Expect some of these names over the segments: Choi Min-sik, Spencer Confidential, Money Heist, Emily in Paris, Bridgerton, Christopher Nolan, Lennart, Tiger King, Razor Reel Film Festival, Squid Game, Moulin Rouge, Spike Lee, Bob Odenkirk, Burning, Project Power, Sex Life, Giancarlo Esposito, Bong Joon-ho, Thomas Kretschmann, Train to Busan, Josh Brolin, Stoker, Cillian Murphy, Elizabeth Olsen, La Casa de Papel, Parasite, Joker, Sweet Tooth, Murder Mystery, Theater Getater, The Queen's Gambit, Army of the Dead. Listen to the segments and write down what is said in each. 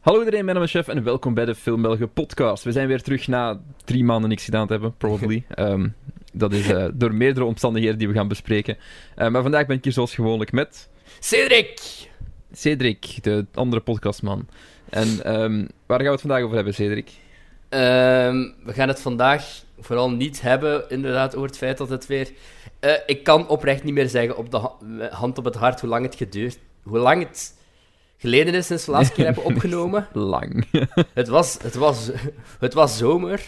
Hallo iedereen, mijn naam is Chef en welkom bij de Filmbelgen podcast. We zijn weer terug na 3 maanden niks gedaan te hebben, probably. Dat is door meerdere omstandigheden die we gaan bespreken. Maar vandaag ben ik hier zoals gewoonlijk met... Cedric, de andere podcastman. En waar gaan we het vandaag over hebben, Cedric? We gaan het vandaag vooral niet hebben, inderdaad, over het feit dat het weer... ik kan oprecht niet meer zeggen, op de hand op het hart, hoe lang het geleden is sinds we de laatste keer hebben opgenomen. Lang. Het was zomer.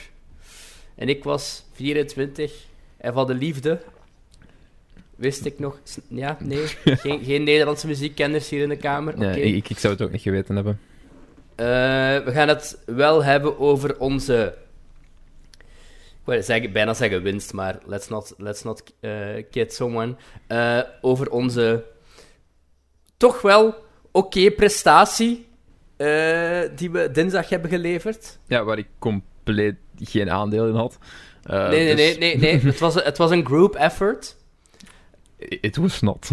En ik was 24. En van de liefde wist ik nog... Ja, nee. Geen Nederlandse muziekkenners hier in de kamer. Okay. Nee, ik zou het ook niet geweten hebben. We gaan het wel hebben over onze... Ik wil bijna zeggen winst, maar let's not kid someone. Over onze... Toch wel... Oké, prestatie die we dinsdag hebben geleverd. Ja, waar ik compleet geen aandeel in had. Nee. Het was een group effort. It was not.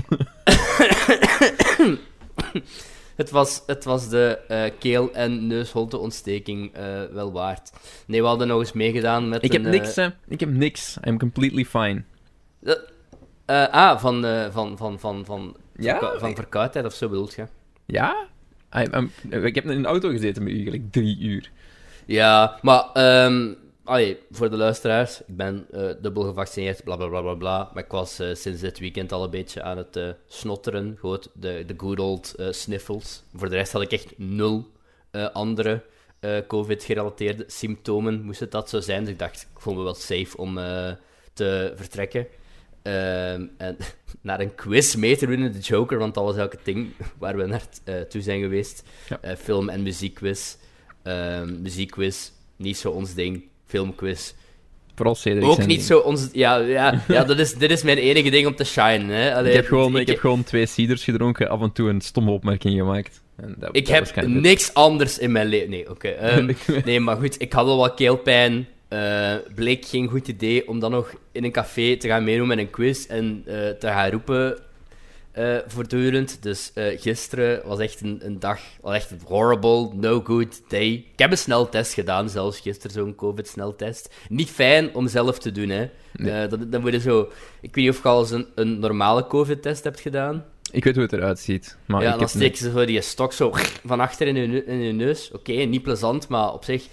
Het was de keel- en neusholteontsteking wel waard. Nee, we hadden nog eens meegedaan met Ik heb niks. I'm completely fine. Van verkoudheid of zo bedoel je? Ja? Ik heb in een auto gezeten met u, eigenlijk 3 uur. Ja, maar... voor de luisteraars, ik ben dubbel gevaccineerd, blablabla. Maar ik was sinds dit weekend al een beetje aan het snotteren. Goed, de good old sniffles. Voor de rest had ik echt 0 andere COVID-gerelateerde symptomen. Moest het dat zo zijn? Dus ik dacht, ik voel me wel safe om te vertrekken. En naar een quiz mee te doen in de Joker, want dat was elke ding waar we naartoe zijn geweest. Ja. Film- en muziekquiz. Muziekquiz, niet zo ons ding. Filmquiz. Vooral Cedric. Ook niet zo ons... Ja, dit is mijn enige ding om te shinen. Hè? Allee, ik heb gewoon 2 ciders gedronken, af en toe een stomme opmerking gemaakt. En ik heb niks anders in mijn leven. Nee, oké. Nee, maar goed, ik had al wat keelpijn... bleek geen goed idee om dan nog in een café te gaan meedoen met een quiz en te gaan roepen voortdurend. Dus gisteren was echt een dag, was echt een horrible, no good day. Ik heb een sneltest gedaan, zelfs gisteren, zo'n COVID-sneltest. Niet fijn om zelf te doen, hè. Nee. Dan word je zo... Ik weet niet of je al eens een normale COVID-test hebt gedaan. Ik weet hoe het eruit ziet. Maar ja, dan steken ze die stok zo van achter in je neus. Oké, niet plezant, maar op zich...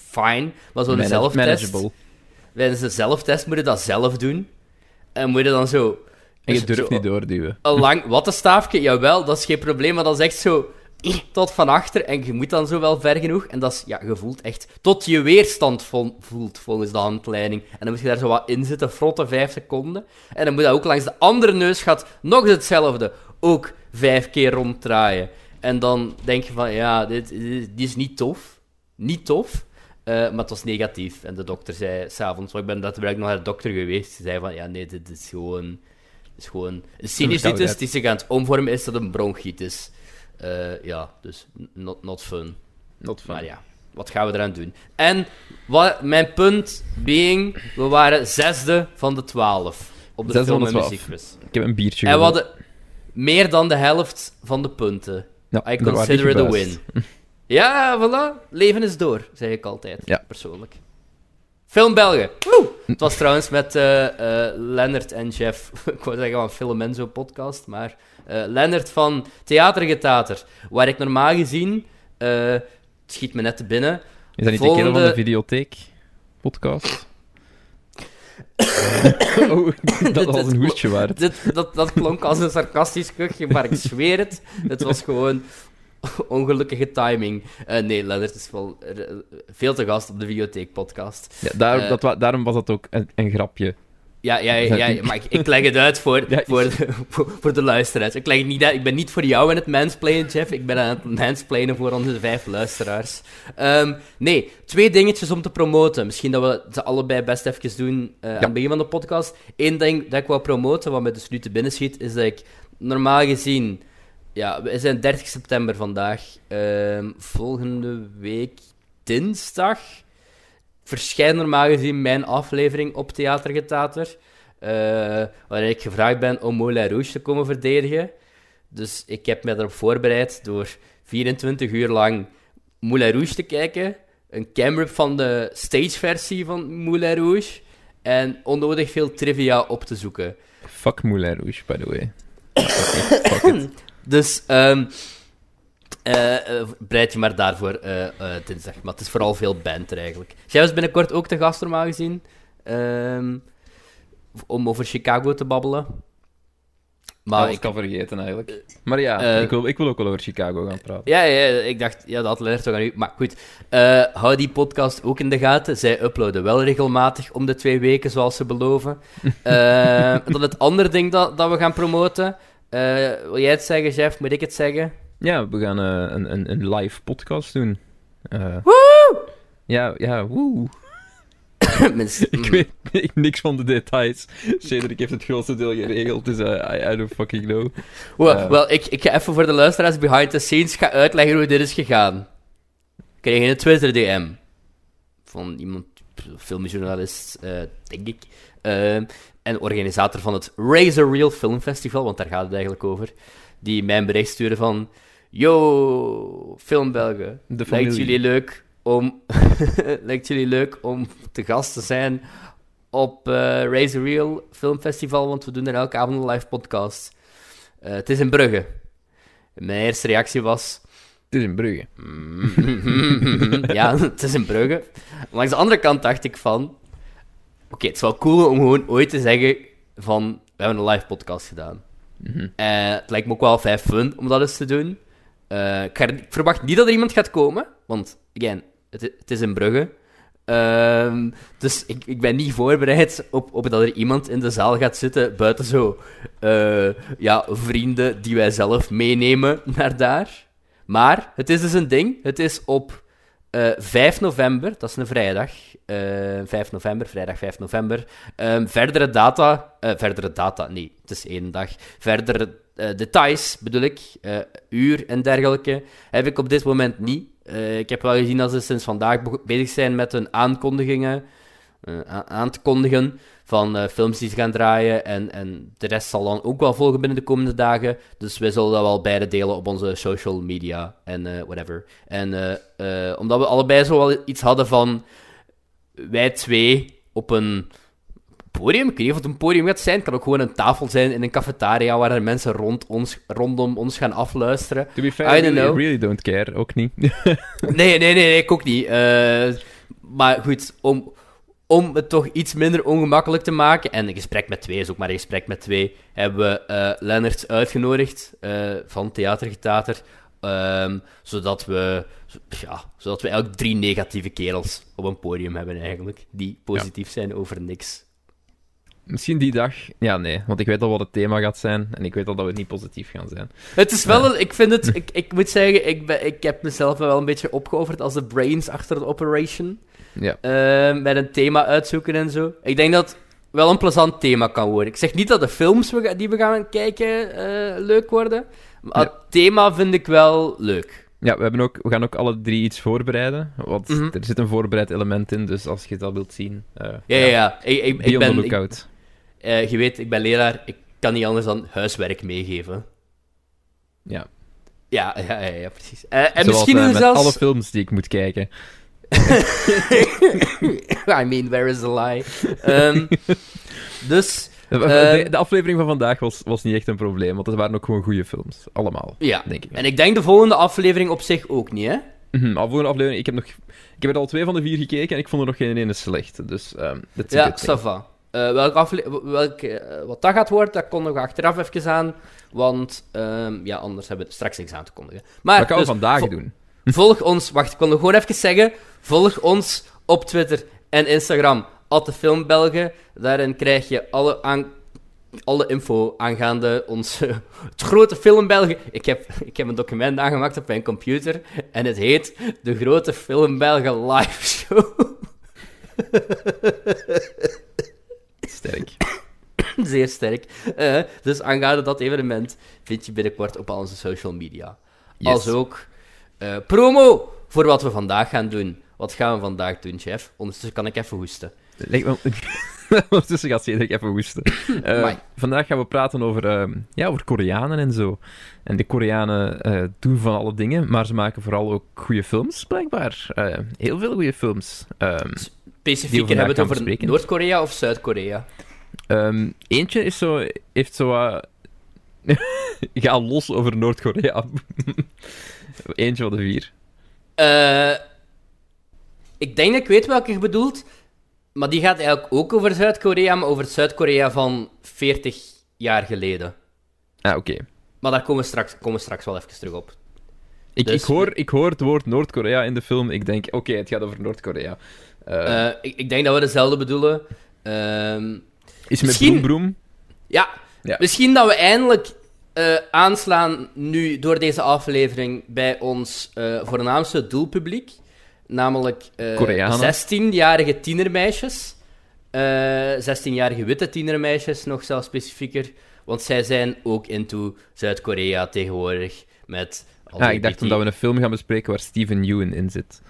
Fine, maar zo'n zelftest... Tijdens de zelftest moet je dat zelf doen. En moet je dan zo... En je durft niet doorduwen. Een lang wattenstaafje, jawel, dat is geen probleem, maar dat is echt zo... Tot van achter, en je moet dan zo wel ver genoeg. En dat is, ja, je voelt echt... Tot je weerstand voelt, volgens de handleiding. En dan moet je daar zo wat in zitten, frotte 5 seconden. En dan moet dat ook langs de andere neusgat nog eens hetzelfde. Ook 5 keer ronddraaien. En dan denk je van, ja, dit is niet tof. Niet tof. Maar het was negatief. En de dokter zei s'avonds, want ik ben daadwerkelijk nog naar de dokter geweest. Ze zei van, ja nee, dit is gewoon... Een sinusitis die zich aan het omvormen is tot een bronchitis. Dus not fun. Not fun. Maar ja, wat gaan we eraan doen? En mijn punt being, we waren 6e van de 12 op de film en muziekquiz. Ik heb een biertje en we hadden meer dan de helft van de punten. Ja, I consider it a win. Ja, voilà. Leven is door, zeg ik altijd. Ja. Persoonlijk. Filmbelgen. Woe! Het was trouwens met Lennart en Jeff. Ik wou zeggen van Filmenzo podcast, maar... Lennart van Theater Getater. Waar ik normaal gezien... het schiet me net te binnen. Is dat niet de kerel van de videotheek? Podcast? Dat was een hoestje waard. Dat klonk als een sarcastisch kuchje, maar ik zweer het. Het was gewoon... Ongelukkige timing. Nee, Lennart is wel veel te gast op de videotheekpodcast. Ja, daarom was dat ook een grapje. Ja, maar ik leg het uit voor de luisteraars. Ik leg het niet uit. Ik ben niet voor jou aan het mansplainen, Jeff. Ik ben aan het mansplainen voor onze 5 luisteraars. Nee, 2 dingetjes om te promoten. Misschien dat we ze allebei best even doen aan het begin van de podcast. 1 ding dat ik wou promoten, wat me dus nu te binnen schiet, is dat ik normaal gezien... Ja, we zijn 30 september vandaag. Volgende week dinsdag verschijnt normaal gezien mijn aflevering op Theater Getater. Waarin ik gevraagd ben om Moulin Rouge te komen verdedigen. Dus ik heb me daarop voorbereid door 24 uur lang Moulin Rouge te kijken. Een camera van de stageversie van Moulin Rouge. En onnodig veel trivia op te zoeken. Fuck Moulin Rouge, by the way. Fuck it. Dus breid je maar daarvoor dinsdag. Maar het is vooral veel banter eigenlijk. Jij was binnenkort ook te gast, normaal gezien. Om over Chicago te babbelen. Maar ik kan vergeten eigenlijk. Maar ja, ik wil ook wel over Chicago gaan praten. Ja, ik dacht, ja, dat Lennart toch aan u. Maar goed, hou die podcast ook in de gaten. Zij uploaden wel regelmatig om de 2 weken, zoals ze beloven. Dan het andere ding dat we gaan promoten. Wil jij het zeggen, Jeff? Moet ik het zeggen? Ja, we gaan een live podcast doen. Woe! Ja, woe! Ik weet niks van de details. Cedric heeft het grootste deel geregeld, dus I don't fucking know. Wel, ik ga even voor de luisteraars behind the scenes gaan uitleggen hoe dit is gegaan. Ik kreeg een Twitter DM van iemand, filmjournalist, denk ik, en organisator van het Razor Reel Film Festival, want daar gaat het eigenlijk over, die mij een bericht stuurde van: yo, Filmbelgen, lijkt jullie leuk om te gast te zijn op Razor Reel Film Festival, want we doen er elke avond een live podcast. Het is in Brugge. Mijn eerste reactie was: het is in Brugge. Ja, het is in Brugge. Langs de andere kant dacht ik van: oké, het is wel cool om gewoon ooit te zeggen van: we hebben een live podcast gedaan. Mm-hmm. Het lijkt me ook wel vrij fun om dat eens te doen. Ik verwacht niet dat er iemand gaat komen, want again, het is in Brugge. Dus ik ben niet voorbereid op dat er iemand in de zaal gaat zitten, buiten zo vrienden die wij zelf meenemen naar daar. Maar het is dus een ding. Het is op 5 november, dat is een vrijdag. 5 november, vrijdag 5 november. Het is 1 dag. Details, bedoel ik, uur en dergelijke, heb ik op dit moment niet. Ik heb wel gezien dat ze sinds vandaag bezig zijn met hun aankondigingen, aan te kondigen van films die ze gaan draaien, en de rest zal dan ook wel volgen binnen de komende dagen. Dus wij zullen dat wel beide delen op onze social media en whatever. En omdat we allebei zo wel iets hadden van wij twee op een podium? Ik weet niet of het een podium gaat zijn. Het kan ook gewoon een tafel zijn in een cafetaria waar er mensen rondom ons gaan afluisteren. To be fair, I really don't care. Ook niet. Nee, ik ook niet. Maar goed, om het toch iets minder ongemakkelijk te maken, en een gesprek met twee is ook maar een gesprek met twee, hebben we Lennart uitgenodigd van Theater Getater, zodat we elk 3 negatieve kerels op een podium hebben eigenlijk, die positief zijn over niks. Misschien die dag. Ja, nee. Want ik weet al wat het thema gaat zijn. En ik weet al dat we niet positief gaan zijn. Het is wel... Ik vind het... Ik moet zeggen, ik heb mezelf wel een beetje opgeofferd als de brains achter de operation. Ja. Met een thema uitzoeken en zo. Ik denk dat het wel een plezant thema kan worden. Ik zeg niet dat de films die we gaan kijken leuk worden. Maar het thema vind ik wel leuk. Ja, we gaan ook alle 3 iets voorbereiden. Want er zit een voorbereid element in. Dus als je dat wilt zien... Ik ben... lookout. Je weet, ik ben leraar, ik kan niet anders dan huiswerk meegeven. Ja, precies. En zoals, misschien zelfs... alle films die ik moet kijken. I mean, where is the lie? Dus... De aflevering van vandaag was niet echt een probleem, want het waren ook gewoon goede films. Allemaal, denk ik. En ik denk de volgende aflevering op zich ook niet, hè? Mm-hmm, de volgende aflevering... Ik heb er al 2 van de 4 gekeken en ik vond er nog geen ene slecht. Dus dat zit het. Ja, wat dat gaat worden, dat kondigen we achteraf even aan. Want anders hebben we straks niks aan te kondigen. Maar dat gaan we vandaag doen. Volg ons... Wacht, ik kon nog gewoon even zeggen. Volg ons op Twitter en Instagram. @filmbelgen. Daarin krijg je alle info aangaande het grote Filmbelgen. Ik heb een document aangemaakt op mijn computer en het heet De Grote Filmbelgen Live Show. Sterk. Zeer sterk. Dus aangaande dat evenement vind je binnenkort op al onze social media. Yes. Als ook promo voor wat we vandaag gaan doen. Wat gaan we vandaag doen, chef? Ondertussen kan ik even hoesten. Lijkt me... Ondertussen gaat Cedric even woesten. Vandaag gaan we praten over, over Koreanen en zo. En de Koreanen doen van alle dingen, maar ze maken vooral ook goede films, blijkbaar. Heel veel goede films. Specifieker, hebben we het over Noord-Korea of Zuid-Korea? Eentje is zo, heeft zo wat... Ga los over Noord-Korea. Eentje van de vier. Ik denk dat ik weet welke je bedoelt. Maar die gaat eigenlijk ook over Zuid-Korea, maar over Zuid-Korea van 40 jaar geleden. Ah, oké. Maar daar komen we straks wel even terug op. Ik hoor het woord Noord-Korea in de film. Ik denk, oké, het gaat over Noord-Korea. Ik denk dat we dezelfde bedoelen. Iets met broem broem. Ja. Misschien dat we eindelijk aanslaan nu door deze aflevering bij ons voornaamste doelpubliek. Namelijk 16-jarige tienermeisjes. 16-jarige witte tienermeisjes, nog zelfs specifieker. Want zij zijn ook into Zuid-Korea tegenwoordig. Met ik dacht omdat we een film gaan bespreken waar Steven Yeun in zit.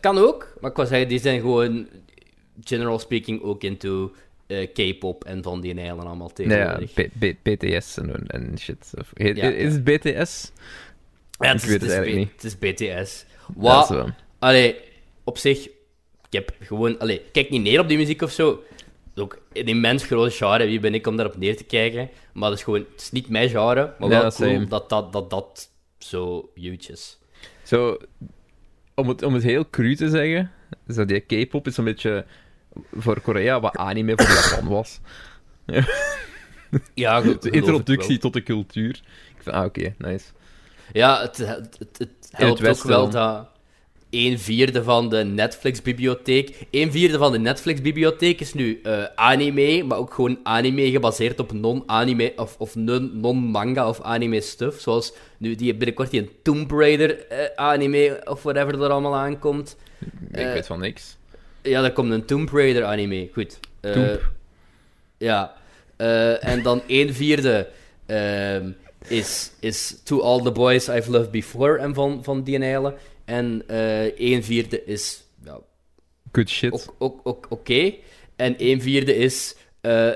Kan ook, maar ik wou zeggen, die zijn gewoon, general speaking, ook into K-pop en van die eilanden allemaal tegenwoordig. BTS en shit. Is het BTS? Ja, het is BTS. Wat? Wow. Allee, op zich, ik heb gewoon... Allee, ik kijk niet neer op die muziek of zo. Het is ook een immens grote genre. Wie ben ik om daarop neer te kijken? Maar het is gewoon... Het is niet mijn genre, maar wel cool dat zo huge is. Zo, om het heel cru te zeggen, zo die K-pop is een beetje voor Korea wat anime voor Japan was. Ja, goed. De introductie tot de cultuur. Ik vind, oké, nice. Ja, het helpt het ook wel dat 1/4 van de Netflix-bibliotheek... 1/4 van de Netflix-bibliotheek is nu anime, maar ook gewoon anime gebaseerd op non-anime of non-manga of anime-stuff. Zoals nu binnenkort die Tomb Raider anime of whatever er allemaal aankomt. Ik weet van niks. Ja, er komt een Tomb Raider anime. Goed. Ja. En dan 1/4... Is To All The Boys I've Loved Before en van die hele. En 1/4 is... Ja, good shit. Oké. En 1/4 is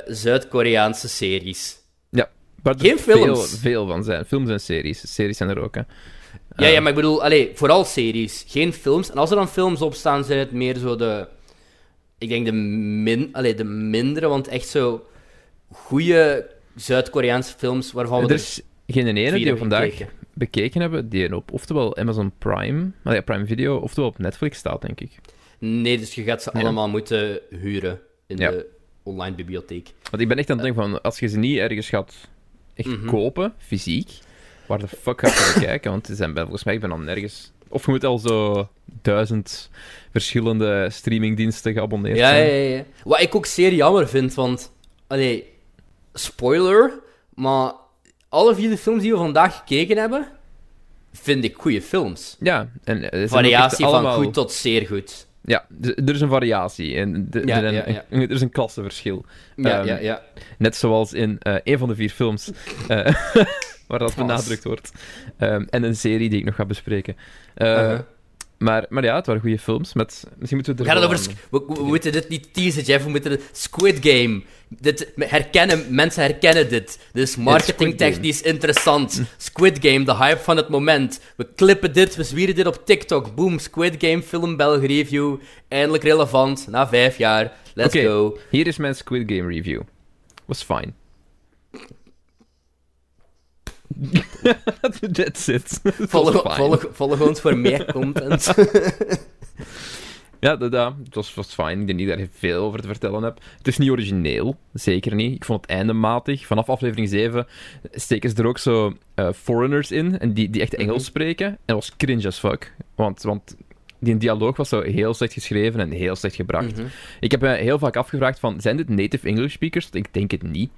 Zuid-Koreaanse series. Ja, maar geen films. Veel van zijn. Films en series. Series zijn er ook, hè. Ja, maar ik bedoel, vooral series. Geen films. En als er dan films op staan, zijn het meer zo de... Ik denk de mindere, want echt zo goede Zuid-Koreaanse films waarvan we... Er is geen ene die we vandaag bekeken hebben, die op oftewel Amazon Prime, Prime Video, oftewel op Netflix staat, denk ik. Nee, dus je gaat ze allemaal moeten huren in de online bibliotheek. Want ik ben echt aan het denken van, als je ze niet ergens gaat echt kopen, fysiek, waar de fuck gaat je kijken? Want volgens mij, ik ben dan nergens... Of je moet al zo 1000 verschillende streamingdiensten geabonneerd zijn. Ja. Wat ik ook zeer jammer vind, want... Spoiler, maar alle 4 de films die we vandaag gekeken hebben, vind ik goede films. Ja, en variatie van allemaal... goed tot zeer goed. Ja, er is een variatie. En er is een klassenverschil. Ja. Net zoals in een van de 4 films, waar dat benadrukt wordt. En een serie die ik nog ga bespreken. Maar ja, het waren goede films. Misschien moeten we het we moeten dit niet teasen, Jeff. We moeten Squid Game. Dit herkennen. Mensen herkennen dit. Dit is marketingtechnisch interessant. Squid Game, de hype van het moment. We klippen dit, we zwieren dit op TikTok. Boom, Squid Game, Filmbelgen review. Eindelijk relevant, na 5 jaar. Let's go. Hier is mijn Squid Game review. Was fine. That's it. Volg ons voor meer content. Ja, het was fijn. Ik denk niet dat ik daar veel over te vertellen heb. Het is niet origineel, zeker niet. Ik vond het einde matig. Vanaf aflevering 7 steken ze er ook zo foreigners in, en die echt Engels spreken. En dat was cringe as fuck. Want die dialoog was zo heel slecht geschreven en heel slecht gebracht. Ik heb me heel vaak afgevraagd van, zijn dit native English speakers? Ik denk het niet.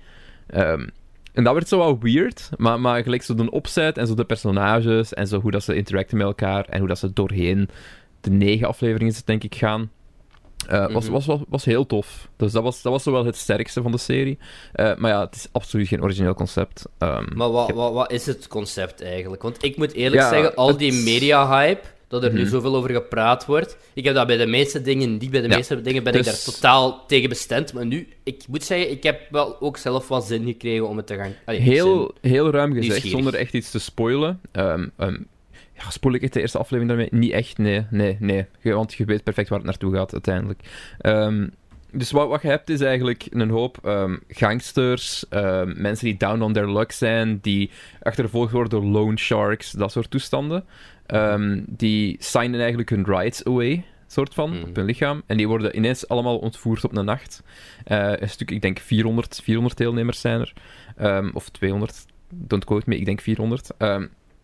En dat werd zo wel weird, maar gelijk zo de opzet en zo de personages en zo hoe dat ze interacten met elkaar en hoe dat ze doorheen de 9 afleveringen denk ik gaan, was heel tof. Dus dat was zo wel het sterkste van de serie. Maar ja, het is absoluut geen origineel concept. Maar wat is het concept eigenlijk? Want ik moet eerlijk zeggen, al die media hype dat er nu zoveel over gepraat wordt. Ik heb dat bij de meeste dingen niet. Bij de meeste dingen ben ik daar totaal tegen bestemd. Maar nu, ik moet zeggen, ik heb wel ook zelf wat zin gekregen om het te gaan... Heel ruim gezegd, zonder echt iets te spoilen. Spoel ik echt de eerste aflevering daarmee? Niet echt, nee. Want je weet perfect waar het naartoe gaat, uiteindelijk. Dus wat je hebt is eigenlijk een hoop gangsters, mensen die down on their luck zijn, die achtervolgd worden door loan sharks, dat soort toestanden. Die signen eigenlijk hun rights away, soort van, op hun lichaam. En die worden ineens allemaal ontvoerd op een nacht. Een stuk, ik denk 400 deelnemers zijn er. Of 200, don't quote me, ik denk 400.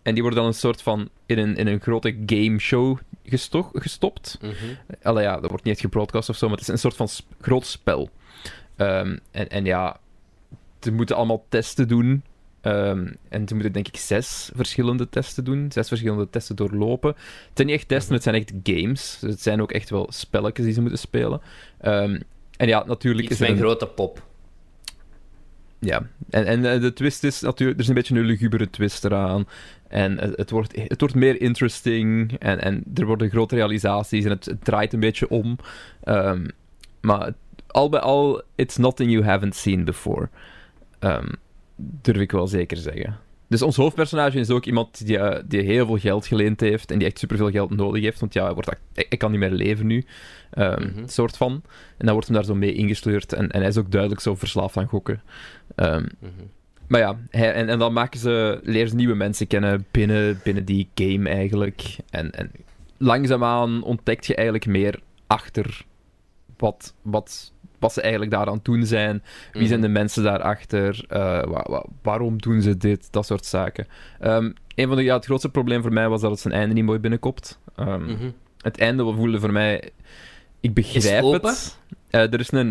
En die worden dan een soort van in een grote game show gestopt. Allee, ja, dat wordt niet echt gebroadcast of zo, maar het is een soort van groot spel. Ze moeten allemaal testen doen. En ze moeten denk ik 6 verschillende testen doen. 6 verschillende testen doorlopen. Het zijn niet echt testen, maar het zijn echt games. Dus het zijn ook echt wel spelletjes die ze moeten spelen. Natuurlijk iets is mijn grote pop. Ja, en de twist is natuurlijk... Er is een beetje een lugubere twist eraan. En het wordt meer interesting. En er worden grote realisaties. En het draait een beetje om. Maar al bij al, it's nothing you haven't seen before. Durf ik wel zeker zeggen. Dus ons hoofdpersonage is ook iemand die heel veel geld geleend heeft. En die echt superveel geld nodig heeft. Want ja, hij kan niet meer leven nu. Soort van. En dan wordt hem daar zo mee ingesleurd. En hij is ook duidelijk zo verslaafd aan gokken. Maar ja, en dan leren ze nieuwe mensen kennen binnen die game eigenlijk. En langzaamaan ontdekt je eigenlijk meer achter wat ze eigenlijk daar aan het doen zijn. Wie zijn de mensen daarachter? Waarom doen ze dit? Dat soort zaken. Het grootste probleem voor mij was dat het zijn einde niet mooi binnenkomt. Het einde voelde voor mij... Ik begrijp het. Er is een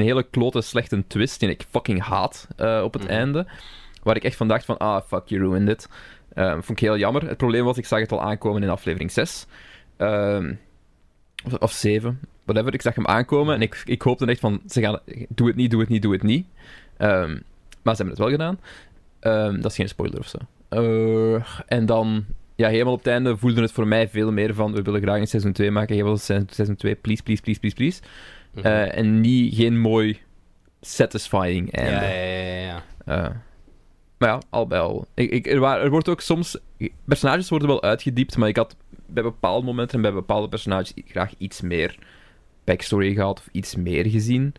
hele klote slechte twist die ik fucking haat op het einde. Waar ik echt van dacht van... Ah, fuck, you ruined it. Vond ik heel jammer. Het probleem was, ik zag het al aankomen in aflevering 6. Of 7. Whatever, ik zag hem aankomen en ik hoopte echt van... Ze gaan... Doe het niet. Maar ze hebben het wel gedaan. Dat is geen spoiler of zo. En dan... Ja, helemaal op het einde voelde het voor mij veel meer van... We willen graag een seizoen 2 maken. Geef ons seizoen 2. Please. En geen mooi... satisfying einde. Ja. Maar ja, al bij al. Er wordt ook soms... Personages worden wel uitgediept, maar ik had... bij bepaalde momenten en bij bepaalde personages graag iets meer backstory gehad of iets meer gezien.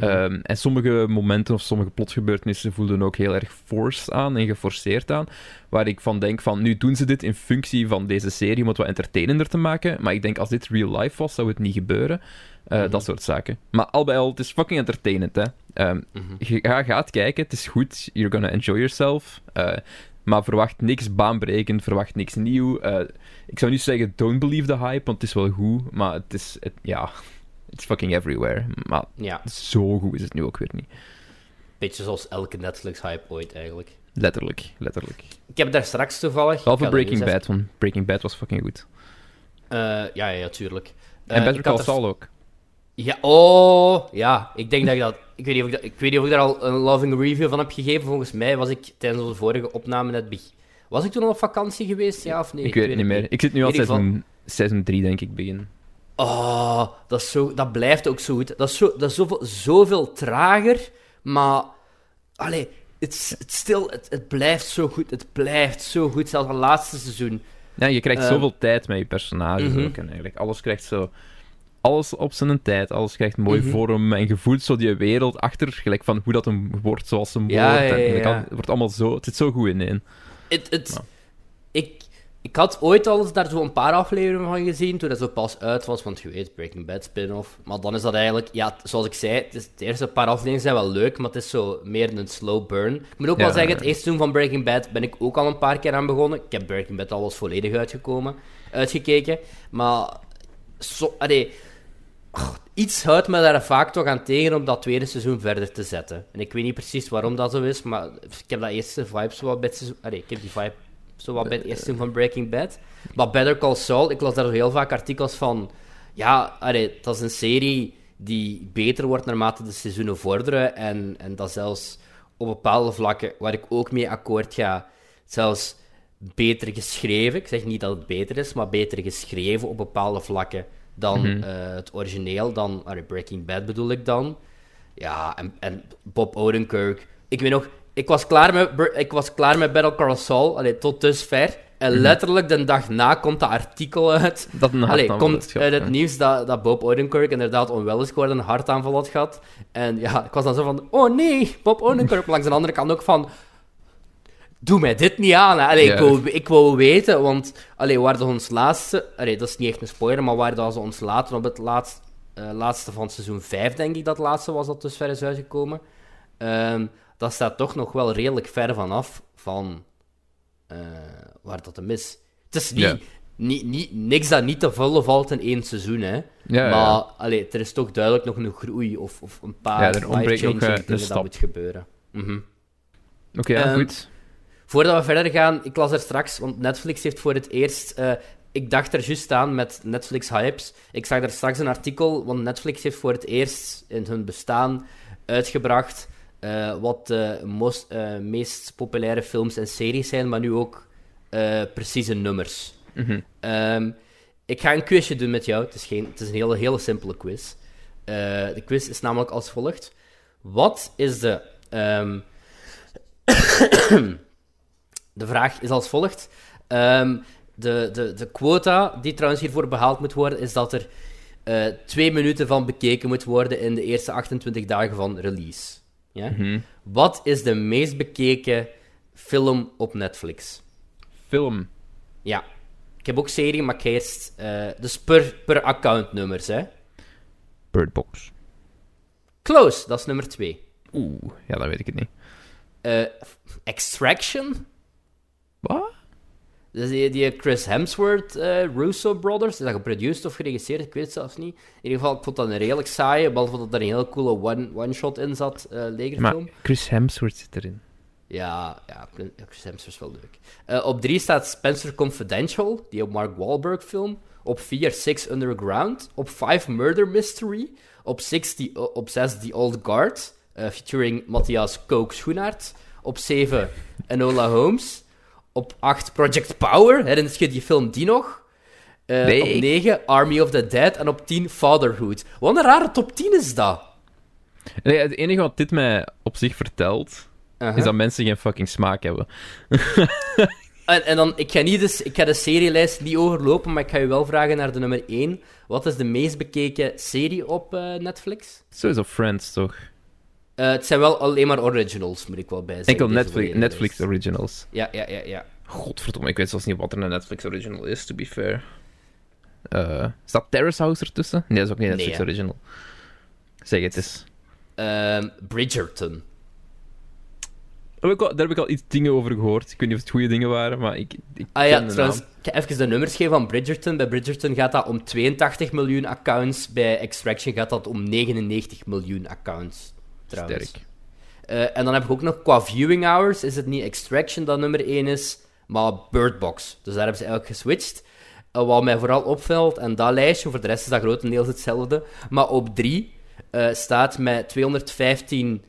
En sommige momenten of sommige plotgebeurtenissen voelden ook heel erg forced aan en geforceerd aan, waar ik van denk van, nu doen ze dit in functie van deze serie om het wat entertainender te maken, maar ik denk als dit real life was, zou het niet gebeuren. Dat soort zaken. Maar al bij al, het is fucking entertainend, hè. Je gaat kijken, het is goed, you're gonna enjoy yourself. Maar verwacht niks baanbrekend, verwacht niks nieuw. Ik zou niet zeggen, don't believe the hype, want het is wel goed. Maar het is... it's fucking everywhere. Maar zo goed is het nu ook weer niet. Beetje zoals elke Netflix-hype ooit, eigenlijk. Letterlijk. Ik heb daar straks toevallig... Wel voor Breaking Bad, want Breaking Bad was fucking goed. Tuurlijk. En Better Call Saul ook. Ja, ik denk dat ik dat... Ik weet niet of ik daar al een loving review van heb gegeven. Volgens mij was ik tijdens onze vorige opname net... Was ik toen al op vakantie geweest, ja of nee? Ik weet het niet meer. Ik zit nu al seizoen 3, denk ik, begin. Oh, dat blijft ook zo goed. Dat is zoveel trager, maar... Allee, het blijft zo goed. Zelfs het laatste seizoen. Ja, je krijgt zoveel tijd met je personages ook. En eigenlijk alles krijgt zo... Alles op zijn tijd, alles krijgt mooi vorm en gevoeld zo die wereld achter, gelijk van hoe dat hem wordt zoals hem wordt. Het wordt allemaal zo, het zit zo goed in. Ik had ooit al daar zo een paar afleveringen van gezien, toen dat zo pas uit was, want je weet, Breaking Bad spin-off. Maar dan is dat eigenlijk, ja, zoals ik zei, de eerste paar afleveringen zijn wel leuk, maar het is zo meer een slow burn. Ik moet ook wel zeggen, het eerste seizoen van Breaking Bad ben ik ook al een paar keer aan begonnen. Ik heb Breaking Bad al wel eens volledig uitgekeken, maar... iets houdt me daar vaak toch aan tegen om dat tweede seizoen verder te zetten. En ik weet niet precies waarom dat zo is, maar ik heb die vibe bij het eerste seizoen van Breaking Bad. Maar Better Call Saul, ik las daar heel vaak artikels van... Ja, dat is een serie die beter wordt naarmate de seizoenen vorderen. En dat zelfs op bepaalde vlakken, waar ik ook mee akkoord ga, zelfs... beter geschreven. Ik zeg niet dat het beter is, maar beter geschreven op bepaalde vlakken dan het origineel. Dan Breaking Bad bedoel ik dan. Ja, en Bob Odenkirk. Ik weet nog, ik was klaar met Better Call Saul, tot dusver. En letterlijk de dag na komt dat artikel uit. Komt het nieuws dat Bob Odenkirk inderdaad onwel is geworden, een hartaanval had gehad. En ja, ik was dan zo van, oh nee, Bob Odenkirk. Langs de andere kant ook van, doe mij dit niet aan. Ik wil weten, want waar dat ons laatste... dat is niet echt een spoiler, maar waar dat ze ons laten op het laatste van seizoen 5, denk ik dat laatste was dat dus ver is uitgekomen. Dat staat toch nog wel redelijk ver vanaf van... waar dat hem is. Het is niks dat niet te vullen valt in één seizoen, hè. Ja, maar er is toch duidelijk nog een groei of een paar life-changing dingen dat moet gebeuren. Mm-hmm. Oké, goed. Voordat we verder gaan, ik las er straks, want Netflix heeft voor het eerst... ik dacht er juist aan met Netflix-hypes. Ik zag er straks een artikel, want Netflix heeft voor het eerst in hun bestaan uitgebracht... wat de meest populaire films en series zijn, maar nu ook precieze nummers. Mm-hmm. Ik ga een quizje doen met jou. Het is een hele simpele quiz. De quiz is namelijk als volgt. Wat is de... de vraag is als volgt. De quota die trouwens hiervoor behaald moet worden, is dat er 2 minuten van bekeken moet worden in de eerste 28 dagen van release. Ja? Mm-hmm. Wat is de meest bekeken film op Netflix? Film? Ja. Ik heb ook serie, maar ik eerst... dus per accountnummers, hè? Bird Box. Close, dat is nummer 2. Oeh, ja, dat weet ik het niet. Extraction? Wat? Dus die Chris Hemsworth, Russo Brothers. Is dat geproduceerd of geregisseerd? Ik weet het zelfs niet. In ieder geval, ik vond dat een redelijk saaie, behalve dat er een heel coole one-shot in zat, legerfilm. Maar Chris Hemsworth zit erin. Ja, Chris Hemsworth is wel leuk. Op 3 staat Spencer Confidential, die Mark Wahlberg film. Op 4, Six Underground. Op 5, Murder Mystery. Op 6, The Old Guard, featuring Matthias Kook-Schoenaert. Op 7, Enola Holmes. Op 8, Project Power. Herinner je die film die nog? Op 9, Army of the Dead. En op 10, Fatherhood. Wat een rare top 10 is dat. Nee, het enige wat dit mij op zich vertelt... Uh-huh. is dat mensen geen fucking smaak hebben. en dan... Ik ga de serielijst niet overlopen, maar ik ga je wel vragen naar de nummer 1. Wat is de meest bekeken serie op Netflix? Sowieso Friends, toch? Het zijn wel alleen maar originals, moet ik wel bij zeggen. Enkel Netflix originals. Ja. Godverdomme, ik weet zelfs niet wat er een Netflix original is, to be fair. Staat Terrace House ertussen? Nee, dat is ook niet Netflix original. Zeg het eens. Bridgerton. Daar heb ik al iets dingen over gehoord. Ik weet niet of het goede dingen waren, maar ik trouwens, ik ga even de nummers geven van Bridgerton. Bij Bridgerton gaat dat om 82 miljoen accounts. Bij Extraction gaat dat om 99 miljoen accounts. Trouwens. Sterk. En dan heb ik ook nog, qua viewing hours, is het niet Extraction dat nummer 1 is, maar Bird Box. Dus daar hebben ze eigenlijk geswitcht. Wat mij vooral opvalt, en dat lijstje, voor de rest is dat grotendeels hetzelfde, maar op 3 staat met 215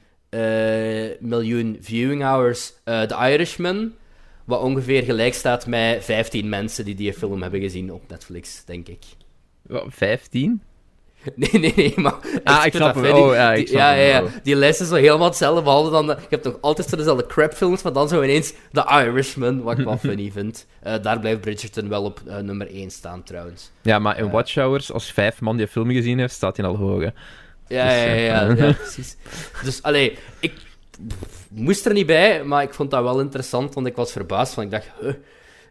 miljoen viewing hours The Irishman, wat ongeveer gelijk staat met 15 mensen die film hebben gezien op Netflix, denk ik. Wat, 15? Nee, maar... ik snap hem. Ja. Die lijst is wel helemaal hetzelfde, behalve dan... Je hebt nog altijd dezelfde crapfilms, maar dan zo ineens The Irishman, wat ik wel funny vind. Daar blijft Bridgerton wel op nummer 1 staan, trouwens. Ja, maar in Watch Hours, als 5 man die een film gezien heeft, staat hij al hoog, hè. Ja, precies. Dus, ik moest er niet bij, maar ik vond dat wel interessant, want ik was verbaasd, want ik dacht...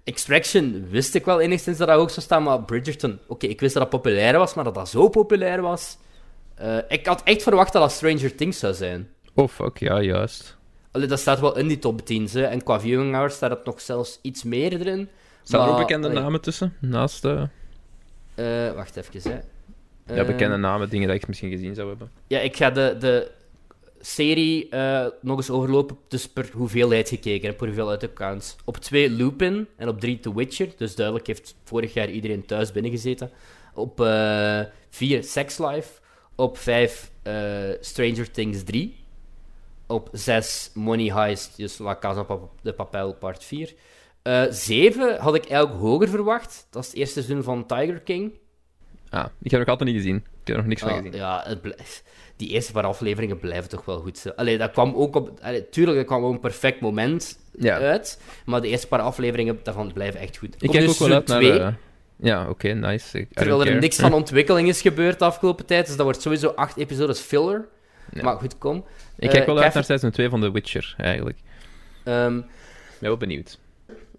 Extraction wist ik wel enigszins dat ook zou staan, maar Bridgerton... Oké, ik wist dat dat populair was, maar dat dat zo populair was... ik had echt verwacht dat dat Stranger Things zou zijn. Oh fuck, ja, juist. Dat staat wel in die top 10, hè. En qua viewing hours staat het nog zelfs iets meer erin. Staan er ook bekende namen tussen, naast de... wacht even, hè. Ja, bekende namen, dingen dat ik misschien gezien zou hebben. Ja, ik ga de serie nog eens overlopen, dus per hoeveelheid gekeken en per hoeveelheid accounts. Op 2 Lupin en op 3 The Witcher, dus duidelijk heeft vorig jaar iedereen thuis binnengezeten. Op 4 Sex Life, op 5 Stranger Things 3, op 6 Money Heist, dus La Casa de Papel part 4, 7 had ik eigenlijk hoger verwacht. Dat is het eerste seizoen van Tiger King. Ah, ik heb nog altijd niet gezien. Ik heb er nog niks van gezien. Ja, die eerste paar afleveringen blijven toch wel goed. Zo. Allee, dat kwam ook op... Allee, tuurlijk, dat kwam ook een perfect moment uit. Maar de eerste paar afleveringen daarvan blijven echt goed. Ik kijk dus ook wel uit naar... Ja, oké, nice. Terwijl er niks van ontwikkeling is gebeurd de afgelopen tijd. Dus dat wordt sowieso 8 episodes filler. Ja. Maar goed, kom. Ik kijk wel uit naar seizoen 2 van The Witcher, eigenlijk. Ik ben wel benieuwd.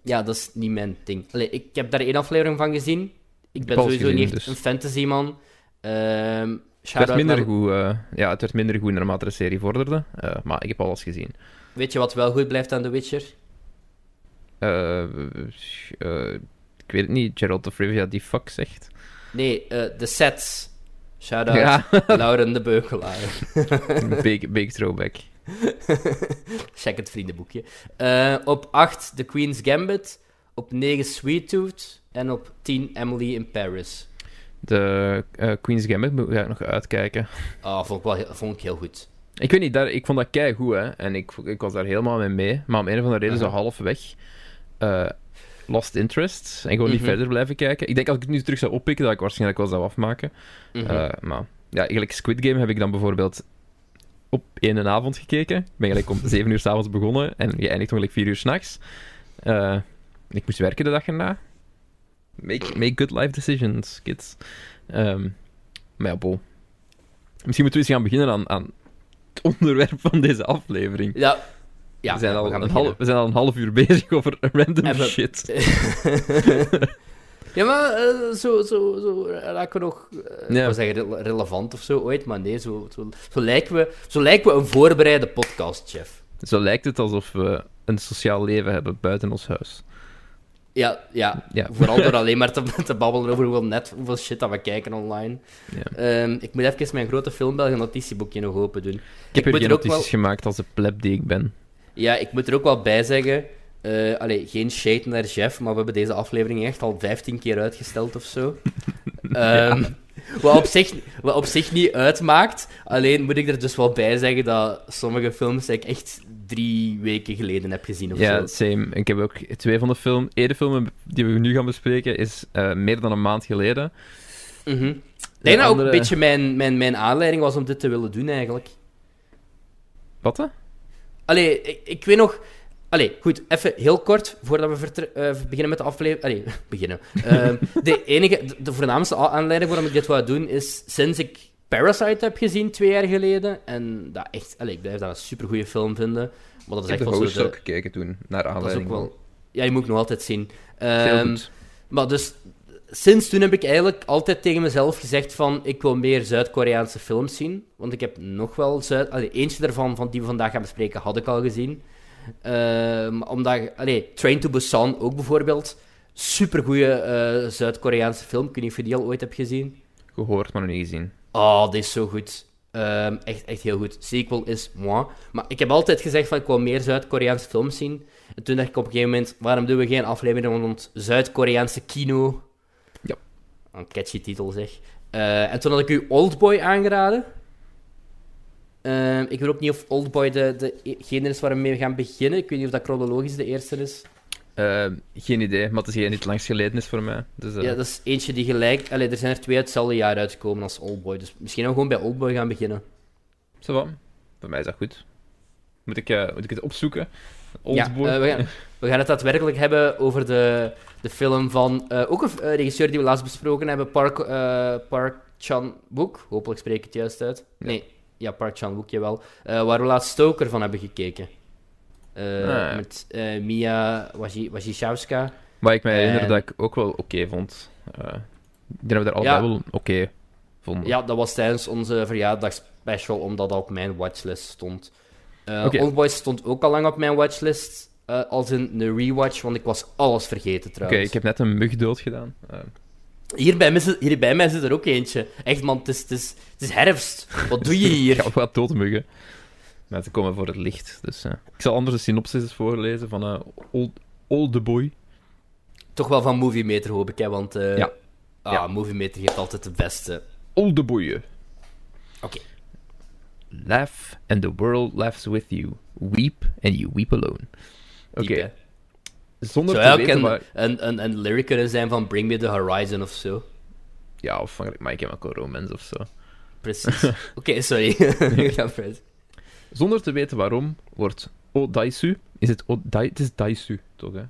Ja, dat is niet mijn ding. Allee, ik heb daar 1 aflevering van gezien. Ik ben sowieso niet echt een fantasyman. Het werd minder goed naarmate de serie vorderde. Maar ik heb alles gezien. Weet je wat wel goed blijft aan The Witcher? Ik weet het niet. Geralt of Rivia die fuck zegt. Nee, de sets. Shout-out. Ja. Lauren de Beukelaar. Big throwback. Check het vriendenboekje. Op 8, The Queen's Gambit. Op 9, Sweet Tooth. En op 10, Emily in Paris. De Queen's Gambit moet ik nog uitkijken. Ah, vond ik heel goed. Ik weet niet, ik vond dat keigoed, hè. En ik was daar helemaal mee. Maar om een of andere reden zo halfweg... lost interest. En gewoon niet verder blijven kijken. Ik denk als ik het nu terug zou oppikken, dat ik waarschijnlijk wel zou afmaken. Maar ja, eigenlijk Squid Game heb ik dan bijvoorbeeld op één avond gekeken. Ik ben eigenlijk om 7 uur 's avonds begonnen en geëindigd ongeveer 4 uur 's nachts. Ik moest werken de dag erna. Make good life decisions, kids. Maar ja, bo. Misschien moeten we eens gaan beginnen aan het onderwerp van deze aflevering. Ja. Ja, we zijn al een half uur bezig over random shit. Ja, maar zo raken we nog... Ik wil zeggen relevant of zo ooit, maar nee, zo lijken we een voorbereide podcast, Jeff. Zo lijkt het alsof we een sociaal leven hebben buiten ons huis. Ja. Vooral door alleen maar te babbelen over hoeveel shit dat we kijken online. Ja. Ik moet even mijn grote Filmbelgen notitieboekje nog open doen. Ik heb hier notities gemaakt als de pleb die ik ben. Ja, ik moet er ook wel bij zeggen... geen shade naar Jeff, maar we hebben deze aflevering echt al 15 keer uitgesteld of zo. Wat op zich niet uitmaakt. Alleen moet ik er dus wel bij zeggen dat sommige films ik echt 3 weken geleden heb gezien of zo. Ja, same. Ik heb ook 2 van de film. Eerde film die we nu gaan bespreken is meer dan een maand geleden. Ik denk dat ook een beetje mijn aanleiding was om dit te willen doen, eigenlijk. Wat, hè? Allee, ik weet nog... Allee, goed, even heel kort, voordat we beginnen met de aflevering... Allee, beginnen. De voornaamste aanleiding waarom ik dit wou doen, is sinds ik Parasite heb gezien 2 jaar geleden. En dat echt... Allee, ik blijf dat een supergoeie film vinden. Maar dat is echt wel zo de... Ik heb ook gekeken toen, naar aanleiding. Dat is ook wel... Ja, je moet het nog altijd zien. Heel goed. Maar dus, sinds toen heb ik eigenlijk altijd tegen mezelf gezegd van... Ik wil meer Zuid-Koreaanse films zien. Want ik heb nog wel eentje daarvan, van die we vandaag gaan bespreken, had ik al gezien. Train to Busan ook bijvoorbeeld. Supergoeie Zuid-Koreaanse film. Ik weet niet of je die al ooit hebt gezien. Gehoord, maar nog niet gezien. Oh, die is zo goed. Echt heel goed. Sequel is moi. Maar ik heb altijd gezegd van ik wil meer Zuid-Koreaanse films zien. En toen dacht ik op een gegeven moment, waarom doen we geen aflevering rond Zuid-Koreaanse kino? Ja. Een catchy titel, zeg. En toen had ik u Oldboy aangeraden. Ik weet ook niet of Oldboy degene is waar we mee gaan beginnen. Ik weet niet of dat chronologisch de eerste is. Geen idee, maar het is hier niet langs geleden is voor mij. Dus, Ja, dat is eentje die gelijk... Allee, er zijn er 2 uit hetzelfde jaar uitgekomen als Oldboy. Dus misschien gaan we gewoon bij Oldboy gaan beginnen. Zo wat. Bij mij is dat goed. Moet ik het opzoeken? Oldboy. Ja, we gaan het daadwerkelijk hebben over de film van... ook een regisseur die we laatst besproken hebben, Park Chan-Wook. Hopelijk spreek ik het juist uit. Ja. Nee. Ja, Park Chan-wook, jawel. Waar we laatst Stoker van hebben gekeken. Met Mia Wasikowska. Waar ik mij herinner dat ik ook wel oké vond. Die hebben we daar allebei wel oké vonden. Ja, dat was tijdens onze verjaardagsspecial, omdat dat op mijn watchlist stond. Oldboy stond ook al lang op mijn watchlist. Als in een rewatch, want ik was alles vergeten trouwens. Oké, ik heb net een mug dood gedaan. Hier bij mij zit er ook eentje. Echt man, het is herfst. Wat doe je hier? Ik ga wat doodmuggen. Maar ze komen voor het licht. Dus, ik zal anders de synopsis voorlezen van Oldboy. Toch wel van Moviemeter hoop ik, hè, want Moviemeter geeft altijd de beste. Oldboy. Oké. Laugh and the world laughs with you. Weep and you weep alone. Oké. Zonder zou te weten waar... een lyric kunnen zijn van Bring Me The Horizon of zo. Ja, of van My Chemical Romance of zo. Precies. Oké, sorry. Ja. Zonder te weten waarom wordt Odaisu... Is het Odai... Het is Daisu, toch, hè?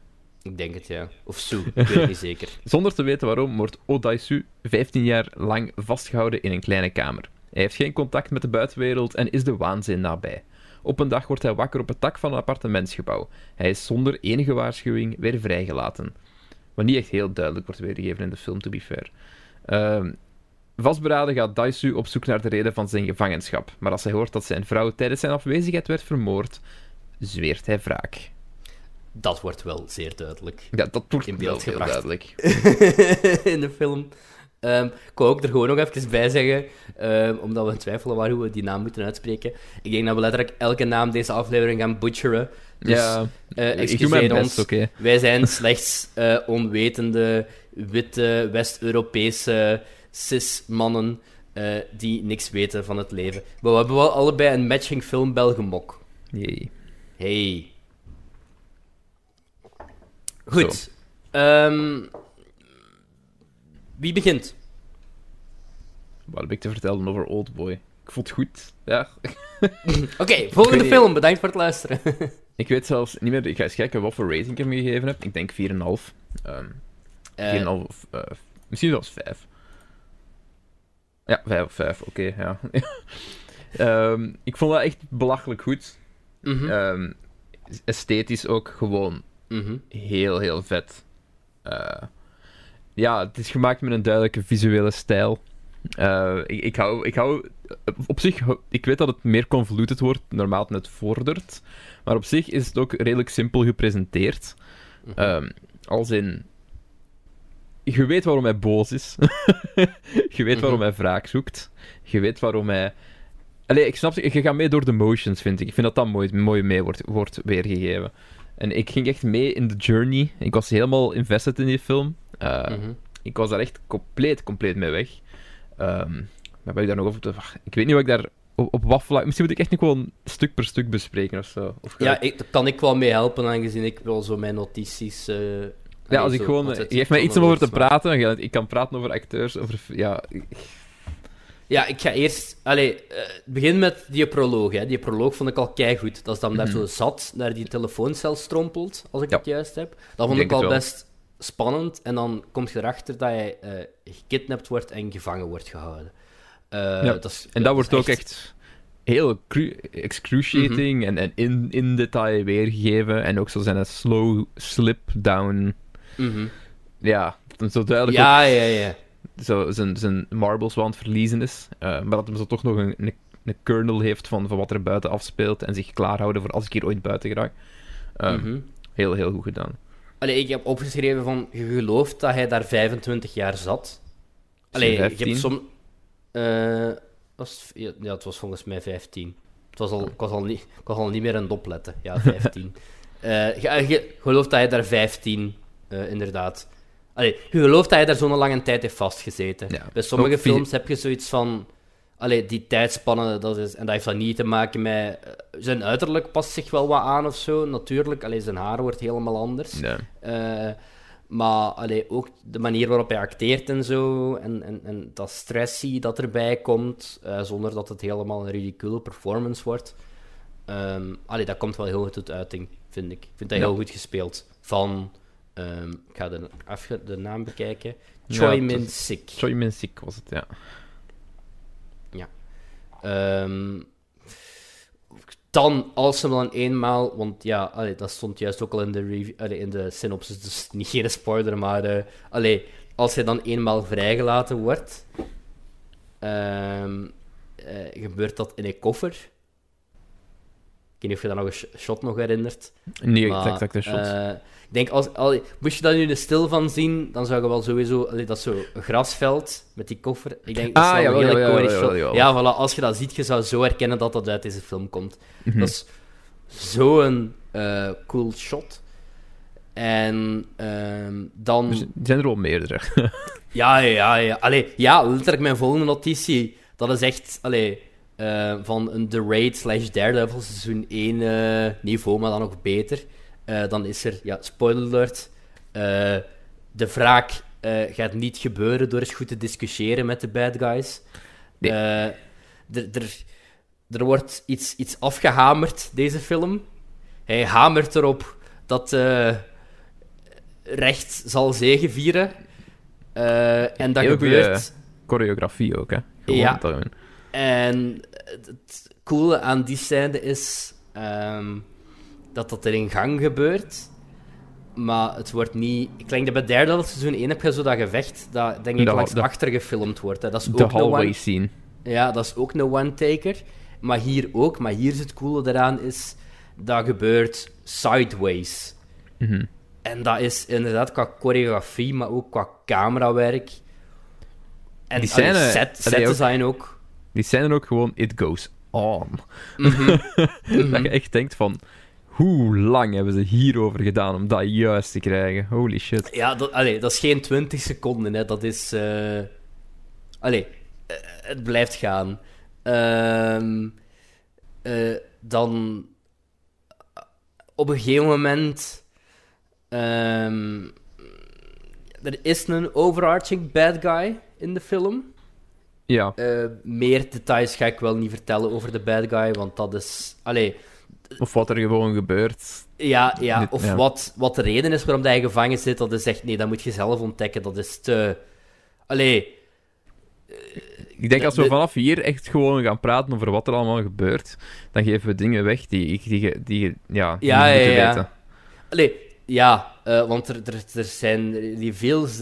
Ik denk het, ja. Of Su, ik weet niet zeker. Zonder te weten waarom wordt Odaisu 15 jaar lang vastgehouden in een kleine kamer. Hij heeft geen contact met de buitenwereld en is de waanzin nabij. Op een dag wordt hij wakker op het dak van een appartementsgebouw. Hij is zonder enige waarschuwing weer vrijgelaten. Wat niet echt heel duidelijk wordt weergegeven in de film, to be fair. Vastberaden gaat Daisu op zoek naar de reden van zijn gevangenschap. Maar als hij hoort dat zijn vrouw tijdens zijn afwezigheid werd vermoord, zweert hij wraak. Dat wordt wel zeer duidelijk. Ja, dat wordt in beeld heel duidelijk. In de film. Ik wou ook er gewoon nog even bij zeggen, omdat we in twijfelen waren hoe we die naam moeten uitspreken. Ik denk dat we letterlijk elke naam deze aflevering gaan butcheren. Dus, ja, excuseer ons. Okay. Wij zijn slechts onwetende, witte, West-Europese cis-mannen die niks weten van het leven. Maar we hebben wel allebei een matching Filmbelgen mok. Jee. Hey. Goed. Wie begint? Wat heb ik te vertellen over Oldboy? Ik vond het goed, ja. Oké, volgende film. Niet. Bedankt voor het luisteren. Ik weet zelfs niet meer... Ik ga eens kijken wat voor rating ik hem gegeven heb. Ik denk 4,5. 4,5 of... misschien zelfs 5. Ja, 5 of 5. Oké, ja. Ik vond dat echt belachelijk goed. Mm-hmm. Esthetisch ook gewoon heel, heel vet. Ja, het is gemaakt met een duidelijke visuele stijl. Ik hou... Op zich, ik weet dat het meer convoluted wordt, naarmate het vordert. Maar op zich is het ook redelijk simpel gepresenteerd. Als in... Je weet waarom hij boos is. Je weet waarom hij wraak zoekt. Je weet waarom hij... Allee, ik snap... Je gaat mee door de motions, vind ik. Ik vind dat dat mooi mee wordt weergegeven. En ik ging echt mee in de journey. Ik was helemaal invested in die film. Ik was daar echt compleet mee weg. Maar ben ik daar nog over te... Ik weet niet wat ik daar... Op wat vlak... Misschien moet ik echt nog gewoon stuk per stuk bespreken of zo. Of ja, daar kan ik wel mee helpen, aangezien ik wel zo mijn notities... Ja, als ik gewoon... Je geeft mij iets om over te praten. Ik kan praten over acteurs, over... Ja, ik ga eerst... begin met die proloog. Hè. Die proloog vond ik al keigoed. Dat is dan daar zo zat, naar die telefooncel strompelt, als ik het juist heb. Dat vond ik al best spannend. En dan kom je erachter dat hij gekidnapt wordt en gevangen wordt gehouden. Dat wordt ook echt heel excruciating en in detail weergegeven. En ook zo zijn een slow slip-down. Ja, zo duidelijk. Ja. Zo zijn marbles wel aan het verliezen is. Maar dat hem zo toch nog een kernel heeft van wat er buiten afspeelt. En zich klaarhouden voor als ik hier ooit buiten geraak. Heel, heel goed gedaan. Allee, ik heb opgeschreven van... Je gelooft dat hij daar 25 jaar zat. Allee, 15? Je hebt soms... het was volgens mij 15. Ik was al niet meer aan het opletten. Ja, 15. Je gelooft dat hij daar 15... inderdaad... Allee, je gelooft dat hij daar zo'n lange tijd heeft vastgezeten. Ja. Bij sommige films heb je zoiets van... Allee, die tijdspannen, dat is... En dat heeft dan niet te maken met... Zijn uiterlijk past zich wel wat aan of zo, natuurlijk. Allee, zijn haar wordt helemaal anders. Ja. Maar allee, ook de manier waarop hij acteert en zo. En dat stressie dat erbij komt. Zonder dat het helemaal een ridicule performance wordt. Dat komt wel heel goed tot uiting, vind ik. Ik vind dat heel goed gespeeld. Van... ik ga de naam bekijken. Choi Min-sik. Choi Min-sik was het, ja. Ja. Dan, als ze dan eenmaal... Want ja, dat stond juist ook al in de review, in de synopsis, dus niet geen spoiler, maar... als hij dan eenmaal vrijgelaten wordt... gebeurt dat in een koffer... Ik weet niet of je dat nog een shot nog herinnert. Nee, maar, exact een shot. Ik denk, moest je dat nu de stil van zien, dan zou je wel sowieso... dat zo een grasveld met die koffer. Ik denk, dat is wel een heel iconisch shot. Ja, voilà, als je dat ziet, je zou zo herkennen dat dat uit deze film komt. Dat is zo'n cool shot. En dan... Er zijn er wel meerdere. Ja. Letterlijk mijn volgende notitie. Dat is echt... van een The Raid / Daredevil seizoen 1 niveau, maar dan nog beter. Dan is er, ja, spoiler alert, de wraak gaat niet gebeuren door eens goed te discussiëren met de bad guys. Nee. Er wordt iets afgehamerd, deze film. Hij hamert erop dat recht zal zegevieren. En dat heel gebeurt... choreografie ook, hè? Gewoon ja. Daarin. En het coole aan die scène is dat dat er in gang gebeurt. Maar het wordt niet... Ik denk dat bij Daredevil seizoen 1 heb je zo dat gevecht dat, denk ik, langs achter gefilmd wordt. Hè. Dat is ook de hallway scene. Ja, dat is ook een one-taker. Maar hier ook. Maar hier is het coole eraan is... Dat gebeurt sideways. Mm-hmm. En dat is inderdaad qua choreografie, maar ook qua camerawerk. En die scène, set design ook. Die scène ook gewoon, it goes on. Mm-hmm. Dat je echt denkt van... Hoe lang hebben ze hierover gedaan om dat juist te krijgen? Holy shit. Ja, dat is geen 20 seconden. Hè. Dat is... het blijft gaan. Dan... Op een gegeven moment... er is een overarching bad guy in de film. Ja. Meer details ga ik wel niet vertellen over de bad guy, want dat is... Of wat er gewoon gebeurt. Ja. Of ja. Wat de reden is waarom hij gevangen zit, dat is echt... Nee, dat moet je zelf ontdekken. Dat is te... Ik denk als we vanaf hier echt gewoon gaan praten over wat er allemaal gebeurt, dan geven we dingen weg die je weten. Want er zijn reveals,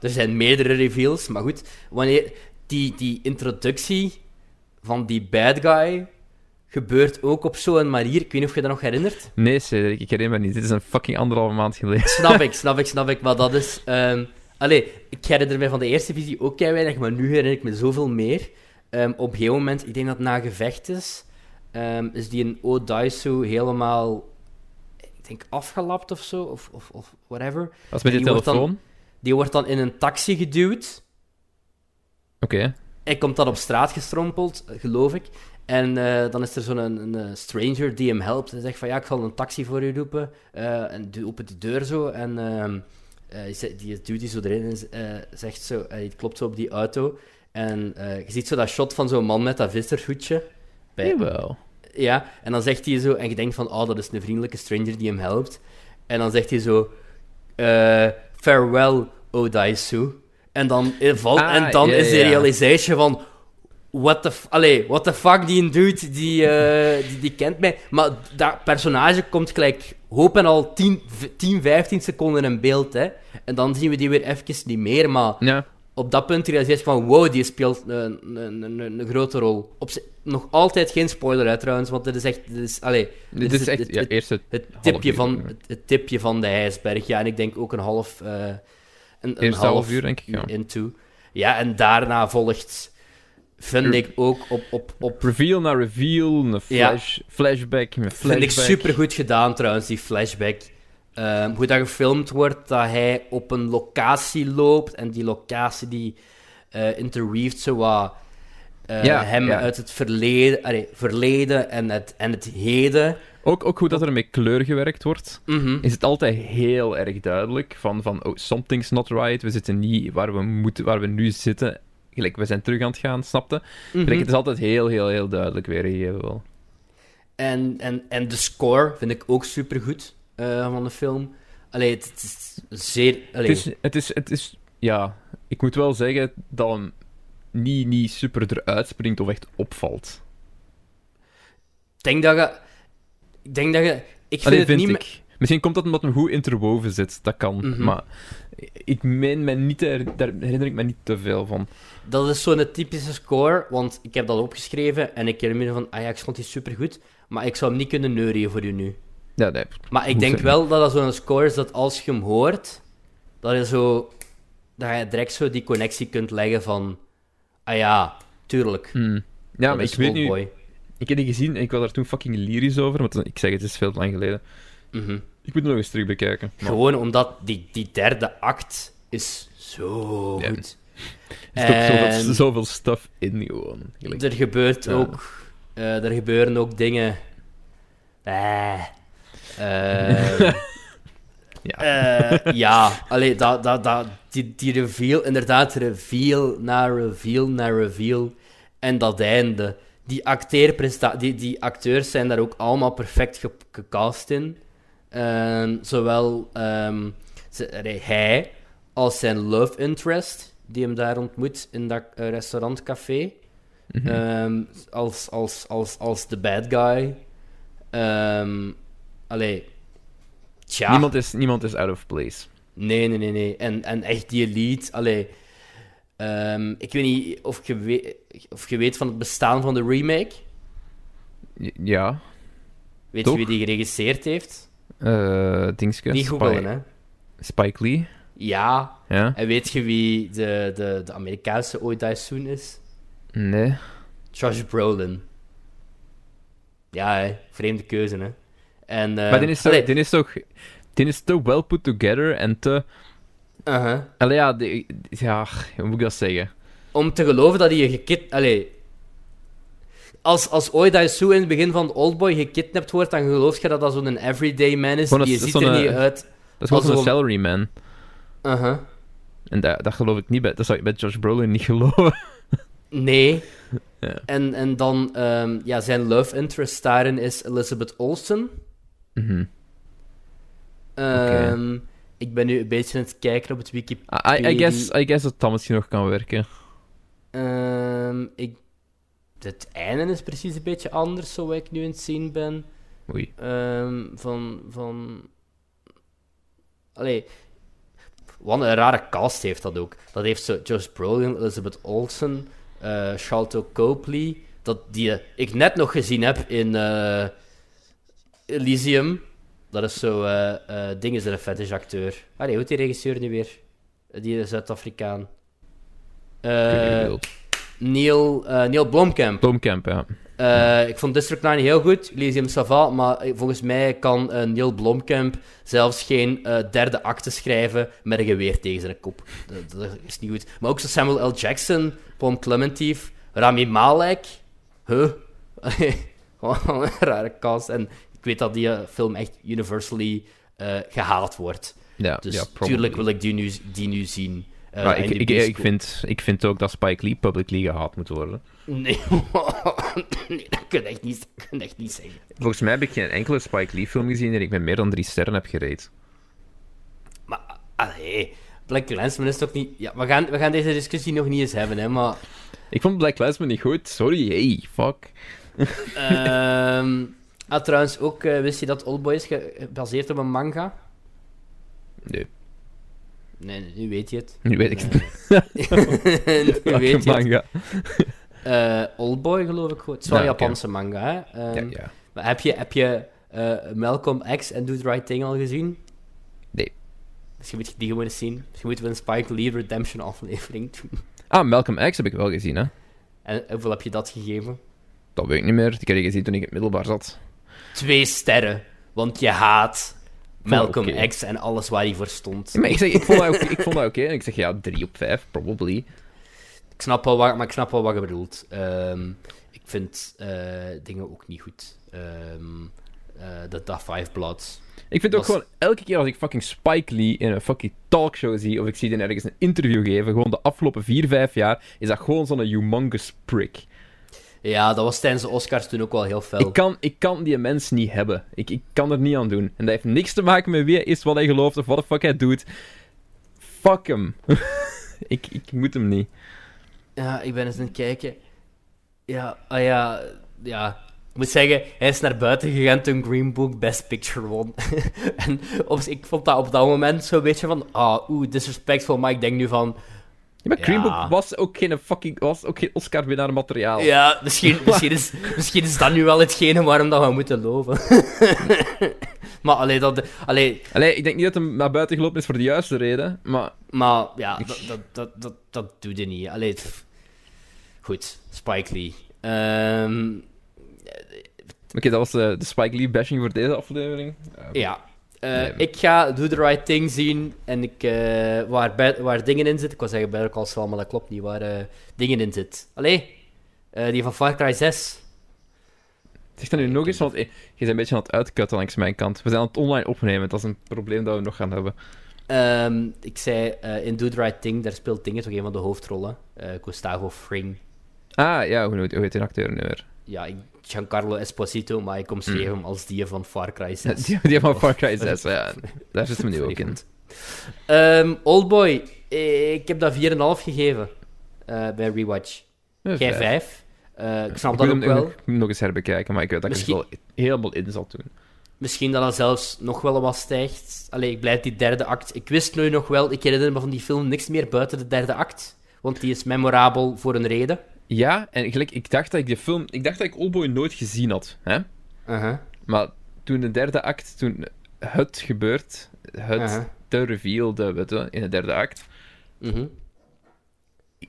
er zijn meerdere reveals, maar goed, wanneer die introductie van die bad guy gebeurt ook op zo'n manier, ik weet niet of je dat nog herinnert? Nee, Cedric, ik herinner me niet, dit is een fucking anderhalve maand geleden. Snap ik, maar dat is... ik herinner mij van de eerste visie ook kei weinig, maar nu herinner ik me zoveel meer. Op een gegeven moment, ik denk dat het na gevecht is, is die een Odaisu helemaal, ik denk, afgelapt of zo, of whatever. Wat is met die telefoon? Die wordt dan in een taxi geduwd. Oké. Hij komt dan op straat gestrompeld, geloof ik. En dan is er zo'n een stranger die hem helpt en zegt van, ja, ik zal een taxi voor u roepen. En opent de deur zo en... die duwt die zo erin en zegt zo, hij klopt zo op die auto. En je ziet zo dat shot van zo'n man met dat vissershoedje. Jawel. Ja, en dan zegt hij zo, en je denkt van, oh, dat is een vriendelijke stranger die hem helpt. En dan zegt hij zo, farewell, Odaisu. En dan is de realisatie van, what the fuck, die dude, die kent mij. Maar dat personage komt gelijk... Hoop en al 10-15 seconden in beeld, hè. En dan zien we die weer even niet meer, maar ja. Op dat punt realiseer je van, wow, die speelt een grote rol. Nog altijd geen spoiler uit, trouwens, want dit is echt... Het tipje van de ijsberg, ja. En ik denk ook een half uur, denk ik, ja. Into. Ja, en daarna volgt... Vind ik ook op... Reveal naar reveal, een flashback. Vind ik supergoed gedaan trouwens, die flashback. Hoe dat gefilmd wordt, dat hij op een locatie loopt en die locatie die interweeft zo wat uit het verleden en het heden. Ook hoe dat er met kleur gewerkt wordt, mm-hmm. Is het altijd heel erg duidelijk van oh, something's not right, we zitten niet waar we nu zitten... Gelijk, we zijn terug aan het gaan, snapte? Mm-hmm. Het is altijd heel, heel, heel duidelijk weergegeven wel. En de score vind ik ook supergoed van de film. Het is zeer... Het is... Ja, ik moet wel zeggen dat hem niet super eruit springt of echt opvalt. Ik denk dat je... Misschien komt dat omdat hem goed interwoven zit, dat kan. Mm-hmm. Maar ik meen me niet daar herinner ik me niet te veel van. Dat is zo'n typische score, want ik heb dat opgeschreven en ik herinner me van, ik vond die supergoed, maar ik zou hem niet kunnen neurien voor u nu. Ja, nee. Maar ik denk wel dat zo'n score is dat als je hem hoort, dat je direct zo die connectie kunt leggen van, tuurlijk. Mm. Ja, dat maar ik weet nu... Ik heb die gezien en ik was daar toen fucking lyrisch over, want ik zeg, het is veel te lang geleden. Mm-hmm. Ik moet nog eens terug bekijken. Maar... Gewoon omdat die derde act is zo goed. Er zit ook zoveel stuff in gewoon. Gelijk. Er gebeuren ook dingen. Allee, die reveal, inderdaad, reveal na reveal. En dat einde. Die acteurs zijn daar ook allemaal perfect gecast in. Zowel hij als zijn love interest, die hem daar ontmoet in dat restaurantcafé, als de bad guy. Tja. Niemand is out of place. Nee. En echt die elite, ik weet niet of je weet van het bestaan van de remake? Ja. Weet je wie die geregisseerd heeft? Niet googelen, hè. Spike Lee? Ja. En weet je wie de Amerikaanse O'Day Daisoon is? Nee. Josh Brolin. Ja, hè. Vreemde keuze, hè. En, maar dit is toch well put together en te... hoe moet ik dat zeggen? Om te geloven dat hij je gekidnapt... Als ooit dat zo in het begin van Oldboy gekidnapt wordt, dan geloof je dat zo'n everyday man is. Die ziet er niet uit. Dat is gewoon zo'n salaryman. En dat geloof ik niet bij... Dat zou ik bij Josh Brolin niet geloven. Nee. Ja. En dan... zijn love interest daarin is Elizabeth Olsen. Okay. Ik ben nu een beetje aan het kijken op het Wikipedia. I guess dat dat misschien nog kan werken. Het einde is precies een beetje anders, zoals ik nu in het zien ben. Oei. Wat een rare cast heeft dat ook. Dat heeft zo Josh Brolin, Elizabeth Olsen, Charlton Copley, die ik net nog gezien heb in Elysium. Dat is zo... Ding is er een fetish acteur. Hoe is die regisseur nu weer? Die Zuid-Afrikaan. Neil Blomkamp. Blomkamp, ja. Ik vond District 9 heel goed. Elysium Sava, maar volgens mij kan Neil Blomkamp zelfs geen derde acte schrijven met een geweer tegen zijn kop. Dat is niet goed. Maar ook zo Samuel L. Jackson, Pom Clementief, Rami Malek. Gewoon een rare cast. En... Ik weet dat die film echt universally gehaald wordt. Ja, dus natuurlijk wil ik die nu zien. Ik vind ook dat Spike Lee publicly gehaald moet worden. Nee, dat kan echt niet zeggen. Volgens mij heb ik geen enkele Spike Lee film gezien en ik met meer dan 3 sterren heb gereed. Maar, Black Klansman is toch niet... Ja, we gaan deze discussie nog niet eens hebben, hè, maar... Ik vond Black Klansman niet goed, sorry, fuck. Trouwens, ook wist je dat Oldboy is gebaseerd op een manga? Nee. Nee, nu weet je het. Nu weet ik het. Nu weet je manga. Oldboy, geloof ik. Het is wel een Japanse manga, hè? Ja. Maar heb je Malcolm X en Do the Right Thing al gezien? Nee. Misschien moet je die gewoon eens zien. Misschien moeten we een Spike Lee Redemption aflevering doen. Ah, Malcolm X heb ik wel gezien, hè? En hoeveel heb je dat gegeven? Dat weet ik niet meer. Ik heb je gezien toen ik in het middelbaar zat. 2 sterren. Want je haat Malcolm X en alles waar hij voor stond. Ja, maar ik vond dat oké. En ik zeg 3/5, probably. Ik snap wel wat je bedoelt. Ik vind dingen ook niet goed. Dat 5 Bloods. Ik vind ook gewoon elke keer als ik fucking Spike Lee in een fucking talkshow zie, of ik zie die ergens een interview geven, gewoon de afgelopen 4-5 jaar, is dat gewoon zo'n humongous prick. Ja, dat was tijdens de Oscars toen ook wel heel fel. Ik kan die mens niet hebben. Ik kan er niet aan doen. En dat heeft niks te maken met wie hij is, wat hij gelooft of wat de fuck hij doet. Fuck hem. ik moet hem niet. Ja, ik ben eens aan het kijken. Ik moet zeggen, hij is naar buiten gegaan toen Green Book Best Picture won. En ik vond dat op dat moment zo'n beetje van... disrespectful, maar ik denk nu van... Ja, maar Green Book was ook geen Oscar-winnaar materiaal. Ja, misschien is dat nu wel hetgene waarom dat we moeten loven. Maar ik denk niet dat hem naar buiten gelopen is voor de juiste reden, maar... Maar ja, dat doet hij niet. Goed, Spike Lee. Oké, dat was de Spike Lee-bashing voor deze aflevering. Ja. Ik ga Do The Right Thing zien en waar dingen in zitten. Ik wou zeggen Better Call Saul, maar dat klopt niet. Waar dingen in zitten. Die van Far Cry 6. Zeg dan nu nog eens, want je bent een beetje aan het uitkutten langs mijn kant. We zijn aan het online opnemen, dat is een probleem dat we nog gaan hebben. Ik zei, in Do the Right Thing, daar speelt Dingen toch een van de hoofdrollen. Gustavo Fring. Ah, ja, hoe heet een acteur nu weer? Ja, Giancarlo Esposito, maar ik omschreef hem als die van Far Cry 6. Die van Far Cry 6, ja. Daar zit hem nu ook in. Oldboy, ik heb dat 4,5 gegeven bij Rewatch. Jij 5. Ik snap dat ook wel. Ik moet nog eens herbekijken, maar ik weet dat ik het wel helemaal in zal doen. Misschien dat dat zelfs nog wel wat stijgt. Allee, ik blijf die derde act... Ik wist nu nog wel, ik herinner me van die film niks meer buiten de derde act. Want die is memorabel voor een reden. Ja, en gelijk, ik dacht dat ik de film... Ik dacht dat ik Oldboy nooit gezien had. Hè? Uh-huh. Maar toen de derde act, toen het gebeurt, de reveal in de derde act,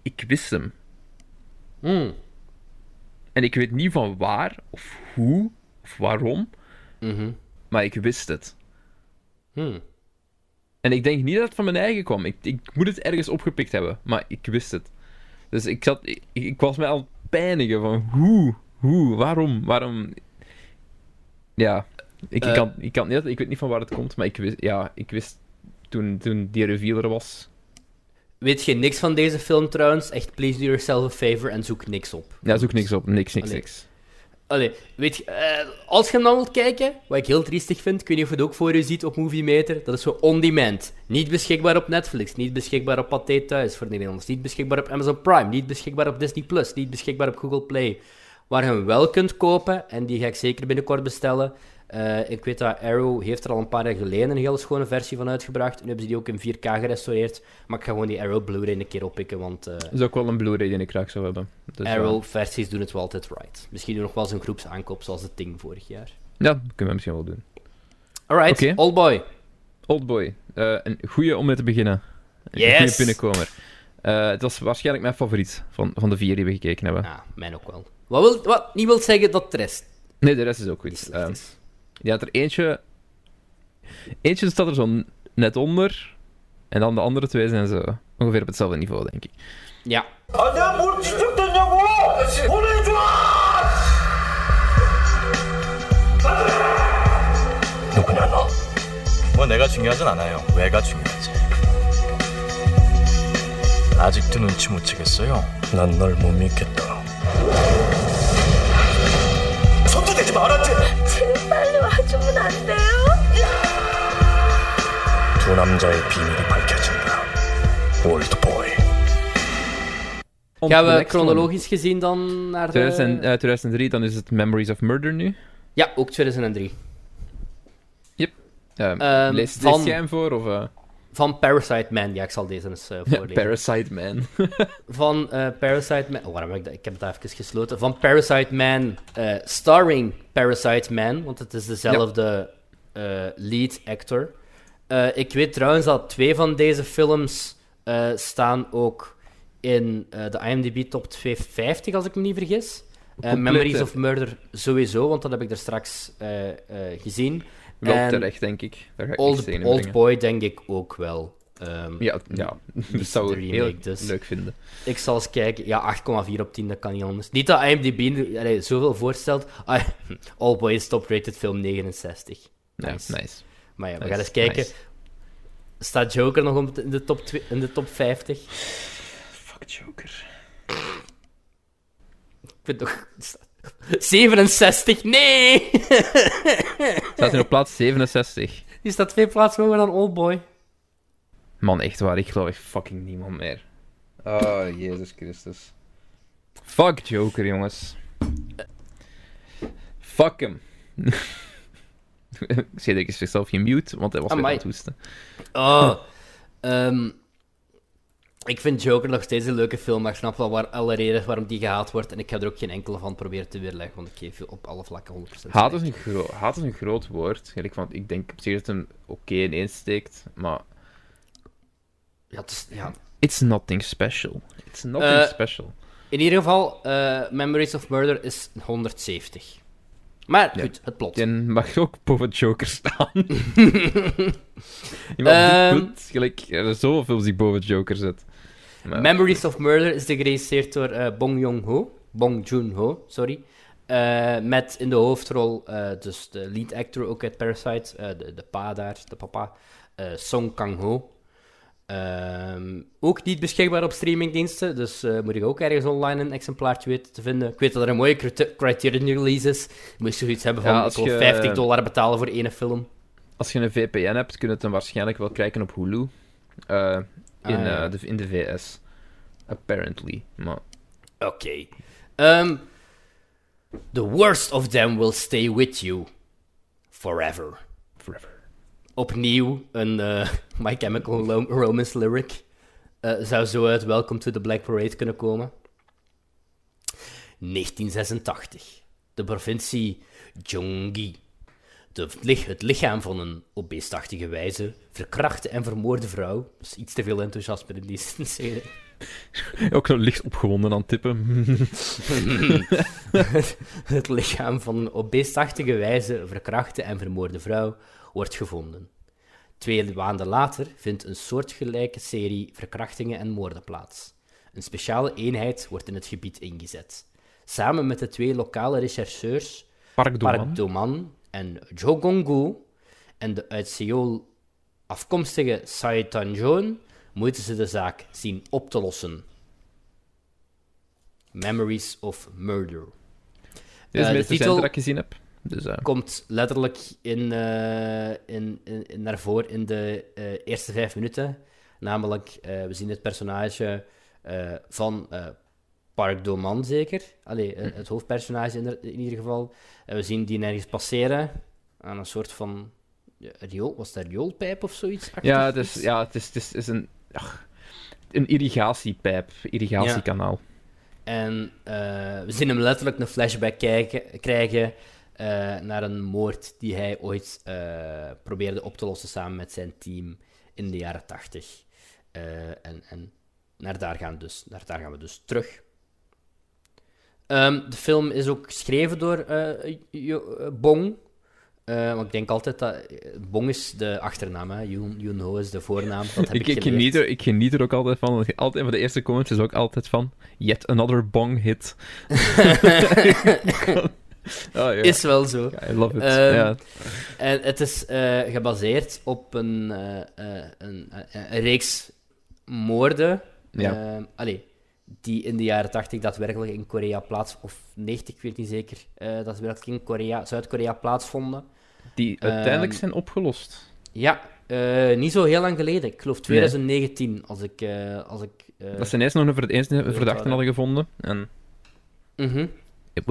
ik wist hem. Mm. En ik weet niet van waar, of hoe, of waarom, maar ik wist het. Mm. En ik denk niet dat het van mijn eigen kwam. Ik moet het ergens opgepikt hebben, maar ik wist het. Dus ik was mij al pijnigen van hoe, waarom... Ja, ik weet niet van waar het komt, maar ik wist toen die reveal er was. Weet je niks van deze film trouwens? Echt, please do yourself a favor en zoek niks op. Ja, zoek niks op. Niks. Allee, weet je... als je hem dan wilt kijken, wat ik heel triestig vind, ik weet niet of je het ook voor je ziet op Moviemeter, dat is zo on-demand. Niet beschikbaar op Netflix, niet beschikbaar op Pathé Thuis voor de Nederlanders, niet beschikbaar op Amazon Prime, niet beschikbaar op Disney+, niet beschikbaar op Google Play. Waar je hem wel kunt kopen, en die ga ik zeker binnenkort bestellen. Ik weet dat Arrow heeft er al een paar jaar geleden een hele schone versie van uitgebracht. Nu hebben ze die ook in 4K gerestaureerd. Maar ik ga gewoon die Arrow Blu-ray een keer oppikken, want... dat is ook wel een Blu-ray die ik graag zou hebben. Dus Arrow-versies doen het wel altijd right. Misschien nog wel eens een groepsaankoop, zoals de Ting vorig jaar. Ja, dat kunnen we misschien wel doen. Alright, okay. Oldboy. Een goeie om mee te beginnen. Een goeie binnenkomer. Het was waarschijnlijk mijn favoriet van de vier die we gekeken hebben. Ja, mijn ook wel. Wat niet wil zeggen dat de rest... Nee, de rest is ook goed. Je had er eentje staat er zo net onder, en dan de andere twee zijn zo ongeveer op hetzelfde niveau, denk ik. Ja. Gaan we chronologisch gezien dan naar de... 2003, dan is het Memories of Murder nu. Ja, ook 2003. Yep. Lees jij hem voor? Of, Van Parasite Man. Ja, ik zal deze eens voorlezen. Parasite Man. Van Parasite Man... Oh, waarom heb ik dat? Ik heb het even gesloten. Van Parasite Man, starring Parasite Man, want het is dezelfde lead actor. Ik weet trouwens dat 2 van deze films staan ook in de IMDb top 250, als ik me niet vergis. Memories of Murder sowieso, want dat heb ik er straks gezien. Wel terecht, denk ik. Daar ga ik Oldboy denk ik ook wel. Ja. Dat zou ik heel leuk vinden. Ik zal eens kijken. Ja, 8,4 op 10, dat kan niet anders. Niet dat IMDb zoveel voorstelt. Oldboy is top-rated film 69. Nice. Ja, nice. Maar ja, we gaan eens kijken. Nice. Staat Joker nog in de top 50? Fuck Joker. Ik vind toch... 67, nee! Staat hij op plaats 67? Die staat 2 plaatsen hoger dan Oldboy. Man, echt waar, ik geloof echt fucking niemand meer. Oh, Jezus Christus. Fuck Joker, jongens. Fuck hem. Cedric is zichzelf gemute, want hij was weer aan het hoesten. Oh. Ik vind Joker nog steeds een leuke film, maar ik snap wel alle redenen waarom die gehaat wordt. En ik ga er ook geen enkele van proberen te weerleggen, want ik geef je op alle vlakken 100%. Haat is een groot woord. Want ik denk op zich dat het hem oké ineensteekt, maar... Ja, ja. It's nothing special. It's nothing special. In ieder geval, Memories of Murder is 170. Maar goed, het plot. Je mag ook boven Joker staan. Er zijn zoveel films die boven Joker zitten. Memories of Murder is geregisseerd door Bong Joon-ho. Met in de hoofdrol, dus de lead actor ook uit Parasite, de pa daar, de papa, Song Kang-ho. Ook niet beschikbaar op streamingdiensten, dus moet ik ook ergens online een exemplaartje weten te vinden. Ik weet dat er een mooie Criterion release is. Moest je zoiets hebben van, ja, ik wil $50 betalen voor één film. Als je een VPN hebt, kun je het dan waarschijnlijk wel kijken op Hulu. In de VS. Apparently. Maar... Oké. The worst of them will stay with you. Forever. Opnieuw een My Chemical Romance lyric. Zou zo uit Welcome to the Black Parade kunnen komen. 1986. De provincie Gyeonggi. Het lichaam van een op beestachtige wijze verkrachte en vermoorde vrouw. Dus iets te veel enthousiasme in die serie. Ook zo licht opgewonden aan het tippen. Het lichaam van een op beestachtige wijze verkrachte en vermoorde vrouw wordt gevonden. 2 maanden later vindt een soortgelijke serie verkrachtingen en moorden plaats. Een speciale eenheid wordt in het gebied ingezet. Samen met de 2 lokale rechercheurs Park Do-man en Jo Gong-gu en de uit Seoul afkomstige Sae Tan-joon moeten ze de zaak zien op te lossen. Memories of Murder. Dit is de titel dat ik gezien heb. Dus, komt letterlijk in naar voren in de eerste 5 minuten. Namelijk, we zien het personage van Park Do-man zeker. Allee, het hoofdpersonage in ieder geval. We zien die nergens passeren aan een soort van... Riool, was dat rioolpijp of zoiets? Ja, het is een irrigatiepijp, irrigatiekanaal. Ja. En we zien hem letterlijk een flashback krijgen naar een moord die hij ooit probeerde op te lossen samen met zijn team in de jaren 80. En naar daar gaan we dus terug. De film is ook geschreven door Bong. Want ik denk altijd dat... Bong is de achternaam, hè. Joon-ho is de voornaam. Dat heb ik geniet er ook altijd van. Want altijd van de eerste comments is ook altijd van... Yet another Bong hit. Oh, ja. Is wel zo. I love it. Yeah. En het is gebaseerd op een reeks moorden. Ja. Die in de jaren 80 daadwerkelijk in Korea plaatsvonden, of 90, ik weet niet zeker, daadwerkelijk in Zuid-Korea plaatsvonden. Die uiteindelijk zijn opgelost. Ja, niet zo heel lang geleden. Ik geloof 2019, nee. als ik dat ze ineens nog een verdachte hadden gevonden. En... Dus, ik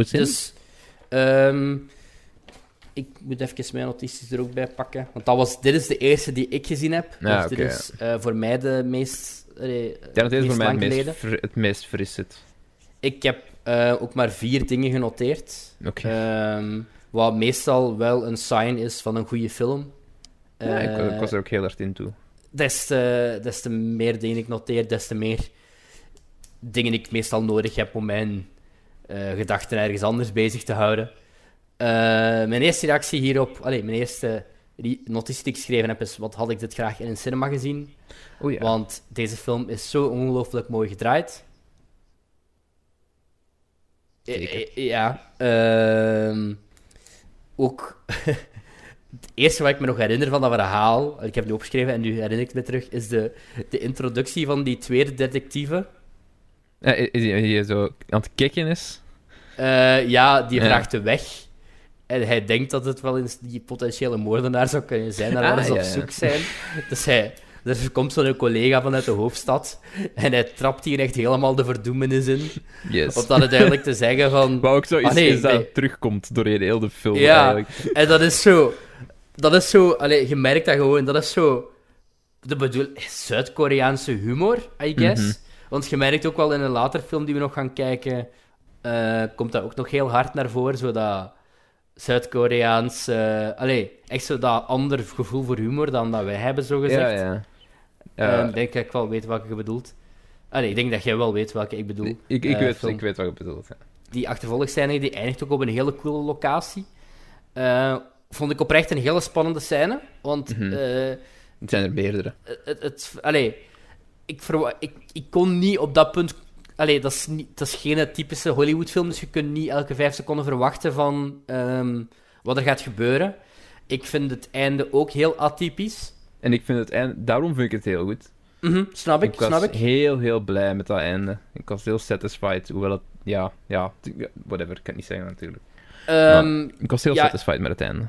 moet even mijn notities er ook bij pakken. Want dit is de eerste die ik gezien heb. Ja, dus dit is voor mij de meest... dat is voor mij het meest fris zit. Ik heb ook maar 4 dingen genoteerd. Okay. Wat meestal wel een sign is van een goede film. Ja, ik was er ook heel hard in toe. Des te meer dingen ik noteer, des te meer dingen ik meestal nodig heb om mijn gedachten ergens anders bezig te houden. Mijn eerste reactie hierop... mijn eerste notitie die ik geschreven heb is... Wat had ik dit graag in een cinema gezien? Oh, ja. Want deze film is zo ongelooflijk mooi gedraaid. Ja. Ook... Het eerste wat ik me nog herinner van dat verhaal... Ik heb nu opgeschreven en nu herinner ik me terug... Is de introductie van die 2 detectieven. Ja, die zo aan het kikken is... die vraagt de weg. En hij denkt dat het wel eens die potentiële moordenaar zou kunnen zijn, naar waar ze op zoek zijn. Dus er komt zo'n collega vanuit de hoofdstad en hij trapt hier echt helemaal de verdoemenis in. Yes. Om dan uiteindelijk te zeggen van... Wou ook zo is dat terugkomt door heel de film eigenlijk. En dat is zo... je merkt dat gewoon, dat is zo... Zuid-Koreaanse humor, I guess. Mm-hmm. Want je merkt ook wel in een later film die we nog gaan kijken... komt dat ook nog heel hard naar voren, zo dat Zuid-Koreaans... echt zo dat ander gevoel voor humor dan dat wij hebben, zogezegd. Ja. Ik denk dat ik wel weet welke je bedoelt. Ik denk dat jij wel weet welke ik bedoel. Ik weet wat je bedoelt, ja. Die achtervolgscène die eindigt ook op een hele coole locatie. Vond ik oprecht een hele spannende scène, want... het zijn er meerdere. Ik kon niet op dat punt... Allee, dat is geen typische Hollywoodfilm, dus je kunt niet elke 5 seconden verwachten van wat er gaat gebeuren. Ik vind het einde ook heel atypisch. En ik vind het einde... Daarom vind ik het heel goed. Mm-hmm, snap ik. Ik was heel, heel blij met dat einde. Ik was heel satisfied, hoewel het... Ja, whatever, ik kan het niet zeggen natuurlijk. Ik was heel satisfied met het einde.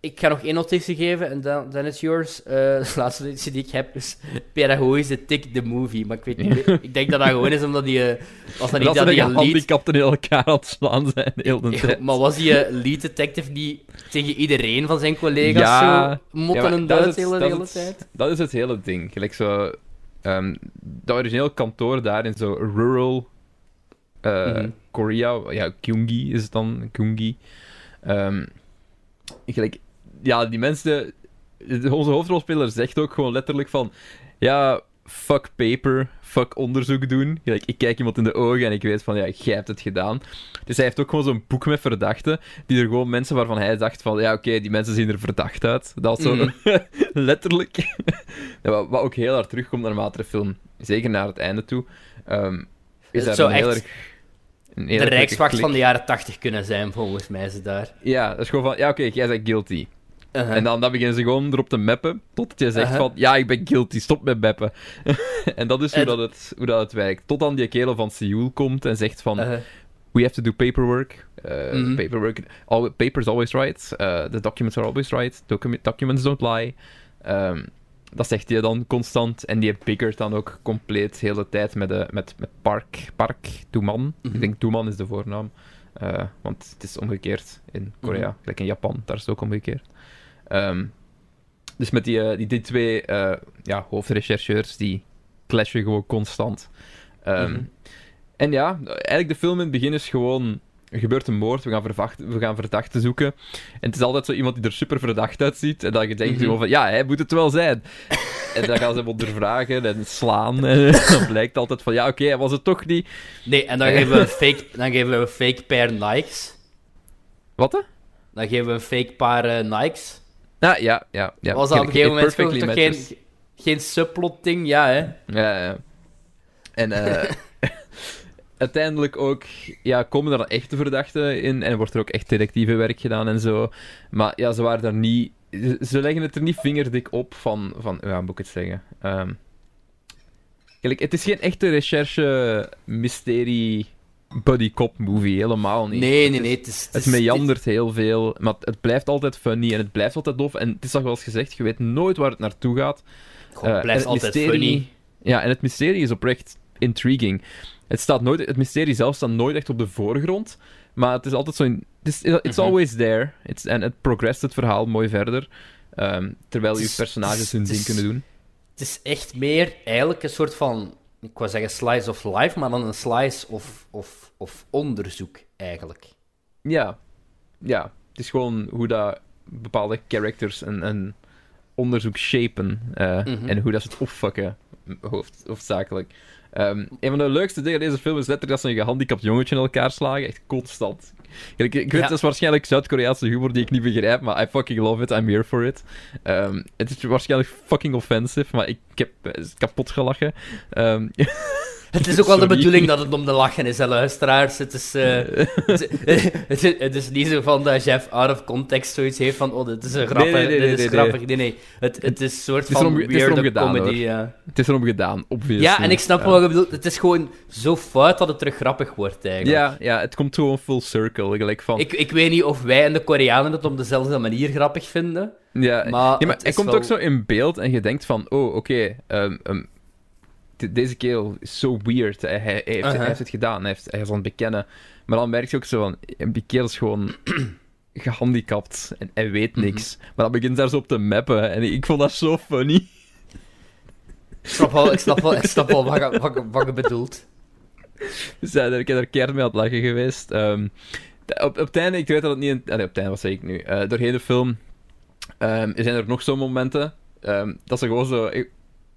Ik ga nog 1 notitie geven en dan is yours. De laatste notitie die ik heb is pedagogische Tick the Movie. Maar ik weet niet, ik denk dat dat gewoon is omdat die... was dat niet dat die gehandicapten in elkaar aan het slaan zijn de hele tijd. Maar was die lead detective niet tegen iedereen van zijn collega's zo motten en duit de hele tijd? Dat is het hele ding. Gelijk zo... dat origineel kantoor daar in zo rural Korea... Ja, Gyeonggi is het dan. Gyeonggi. Gelijk... Ja, die mensen... Onze hoofdrolspeler zegt ook gewoon letterlijk van... Ja, fuck paper, fuck onderzoek doen. Gelijk, ik kijk iemand in de ogen en ik weet van... Ja, jij hebt het gedaan. Dus hij heeft ook gewoon zo'n boek met verdachten... Die er gewoon mensen waarvan hij dacht van... Ja, oké, die mensen zien er verdacht uit. Dat was zo... letterlijk. Ja, wat ook heel hard terugkomt naarmate de film... Zeker naar het einde toe. Is dat zo echt... De rijkswacht van de jaren 80 kunnen zijn, volgens mij ze daar. Ja, dat is gewoon van, ja oké, jij bent guilty. Uh-huh. En dan beginnen ze gewoon erop te mappen, totdat je zegt van, ja ik ben guilty, stop met mappen. En dat is hoe dat het werkt. Tot dan die kerel van Seoul komt en zegt van, we have to do paperwork. Paperwork, all, paper's always right, the documents are always right, documents don't lie. Dat zegt hij dan constant. En die bikkert dan ook compleet de hele tijd met Park Toeman. Ik denk Toeman is de voornaam. Want het is omgekeerd in Korea. Gelijk in Japan, daar is het ook omgekeerd. Dus met die twee hoofdrechercheurs, die clashen gewoon constant. En ja, eigenlijk de film in het begin is gewoon... Er gebeurt een moord, we gaan verdachten zoeken. En het is altijd zo iemand die er super verdacht uitziet. En dan denkt je gewoon van, ja, hij moet het wel zijn. En dan gaan ze hem ondervragen en slaan. En dan blijkt altijd van, ja, oké, hij was het toch niet. Nee, en dan geven we een fake paar Nikes. Wat dan? Dan geven we een fake paar Nikes. Ah, ja. Was dat op een gegeven moment toch geen subplotting? Ja, hè? Ja. En... Uiteindelijk ook, ja, komen er dan echte verdachten in en wordt er ook echt detectieve werk gedaan en zo. Maar ja, ze waren daar niet... Ze leggen het er niet vingerdik op van ja, moet ik het zeggen? Kijk, het is geen echte recherche, mysterie, buddy cop movie, helemaal niet. Nee. Het meandert heel veel, maar het blijft altijd funny en het blijft altijd dof. En het is al wel eens gezegd, je weet nooit waar het naartoe gaat. Goh, het blijft altijd funny. Ja, en het mysterie is oprecht intriguing. Het mysterie zelf staat nooit echt op de voorgrond, maar het is altijd zo... It's always there. En het progresst het verhaal mooi verder, terwijl je personages hun ding kunnen doen. Het is echt meer eigenlijk een soort van, ik wou zeggen slice of life, maar dan een slice of onderzoek, eigenlijk. Ja. Het is gewoon hoe dat bepaalde characters en onderzoek shapen, en hoe dat ze het opvakken, hoofdzakelijk. Een van de leukste dingen aan deze film is letterlijk dat ze een gehandicapt jongetje in elkaar slagen. Echt constant. Ik weet, dat is waarschijnlijk Zuid-Koreaanse humor die ik niet begrijp, maar I fucking love it, I'm here for it. Het is waarschijnlijk fucking offensive, maar ik heb kapot gelachen. Het is ook wel de bedoeling dat het om te lachen is, hè, luisteraars. Het is, het is niet zo van dat Jeff out of context zoiets heeft van, oh, dit is een grap, dit is grappig. Nee. Het is een soort van weird comedy. Ja. Het is erom gedaan, obviously. Ja, en ik snap wel wat je bedoelt. Het is gewoon zo fout dat het terug grappig wordt, eigenlijk. Ja, het komt gewoon full circle. Gelijk van... Ik weet niet of wij en de Koreanen het op dezelfde manier grappig vinden. Ja, maar hij komt ook zo in beeld en je denkt van, oh, oké... Deze kerel is zo weird. Hij heeft het gedaan. Hij is aan het bekennen. Maar dan merk je ook zo van... Die kerel is gewoon gehandicapt. En hij weet niks. Maar dan begint daar zo op te mappen. En ik vond dat zo funny. Ik snap wel wat je bedoelt. Dus ja, ik heb er keihard mee aan het lachen geweest. Op het einde, ik weet dat het niet... Nee, op het einde, wat zeg ik nu? Doorheen de film zijn er nog zo'n momenten. Dat ze gewoon zo...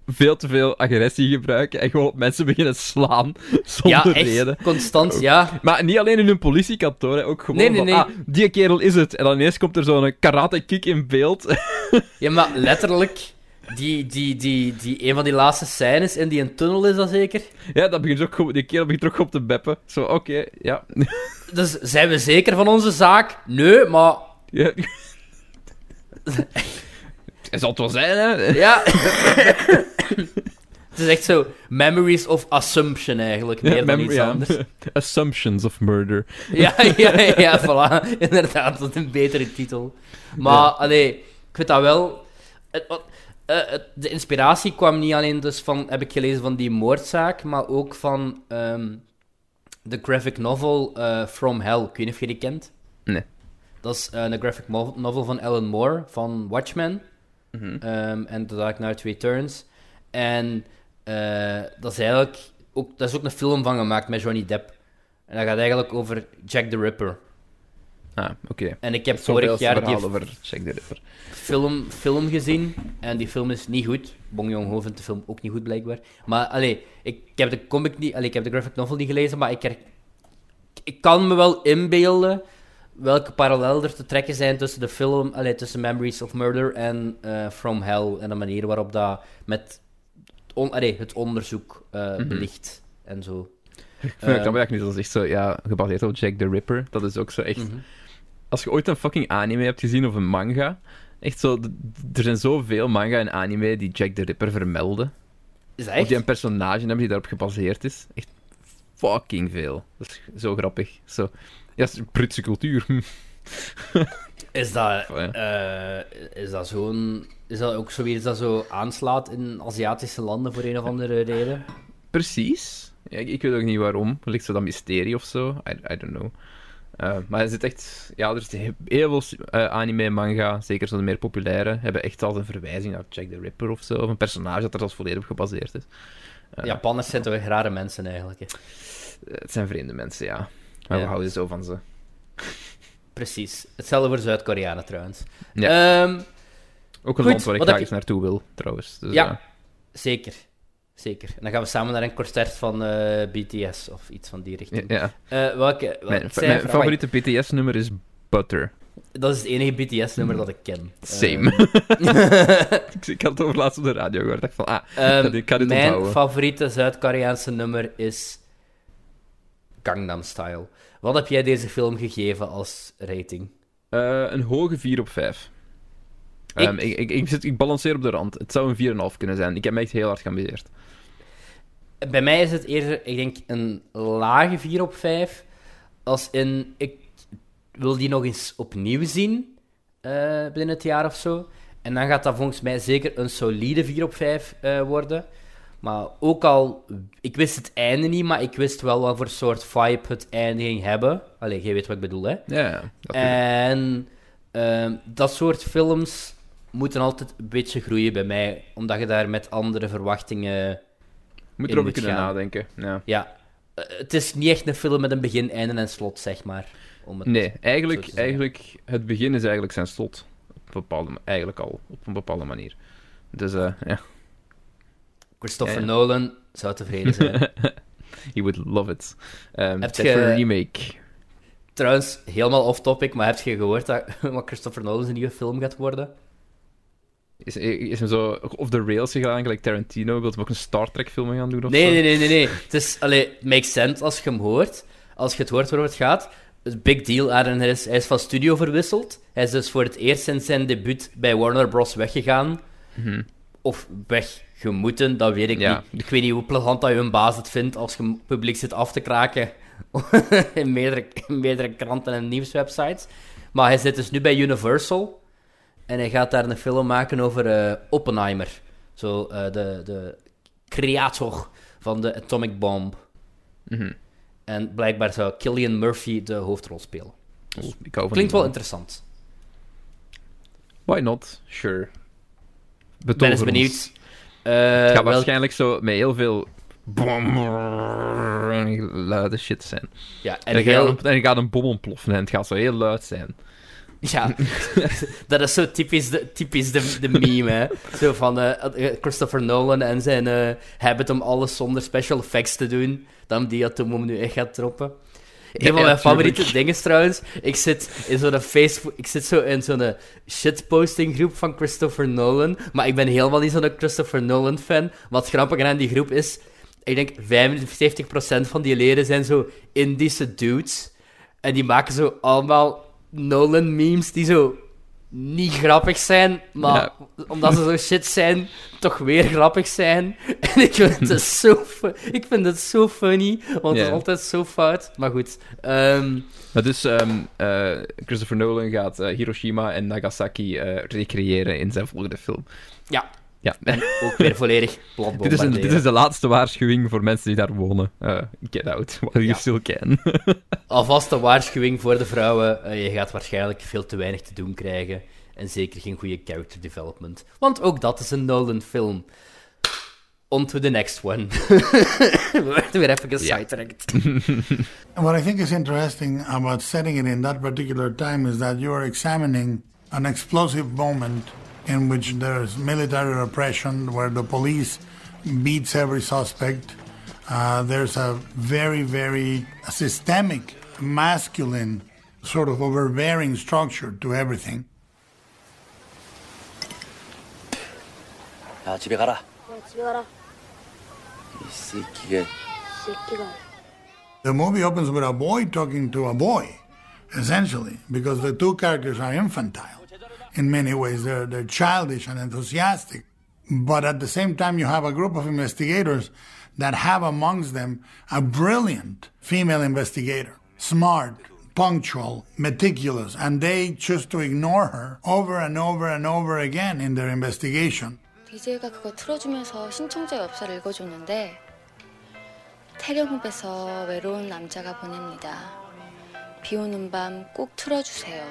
veel te veel agressie gebruiken en gewoon op mensen beginnen slaan zonder reden. Constant, ook. Ja. Maar niet alleen in hun politiekantoor, hè, ook gewoon nee. Ah, die kerel is het. En dan ineens komt er zo'n karate kick in beeld. Ja, maar letterlijk, Die een van die laatste scènes in die een tunnel is, dat zeker? Ja, dat begint ook goed. Die kerel begint ook op te beppen. Zo, oké, ja. Dus zijn we zeker van onze zaak? Nee, maar... Ja. Het zal het wel zijn, hè? Ja. Het is echt zo... Memories of Assumption, eigenlijk. Meer dan iets anders. Assumptions of Murder. ja, voilà. Inderdaad, dat is een betere titel. Maar, ik weet dat wel... De inspiratie kwam niet alleen dus van, heb ik gelezen, van die moordzaak, maar ook van de graphic novel From Hell. Ik weet niet of je die kent. Nee. Dat is een graphic novel van Alan Moore, van Watchmen. Mm-hmm. En The Dark Knight Returns. En dat is eigenlijk ook, daar is ook een film van gemaakt met Johnny Depp. En dat gaat eigenlijk over Jack the Ripper. Ah, oké. En ik heb vorig jaar die film gezien. En die film is niet goed. Bong Joon-ho vindt de film ook niet goed, blijkbaar. Maar, ik heb de graphic novel niet gelezen, maar ik kan me wel inbeelden welke parallel er te trekken zijn tussen de film, tussen Memories of Murder en From Hell. En de manier waarop dat met het onderzoek belicht en zo. Ik vind dat eigenlijk niet, dat is echt zo, ja, gebaseerd op Jack the Ripper. Dat is ook zo echt... Mm-hmm. Als je ooit een fucking anime hebt gezien, of een manga... Echt zo... Er zijn zoveel manga en anime die Jack the Ripper vermelden. Is dat echt? Of die een personage hebben die daarop gebaseerd is. Echt fucking veel. Dat is zo grappig. Zo... Ja, dat is Britse cultuur. Is dat ook zoiets dat zo aanslaat in Aziatische landen voor een of andere reden? Precies. Ja, ik weet ook niet waarom. Ligt zo dat mysterie of zo? I don't know. Maar er zit echt... Ja, er zit heel veel anime en manga, zeker zo de meer populaire, hebben echt altijd een verwijzing naar Jack the Ripper of zo. Of een personage dat er als volledig op gebaseerd is. Japanners zijn toch echt rare mensen, eigenlijk, hè? Het zijn vreemde mensen, ja. Maar we houden zo van ze. Precies. Hetzelfde voor Zuid-Koreanen, trouwens. Ja. Ook een land waar ik graag eens naartoe wil, trouwens. Dus, ja, zeker. Zeker. En dan gaan we samen naar een concert van BTS of iets van die richting. Ja. Mijn favoriete BTS-nummer is Butter. Dat is het enige BTS-nummer dat ik ken. Same. Ik had het over laatst op de radio gehoord. Ik dacht van, ik kan dit mijn onthouden. Favoriete Zuid-Koreaanse nummer is Gangnam Style. Wat heb jij deze film gegeven als rating? Een hoge 4/5. Ik balanceer op de rand. Het zou een 4,5 kunnen zijn. Ik heb me echt heel hard geamuseerd. Bij mij is het eerder, ik denk, een lage 4/5. Als in, ik wil die nog eens opnieuw zien binnen het jaar of zo. En dan gaat dat volgens mij zeker een solide 4/5 worden. Maar ook al, ik wist het einde niet, maar ik wist wel wat voor soort vibe het einde ging hebben. Allee, jij weet wat ik bedoel, hè? Ja, dat en... dat soort films moeten altijd een beetje groeien bij mij, omdat je daar met andere verwachtingen moet erover kunnen nadenken. Ja. Het is niet echt een film met een begin, einde en slot, zeg maar. Het begin is eigenlijk zijn slot. Op een bepaalde manier. Dus, ja. Christopher Nolan zou tevreden zijn. He would love it. Een remake... Trouwens, helemaal off-topic, maar heb je gehoord dat Christopher Nolan een nieuwe film gaat worden? Is hem zo off the rails gegaan, gelijk Tarantino? Wil hem ook een Star Trek film gaan doen? Of nee. Het is, makes sense als je hem hoort. Als je het hoort waarover het gaat. Een big deal aan hem is. Hij is van studio verwisseld. Hij is dus voor het eerst sinds zijn debuut bij Warner Bros. Weggegaan. Mm-hmm. Of weggemoeten, dat weet ik niet. Ik weet niet hoe plezant dat je een baas het vindt als je publiek zit af te kraken. in meerdere kranten en nieuwswebsites. Maar hij zit dus nu bij Universal. En hij gaat daar een film maken over Oppenheimer. Zo, de creator van de atomic bomb. Mm-hmm. En blijkbaar zou Cillian Murphy de hoofdrol spelen. Dus klinkt wel interessant. Why not? Sure. Ik ben eens benieuwd. Het gaat waarschijnlijk zo met heel veel... luide shit zijn. Ja, en gaat een bom ontploffen en het gaat zo heel luid zijn. Ja, dat is zo typisch de meme, hè. Zo van Christopher Nolan en zijn habit om alles zonder special effects te doen, dan die atoombom nu echt gaat droppen. Een van mijn favoriete dingen trouwens. Ik zit zo in zo'n shitposting groep van Christopher Nolan. Maar ik ben helemaal niet zo'n Christopher Nolan fan. Wat grappiger aan die groep is, ik denk 75% van die leden zijn zo Indische dudes. En die maken zo allemaal Nolan memes die zo niet grappig zijn, maar omdat ze zo shit zijn, toch weer grappig zijn. En ik vind het zo funny, want het is altijd zo fout. Maar goed. Christopher Nolan gaat Hiroshima en Nagasaki recreëren in zijn volgende film. Ja. Ja. En ook weer volledig plat. Dit is de laatste waarschuwing voor mensen die daar wonen. Get out, while you still can. Alvast een waarschuwing voor de vrouwen. Je gaat waarschijnlijk veel te weinig te doen krijgen. En zeker geen goede character development. Want ook dat is een Nolan-film. On to the next one. We werden weer even sidetracked. What I think is interesting about setting it in that particular time is that you are examining an explosive moment in which there's military repression, where the police beats every suspect. There's a very, very systemic, masculine, sort of overbearing structure to everything. The movie opens with a boy talking to a boy, essentially, because the two characters are infantile. In many ways, they're childish and enthusiastic. But at the same time, you have a group of investigators that have amongst them a brilliant female investigator. Smart, punctual, meticulous, and they choose to ignore her over and over and over again in their investigation. DJ가 그거 틀어주면서 신청자 엽서를 읽어줬는데 태령 홈에서 외로운 남자가 보냅니다. 비 오는 밤 꼭 틀어주세요.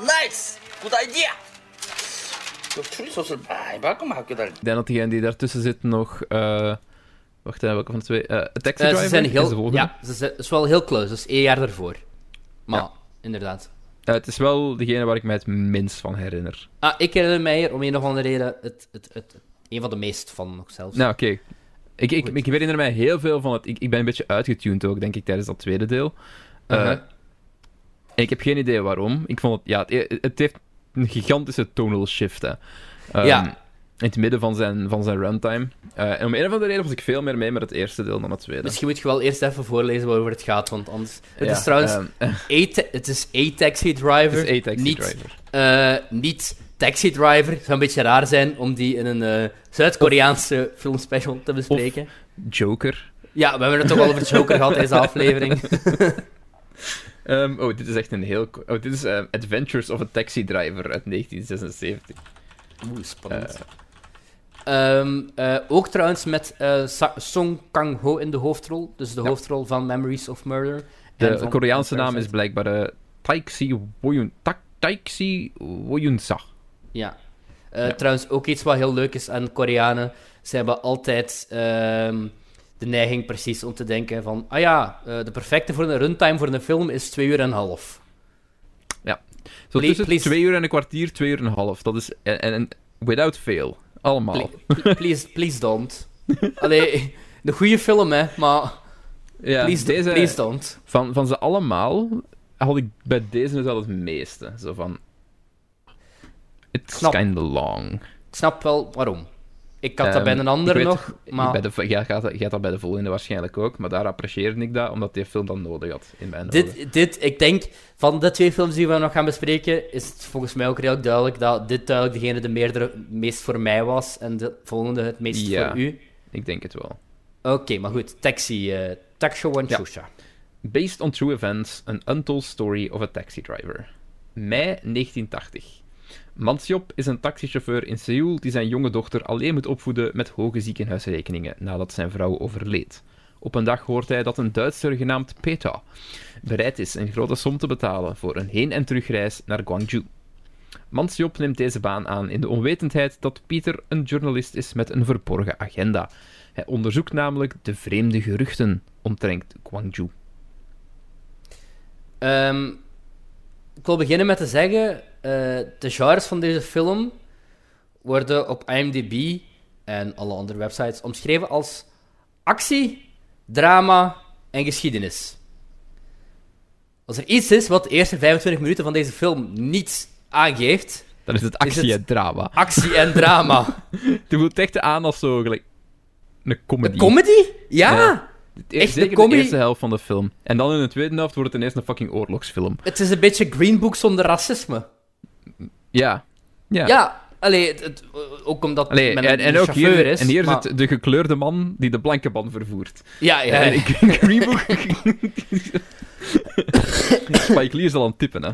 Nice! Good idea! Ik denk dat diegenen die daartussen zitten nog... wacht, welke van de twee? Taxi Driver? Ze zijn heel... Ja, het is wel heel close. Dat is 1 jaar daarvoor. Maar, inderdaad. Het is wel degene waar ik mij het minst van herinner. Ah, ik herinner mij hier, om een of andere reden, een van de meest van nog zelfs. Nou, oké. Ik herinner mij heel veel van het... Ik ben een beetje uitgetuned ook, denk ik, tijdens dat tweede deel. En ik heb geen idee waarom. Ik vond het... Ja, het heeft een gigantische tonal shift, hè. In het midden van zijn runtime. En om een of andere reden was ik veel meer mee met het eerste deel dan het tweede. Misschien moet je wel eerst even voorlezen waarover het gaat, want anders... Het is trouwens... Het is A-Taxi Driver. Het is A-Taxi Driver. Niet... Taxi Driver. Het zou een beetje raar zijn om die in een Zuid-Koreaanse filmspecial te bespreken. Of Joker. Ja, we hebben het toch al over Joker gehad in deze aflevering. Dit is echt een heel... dit is Adventures of a Taxi Driver uit 1976. Oeh, spannend. Ook trouwens met Song Kang-ho in de hoofdrol. Dus de hoofdrol van Memories of Murder. De Koreaanse naam is blijkbaar Taexi Woyun Tak. Taexi Woyunsa. Ja. Trouwens, ook iets wat heel leuk is aan Koreanen. Ze hebben altijd de neiging precies om te denken van... Ah ja, de perfecte voor een runtime voor een film is 2,5 uur. Ja. Zo tussen 2 uur en een kwartier, 2,5 uur. Dat is... En without fail. Allemaal. Please don't. Allee, de goede film, hè. Maar... Ja, please don't. Van ze allemaal... had ik bij deze dus al het meeste. Zo van... It's kind of long. Ik snap wel waarom. Ik had dat bij een ander nog, maar... Jij had dat bij de volgende waarschijnlijk ook, maar daar apprecieerde ik dat, omdat die film dat nodig had in mijn ogen. Ik denk, van de twee films die we nog gaan bespreken, is het volgens mij ook redelijk duidelijk dat dit duidelijk degene meest voor mij was en de volgende het meest voor u. Ik denk het wel. Oké, maar goed. Taxi. Taxi One Shusha. Based on True Events, An Untold Story of a Taxi Driver. Mei 1980. Mansiop is een taxichauffeur in Seoul die zijn jonge dochter alleen moet opvoeden met hoge ziekenhuisrekeningen nadat zijn vrouw overleed. Op een dag hoort hij dat een Duitser genaamd Peter bereid is een grote som te betalen voor een heen- en terugreis naar Gwangju. Mansiop neemt deze baan aan in de onwetendheid dat Peter een journalist is met een verborgen agenda. Hij onderzoekt namelijk de vreemde geruchten omtrent Gwangju. Ik wil beginnen met te zeggen, de genres van deze film worden op IMDb en alle andere websites omschreven als actie, drama en geschiedenis. Als er iets is wat de eerste 25 minuten van deze film niet aangeeft... Dan is het actie en drama. Actie en drama. Je voelt echt aan als zo gelijk... Een comedy. Een comedy? Ja. Echt zeker de eerste helft van de film. En dan in de tweede helft wordt het ineens een fucking oorlogsfilm. Het is een beetje Green Book zonder racisme. Ja. Ja. Allee, ook omdat... Allee, en ook hier is... En hier maar... zit de gekleurde man die de blanke man vervoert. Ja. En Green Book... Spike Lee is al aan het tippen, hè.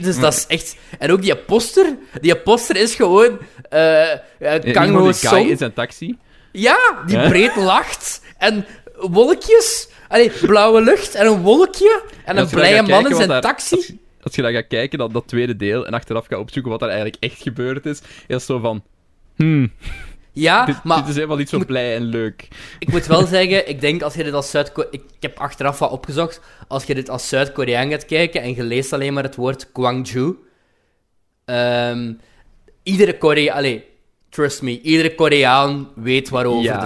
Dus dat is echt... En ook die poster. Die poster is gewoon... Kang-ho Song. Die is een taxi. Ja, die breed lacht. En wolkjes. Allee, blauwe lucht en een wolkje. En een blije man in zijn taxi. Als je dan gaat kijken, dan dat tweede deel, en achteraf gaat opzoeken wat er eigenlijk echt gebeurd is, is zo van... Ja, dit is helemaal niet zo blij en leuk. Ik moet wel zeggen, ik denk als je dit als Zuid-Koreaan... Ik heb achteraf wat opgezocht. Als je dit als Zuid-Koreaan gaat kijken en je leest alleen maar het woord Gwangju... iedere Koreaan... Allee, trust me. Iedere Koreaan weet waarover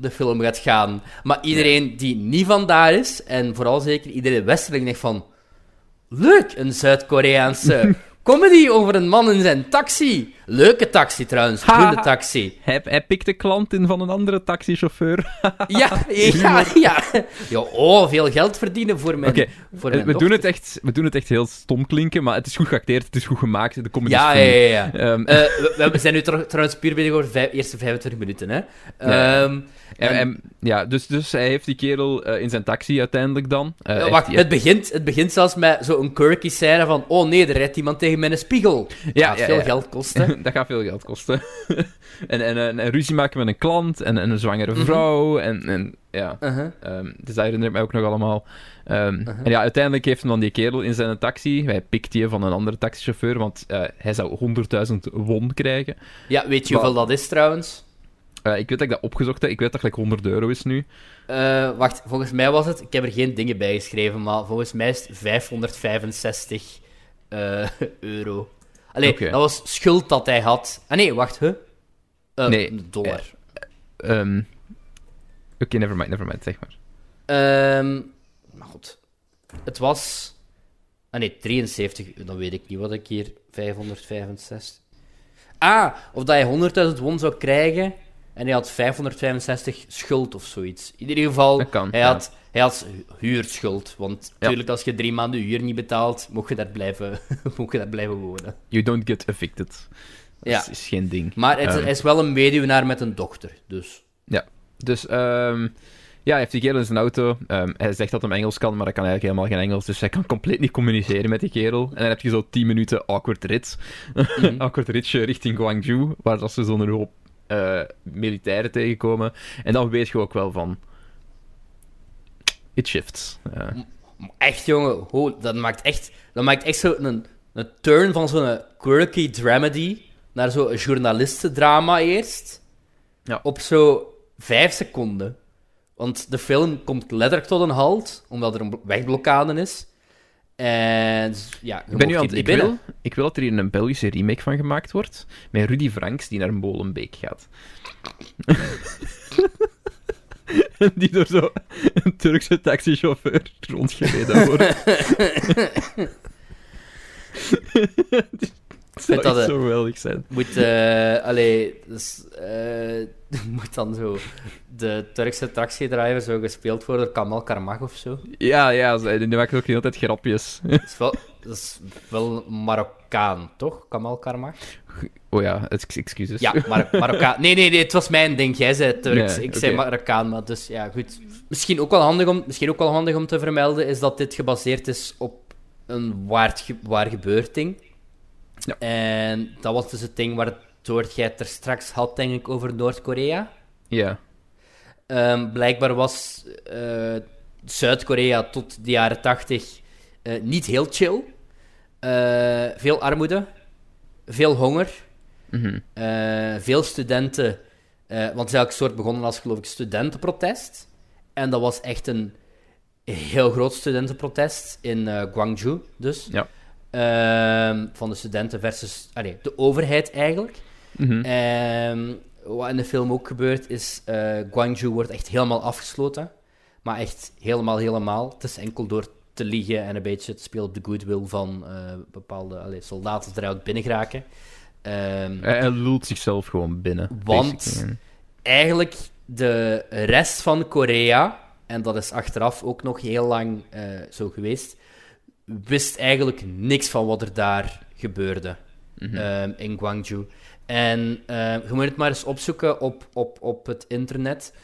de film gaat gaan. Maar iedereen die niet van daar is, en vooral zeker iedere westerling, denkt van... Leuk, een Zuid-Koreaanse comedy over een man in zijn taxi. Leuke taxi trouwens, groene taxi. Hij pikt de klant in van een andere taxichauffeur. ja. Veel geld verdienen voor mijn dochter. We doen het echt heel stom klinken, maar het is goed geacteerd, het is goed gemaakt. De comedy is goed. We zijn nu trouwens puur bezig over de eerste 25 minuten, hè. Dus hij heeft die kerel in zijn taxi uiteindelijk dan. Het begint zelfs met zo'n quirky scène van... Oh nee, er rijdt iemand tegen mijn spiegel. Dat gaat veel geld kosten. en ruzie maken met een klant en een zwangere vrouw. Mm-hmm. Dus dat herinnert mij ook nog allemaal. En ja, uiteindelijk heeft hem dan die kerel in zijn taxi. Hij pikt die van een andere taxichauffeur, want hij zou 100.000 won krijgen. Ja, weet je hoeveel dat is trouwens? Ik weet dat ik dat opgezocht heb. Ik weet dat het like €100 is nu. Wacht, volgens mij was het... Ik heb er geen dingen bij geschreven, maar volgens mij is het €565. Allee, dat was schuld dat hij had. Ah nee, wacht, hè? Nee. Dollar. Oké, nevermind, zeg maar. Maar goed. Het was... Ah nee, 73. Dan weet ik niet wat ik hier... 565... of dat hij 100.000 won zou krijgen... En hij had 565 schuld of zoiets. In ieder geval, hij had huurschuld. Want natuurlijk, als je 3 maanden huur niet betaalt, mocht je daar blijven wonen. You don't get evicted. Dat is geen ding. Maar hij is wel een weduwnaar met een dochter, dus... Ja, dus... hij heeft die kerel in zijn auto. Hij zegt dat hij Engels kan, maar hij kan eigenlijk helemaal geen Engels. Dus hij kan compleet niet communiceren met die kerel. En dan heb je zo 10 minuten awkward rit. Mm-hmm. Awkward ritje richting Gwangju, waar dat ze zo'n hoop... militairen tegenkomen. En dan weet je ook wel van... It shifts. Echt, jongen. Dat maakt echt zo'n turn van zo'n quirky dramedy naar zo'n journalistendrama eerst. Ja. Op zo'n 5 seconden. Want de film komt letterlijk tot een halt, omdat er een wegblokkade is. En ja, ik wil dat er hier een Belgische remake van gemaakt wordt met Rudy Franks die naar Molenbeek gaat. En die door zo een Turkse taxichauffeur rondgereden wordt. Dat zou zo geweldig zijn. Moet dan zo de Turkse taxidriver zo gespeeld worden door Kamal Karmach of zo? Ja, die maakt ook niet altijd grapjes. Dat is wel Marokkaan, toch? Kamal Karmach? Oh ja, excuses. Ja, Marokkaan. Nee, het was mijn ding. Jij zei Turks, zei Marokkaan, maar dus ja, goed. Misschien ook wel handig om te vermelden is dat dit gebaseerd is op een waar gebeurd ding. Ja. En dat was dus het ding waardoor jij het er straks had, denk ik, over Noord-Korea. Ja. Blijkbaar was Zuid-Korea tot de jaren 80 niet heel chill. Veel armoede, veel honger, veel studenten. Want ze eigenlijk soort begonnen als, geloof ik, studentenprotest. En dat was echt een heel groot studentenprotest in Gwangju, dus. Ja. Van de studenten versus de overheid eigenlijk. Wat in de film ook gebeurt, is Gwangju wordt echt helemaal afgesloten. Maar echt helemaal. Het is enkel door te liegen en een beetje te spelen op de goodwill van bepaalde soldaten die eruit binnen geraken. Hij lult zichzelf gewoon binnen. Want eigenlijk de rest van Korea, en dat is achteraf ook nog heel lang zo geweest, wist eigenlijk niks van wat er daar gebeurde in Gwangju. En je moet het maar eens opzoeken op het internet,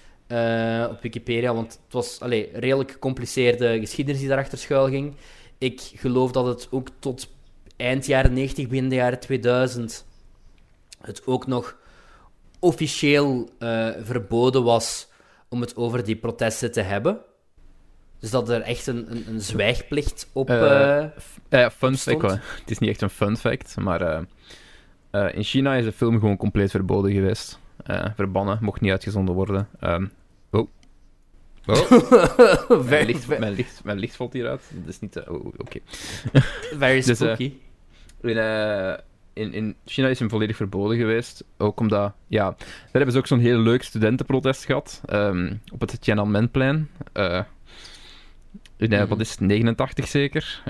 op Wikipedia, want het was redelijk gecompliceerde geschiedenis die daarachter schuil ging. Ik geloof dat het ook tot eind jaren 90, begin de jaren 2000, het ook nog officieel verboden was om het over die protesten te hebben. Dus dat er echt een zwijgplicht op fun fact, hoor. Het is niet echt een fun fact, maar... in China is de film gewoon compleet verboden geweest. Verbannen, mocht niet uitgezonden worden. Mijn licht valt hier uit. Dat is niet... Oké. Very spooky. Dus, in China is hem volledig verboden geweest. Ook omdat... Ja, daar hebben ze ook zo'n heel leuk studentenprotest gehad. Op het Tiananmenplein. In wat is het, 89 zeker?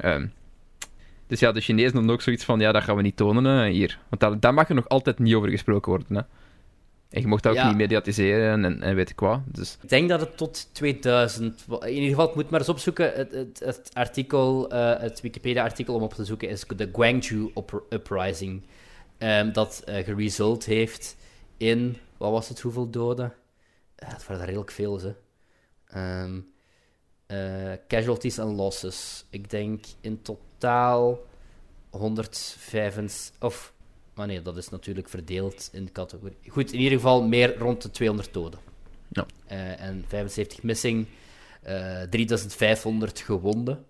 Dus ja, de Chinezen hadden ook zoiets van, ja, dat gaan we niet tonen hier. Want daar mag er nog altijd niet over gesproken worden. Hè. En je mocht dat ook niet mediatiseren en weet ik wat. Dus. Ik denk dat het tot 2000... In ieder geval, het moet maar eens opzoeken. Het artikel, het Wikipedia-artikel om op te zoeken is de Gwangju Uprising. Dat geresult heeft in... Wat was het? Hoeveel doden? Het waren er redelijk veel, hè. Casualties en losses. Ik denk in totaal 105... Of, maar nee, dat is natuurlijk verdeeld in de categorie. Goed, in ieder geval meer rond de 200 doden. Ja. En 75 missing, 3500 gewonden.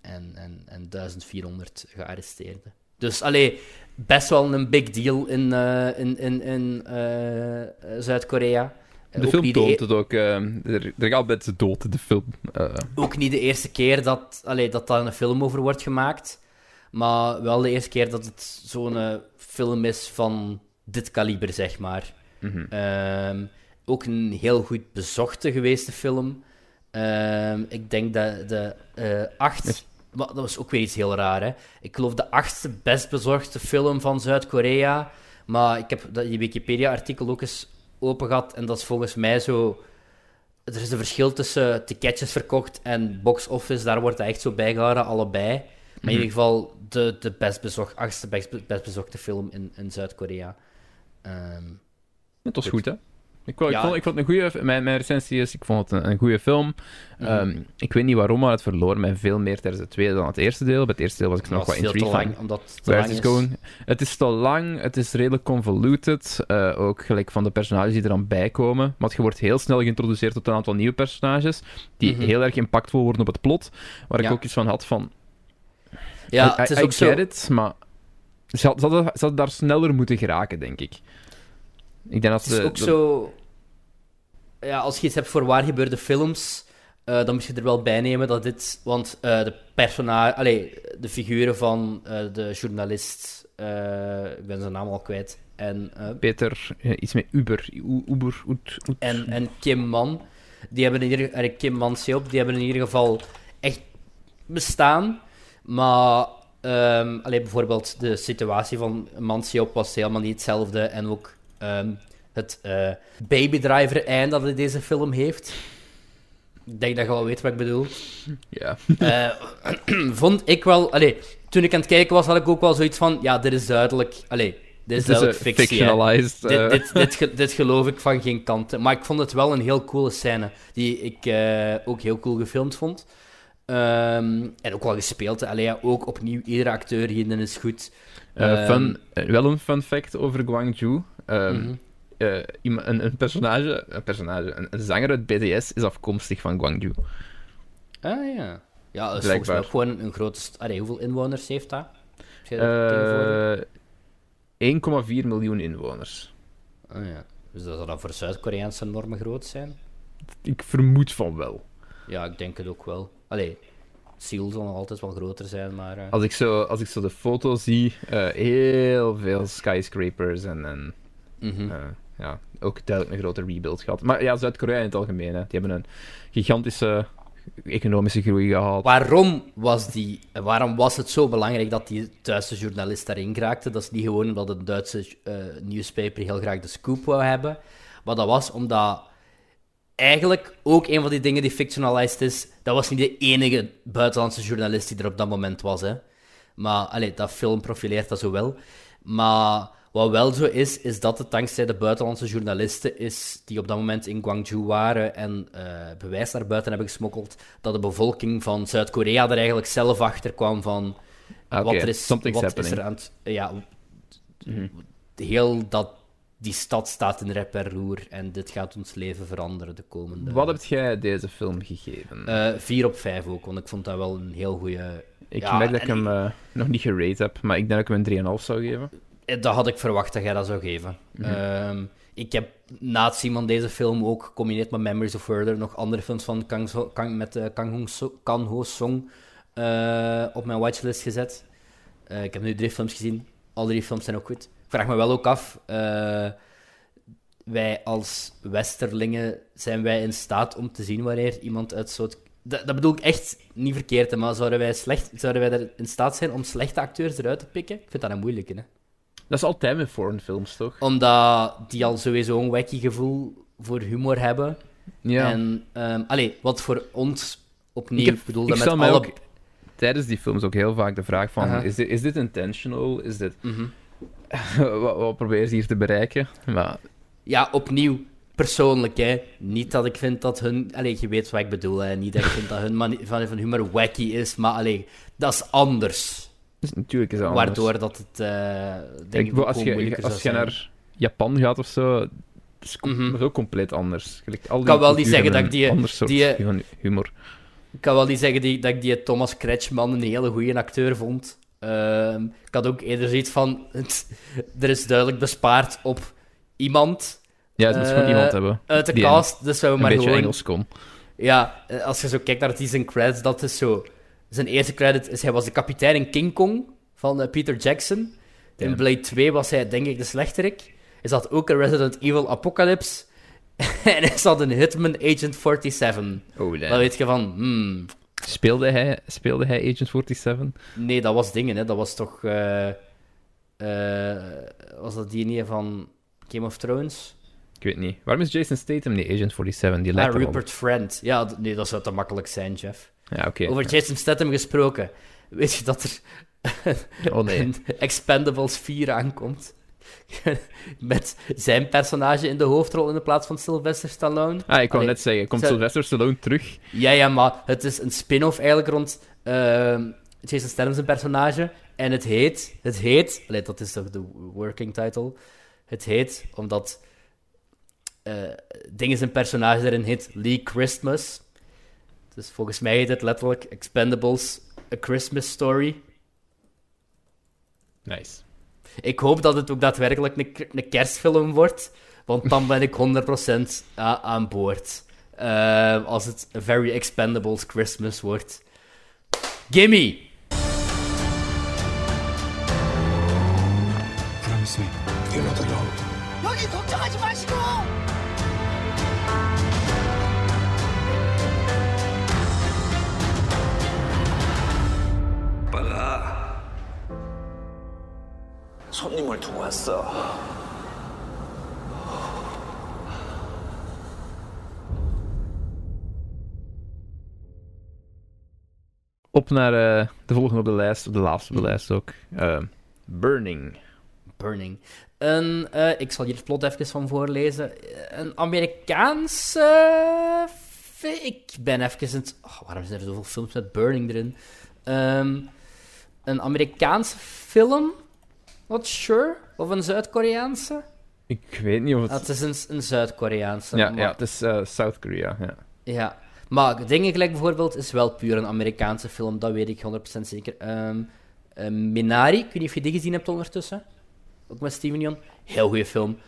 En 1400 gearresteerden. Dus, best wel een big deal in Zuid-Korea. De film toont het ook. Er gaat mensen dood in de film. Ook niet de eerste keer dat daar een film over wordt gemaakt. Maar wel de eerste keer dat het zo'n film is van dit kaliber, zeg maar. Ook een heel goed bezochte geweeste film. Ik denk dat dat was ook weer iets heel raar, hè. Ik geloof de 8e best bezorgde film van Zuid-Korea. Maar ik heb die Wikipedia-artikel ook eens open gehad, en dat is volgens mij zo... Er is een verschil tussen ticketjes verkocht en box office, daar wordt echt zo bijgehouden, allebei. Maar in ieder geval de best bezochte film in Zuid-Korea. Het was goed, hè? Ik vond het een goede... Mijn recensie is, ik vond het een goede film. Ik weet niet waarom, maar het verloor mij veel meer tijdens het tweede dan het eerste deel. Bij het eerste deel was ik nog wat intrigued van. Het is te lang, het is redelijk convoluted. Ook gelijk van de personages die er aan bij komen. Want je wordt heel snel geïntroduceerd tot een aantal nieuwe personages, die heel erg impactvol worden op het plot. Waar ik ook iets van had van... Ja, het is ook zo. Maar ze hadden daar sneller moeten geraken, denk ik. Ik denk dat het is ook zo... Ja, als je iets hebt voor waar gebeurde films, dan moet je er wel bij nemen dat dit... Want de figuren van de journalist... ik ben zijn naam al kwijt. En, Peter, iets met Uber. En Kim Man. Kim Man-seop, die hebben in ieder geval echt bestaan. Maar bijvoorbeeld de situatie van Man-seop was helemaal niet hetzelfde. En ook... het Baby Driver-eind dat in deze film heeft. Ik denk dat je wel weet wat ik bedoel. Ja. Vond ik wel... toen ik aan het kijken was, had ik ook wel zoiets van... Ja, dit is duidelijk... dit is duidelijk fictie. Fictionalized. Dit geloof ik van geen kant. Maar ik vond het wel een heel coole scène. Die ik ook heel cool gefilmd vond. En ook wel gespeeld. Ook opnieuw, iedere acteur hierin is goed. Wel een fun fact over Gwangju... Een zanger uit BTS is afkomstig van Gwangju. Ah ja. Ja, dat is volgens mij ook gewoon een grote... hoeveel inwoners heeft dat? 1,4 miljoen inwoners. Ah ja. Dus dat zou dan voor Zuid-Koreaanse normen groot zijn? Ik vermoed van wel. Ja, ik denk het ook wel. Seoul zal nog altijd wel groter zijn, maar... Als ik zo de foto zie, heel veel skyscrapers en ja, ook duidelijk een grote rebuild gehad. Maar ja, Zuid-Korea in het algemeen, hè, die hebben een gigantische economische groei gehad. Waarom was het zo belangrijk dat die Duitse journalist daarin geraakte? Dat is niet gewoon omdat een Duitse newspaper heel graag de scoop wou hebben, maar dat was omdat... Eigenlijk ook een van die dingen die fictionalized is, dat was niet de enige buitenlandse journalist die er op dat moment was. Hè. Maar dat film profileert dat zo wel. Maar wat wel zo is, is dat het dankzij de buitenlandse journalisten is die op dat moment in Gwangju waren en bewijs naar buiten hebben gesmokkeld, dat de bevolking van Zuid-Korea er eigenlijk zelf achter kwam van wat is er aan het... Ja, heel dat... Die stad staat in rep en roer en dit gaat ons leven veranderen de komende... Wat heb jij deze film gegeven? 4/5 ook, want ik vond dat wel een heel goede... Ik merk dat ik hem nog niet gerate heb, maar ik denk dat ik hem een 3,5 zou geven. Dat had ik verwacht dat jij dat zou geven. Ik heb na het zien van deze film ook, gecombineerd met Memories of Murder, nog andere films van Kang Ho Song op mijn watchlist gezet. Ik heb nu 3 films gezien. Alle 3 films zijn ook goed. Ik vraag me wel ook af, wij als westerlingen, zijn wij in staat om te zien wanneer iemand uit zo'n... Dat bedoel ik echt niet verkeerd, maar zouden wij er in staat zijn om slechte acteurs eruit te pikken? Ik vind dat een moeilijke, hè. Dat is altijd met foreign films, toch? Omdat die al sowieso een wacky gevoel voor humor hebben. Ja. En, wat voor ons opnieuw... Ik bedoel, tijdens die films ook heel vaak de vraag van, is dit intentional? Is dit... Wat proberen ze hier te bereiken? Maar... Ja, opnieuw, persoonlijk, hè. Niet dat ik vind dat hun... je weet wat ik bedoel, hè. Niet dat ik vind dat hun manier van humor wacky is, maar dat is anders. Dus natuurlijk is dat anders. Waardoor dat het... Als je naar Japan gaat of zo, dat is zo compleet anders. Ik kan wel niet zeggen dat ik die Thomas Kretschmann een hele goede acteur vond. Ik had ook eerder zoiets van... er is duidelijk bespaard op iemand. Ja, het moet gewoon iemand hebben. Uit de cast, dus we maar gewoon... Engels kon. Ja, als je zo kijkt naar die zijn credits, dat is zo... Zijn eerste credit is, hij was de kapitein in King Kong van Peter Jackson. Damn. In Blade 2 was hij, denk ik, de slechterik. Hij zat ook in Resident Evil Apocalypse. En hij zat in Hitman Agent 47. Oh, dan weet je van... Speelde hij Agent 47? Nee, dat was dingen, hè. Dat was toch... was dat die niet van Game of Thrones? Ik weet niet. Waarom is Jason Statham niet Agent 47? Die lijkt Rupert Friend. Ja, nee, dat zou te makkelijk zijn, Jeff. Ja, oké. Over Jason Statham gesproken. Weet je dat er een Expendables 4 aankomt? Met zijn personage in de hoofdrol in de plaats van Sylvester Stallone. Ah, ik wou net zeggen, komt Sylvester Stallone terug? Ja, maar het is een spin-off eigenlijk rond Jason Statham zijn personage. En het heet... dat is toch de working title. Het heet, omdat dingen zijn personage erin heet Lee Christmas. Dus volgens mij heet het letterlijk Expendables A Christmas Story. Nice. Ik hoop dat het ook daadwerkelijk een kerstfilm wordt, want dan ben ik 100% aan boord. Als het A Very Expendables Christmas wordt. Gimme! Promise me, you're not alone. 여기 걱정하지 마시고! 빨라. 손님을 두고 왔어. Op naar de volgende op de lijst, de laatste op de lijst ook. Burning. Ik zal hier het plot even van voorlezen. Een Amerikaanse... Ik ben even... waarom zijn er zoveel films met Burning erin? Een Amerikaanse film... Not sure? Of een Zuid-Koreaanse? Ik weet niet of het... het is een Zuid-Koreaanse. Ja, maar... ja, het is South Korea. Ja. Ja, maar dingen gelijk bijvoorbeeld is wel puur een Amerikaanse film. Dat weet ik 100% zeker. Minari, ik weet niet of je die gezien hebt ondertussen. Ook met Steven Yeun. Heel goede film.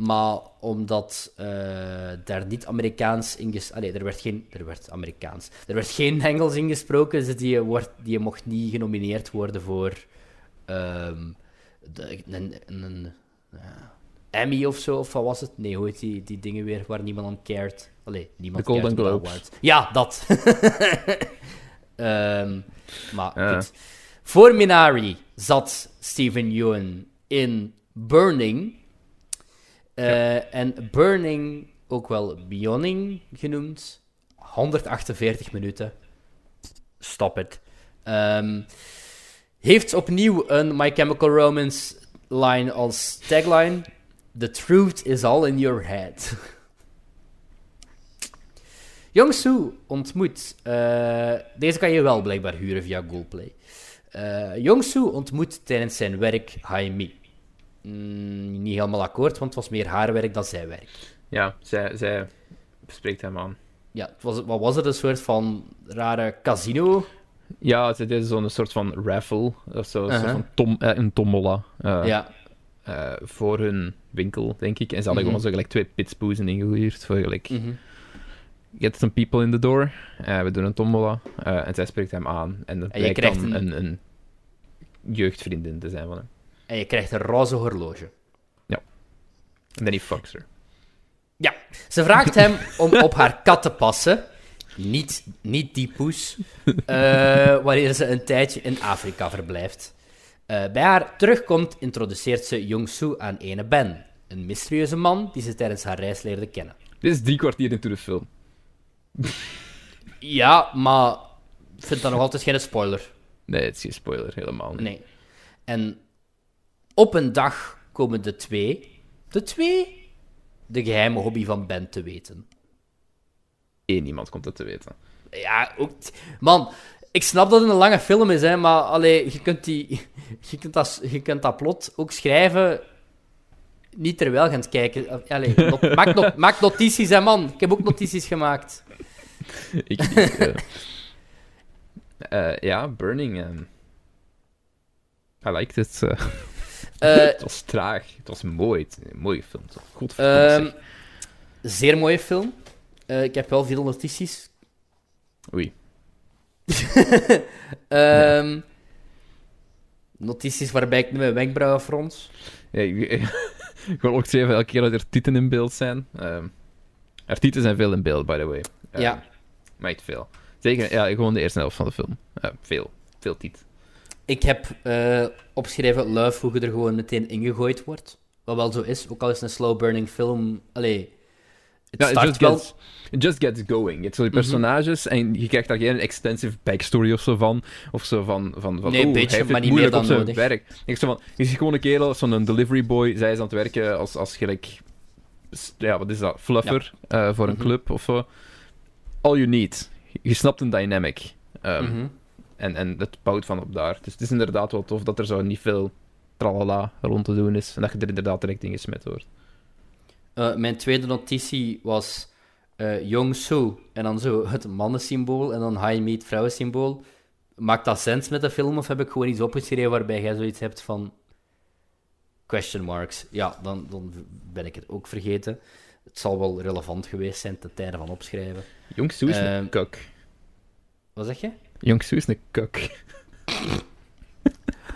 Maar omdat daar niet Amerikaans in er werd geen Engels in gesproken, dus die mocht niet genomineerd worden voor Emmy of zo, of wat was het? Nee, hoe heet die dingen weer waar niemand aan cared? Niemand de Golden Globes. Ja, dat. Maar goed. Voor Minari zat Steven Yeun in Burning. En Burning, ook wel Beyonding genoemd. 148 minuten. Stop het. Heeft opnieuw een My Chemical Romance line als tagline. The truth is all in your head. Jong-Soo ontmoet... deze kan je wel blijkbaar huren via Googleplay. Jong-Soo ontmoet tijdens zijn werk Hae-mi. Niet helemaal akkoord, want het was meer haar werk dan zijn werk. Ja, zij spreekt hem aan. Ja, wat was het? Een soort van rare casino? Ja, het is zo'n soort van raffle. Of zo, soort van een tombola. Voor hun winkel, denk ik. En ze hadden gewoon zo gelijk 2 pitspoezen ingehuurd. Voor gelijk... Get some people in the door. We doen een tombola. En zij spreekt hem aan. En dat blijkt dan een jeugdvriendin te zijn van hem. En je krijgt een roze horloge. Ja. En dan fucks her. Ja. Ze vraagt hem om op haar kat te passen. Niet die poes. Wanneer ze een tijdje in Afrika verblijft. Bij haar terugkomt, introduceert ze Jong-Soo aan ene Ben. Een mysterieuze man die ze tijdens haar reis leerde kennen. Dit is 3 kwartier into de film. Ja, maar ik vind dat nog altijd geen spoiler. Nee, het is geen spoiler, helemaal niet. Nee. En op een dag komen de twee, de geheime hobby van Ben te weten. Niemand komt het te weten. Ja, ook... Man, ik snap dat het een lange film is, hè, maar allee, je kunt dat plot ook schrijven... Niet terwijl gaan het kijken. Allee, maak notities, hè, man. Ik heb ook notities gemaakt. Burning. I liked it. Het was traag. Het was mooi. Een mooie film. Godverdomme. Zeer mooie film. Ik heb wel veel notities. Oei. Nee. Notities waarbij ik mijn wenkbrauwen frons. Ja, ik wil ook zeggen elke keer dat er tieten in beeld zijn. Er tieten zijn veel in beeld, by the way. Ja. Maar niet veel. Zeker, ja, gewoon de eerste helft van de film. Veel tiet. Ik heb opgeschreven luif hoe je er gewoon meteen ingegooid wordt. Wat wel zo is, ook al is een slow burning film. Allee, het start wel... It just gets going. Je hebt zo die personages en je krijgt daar geen extensive backstory of zo van. Of zo van nee, beetje, hij maar niet meer dan nodig. Werk. Ik zo van, je ziet gewoon een kerel, zo'n delivery boy, zij is aan het werken als gelijk... Ja, wat is dat? Fluffer voor een club of zo. All you need. Je snapt een dynamic. En het bouwt van op daar. Dus het is inderdaad wel tof dat er zo niet veel tralala rond te doen is. En dat je er inderdaad direct in gesmet wordt. Mijn tweede notitie was... Jong-Soo, en dan zo het mannensymbool, en dan Hae-mi, het vrouwensymbool. Maakt dat sens met de film, of heb ik gewoon iets opgeschreven waarbij jij zoiets hebt van... Question marks. Ja, dan ben ik het ook vergeten. Het zal wel relevant geweest zijn ten tijde van opschrijven. Jong-Soo is een kuk. Wat zeg je? Jong-Soo is een kuk.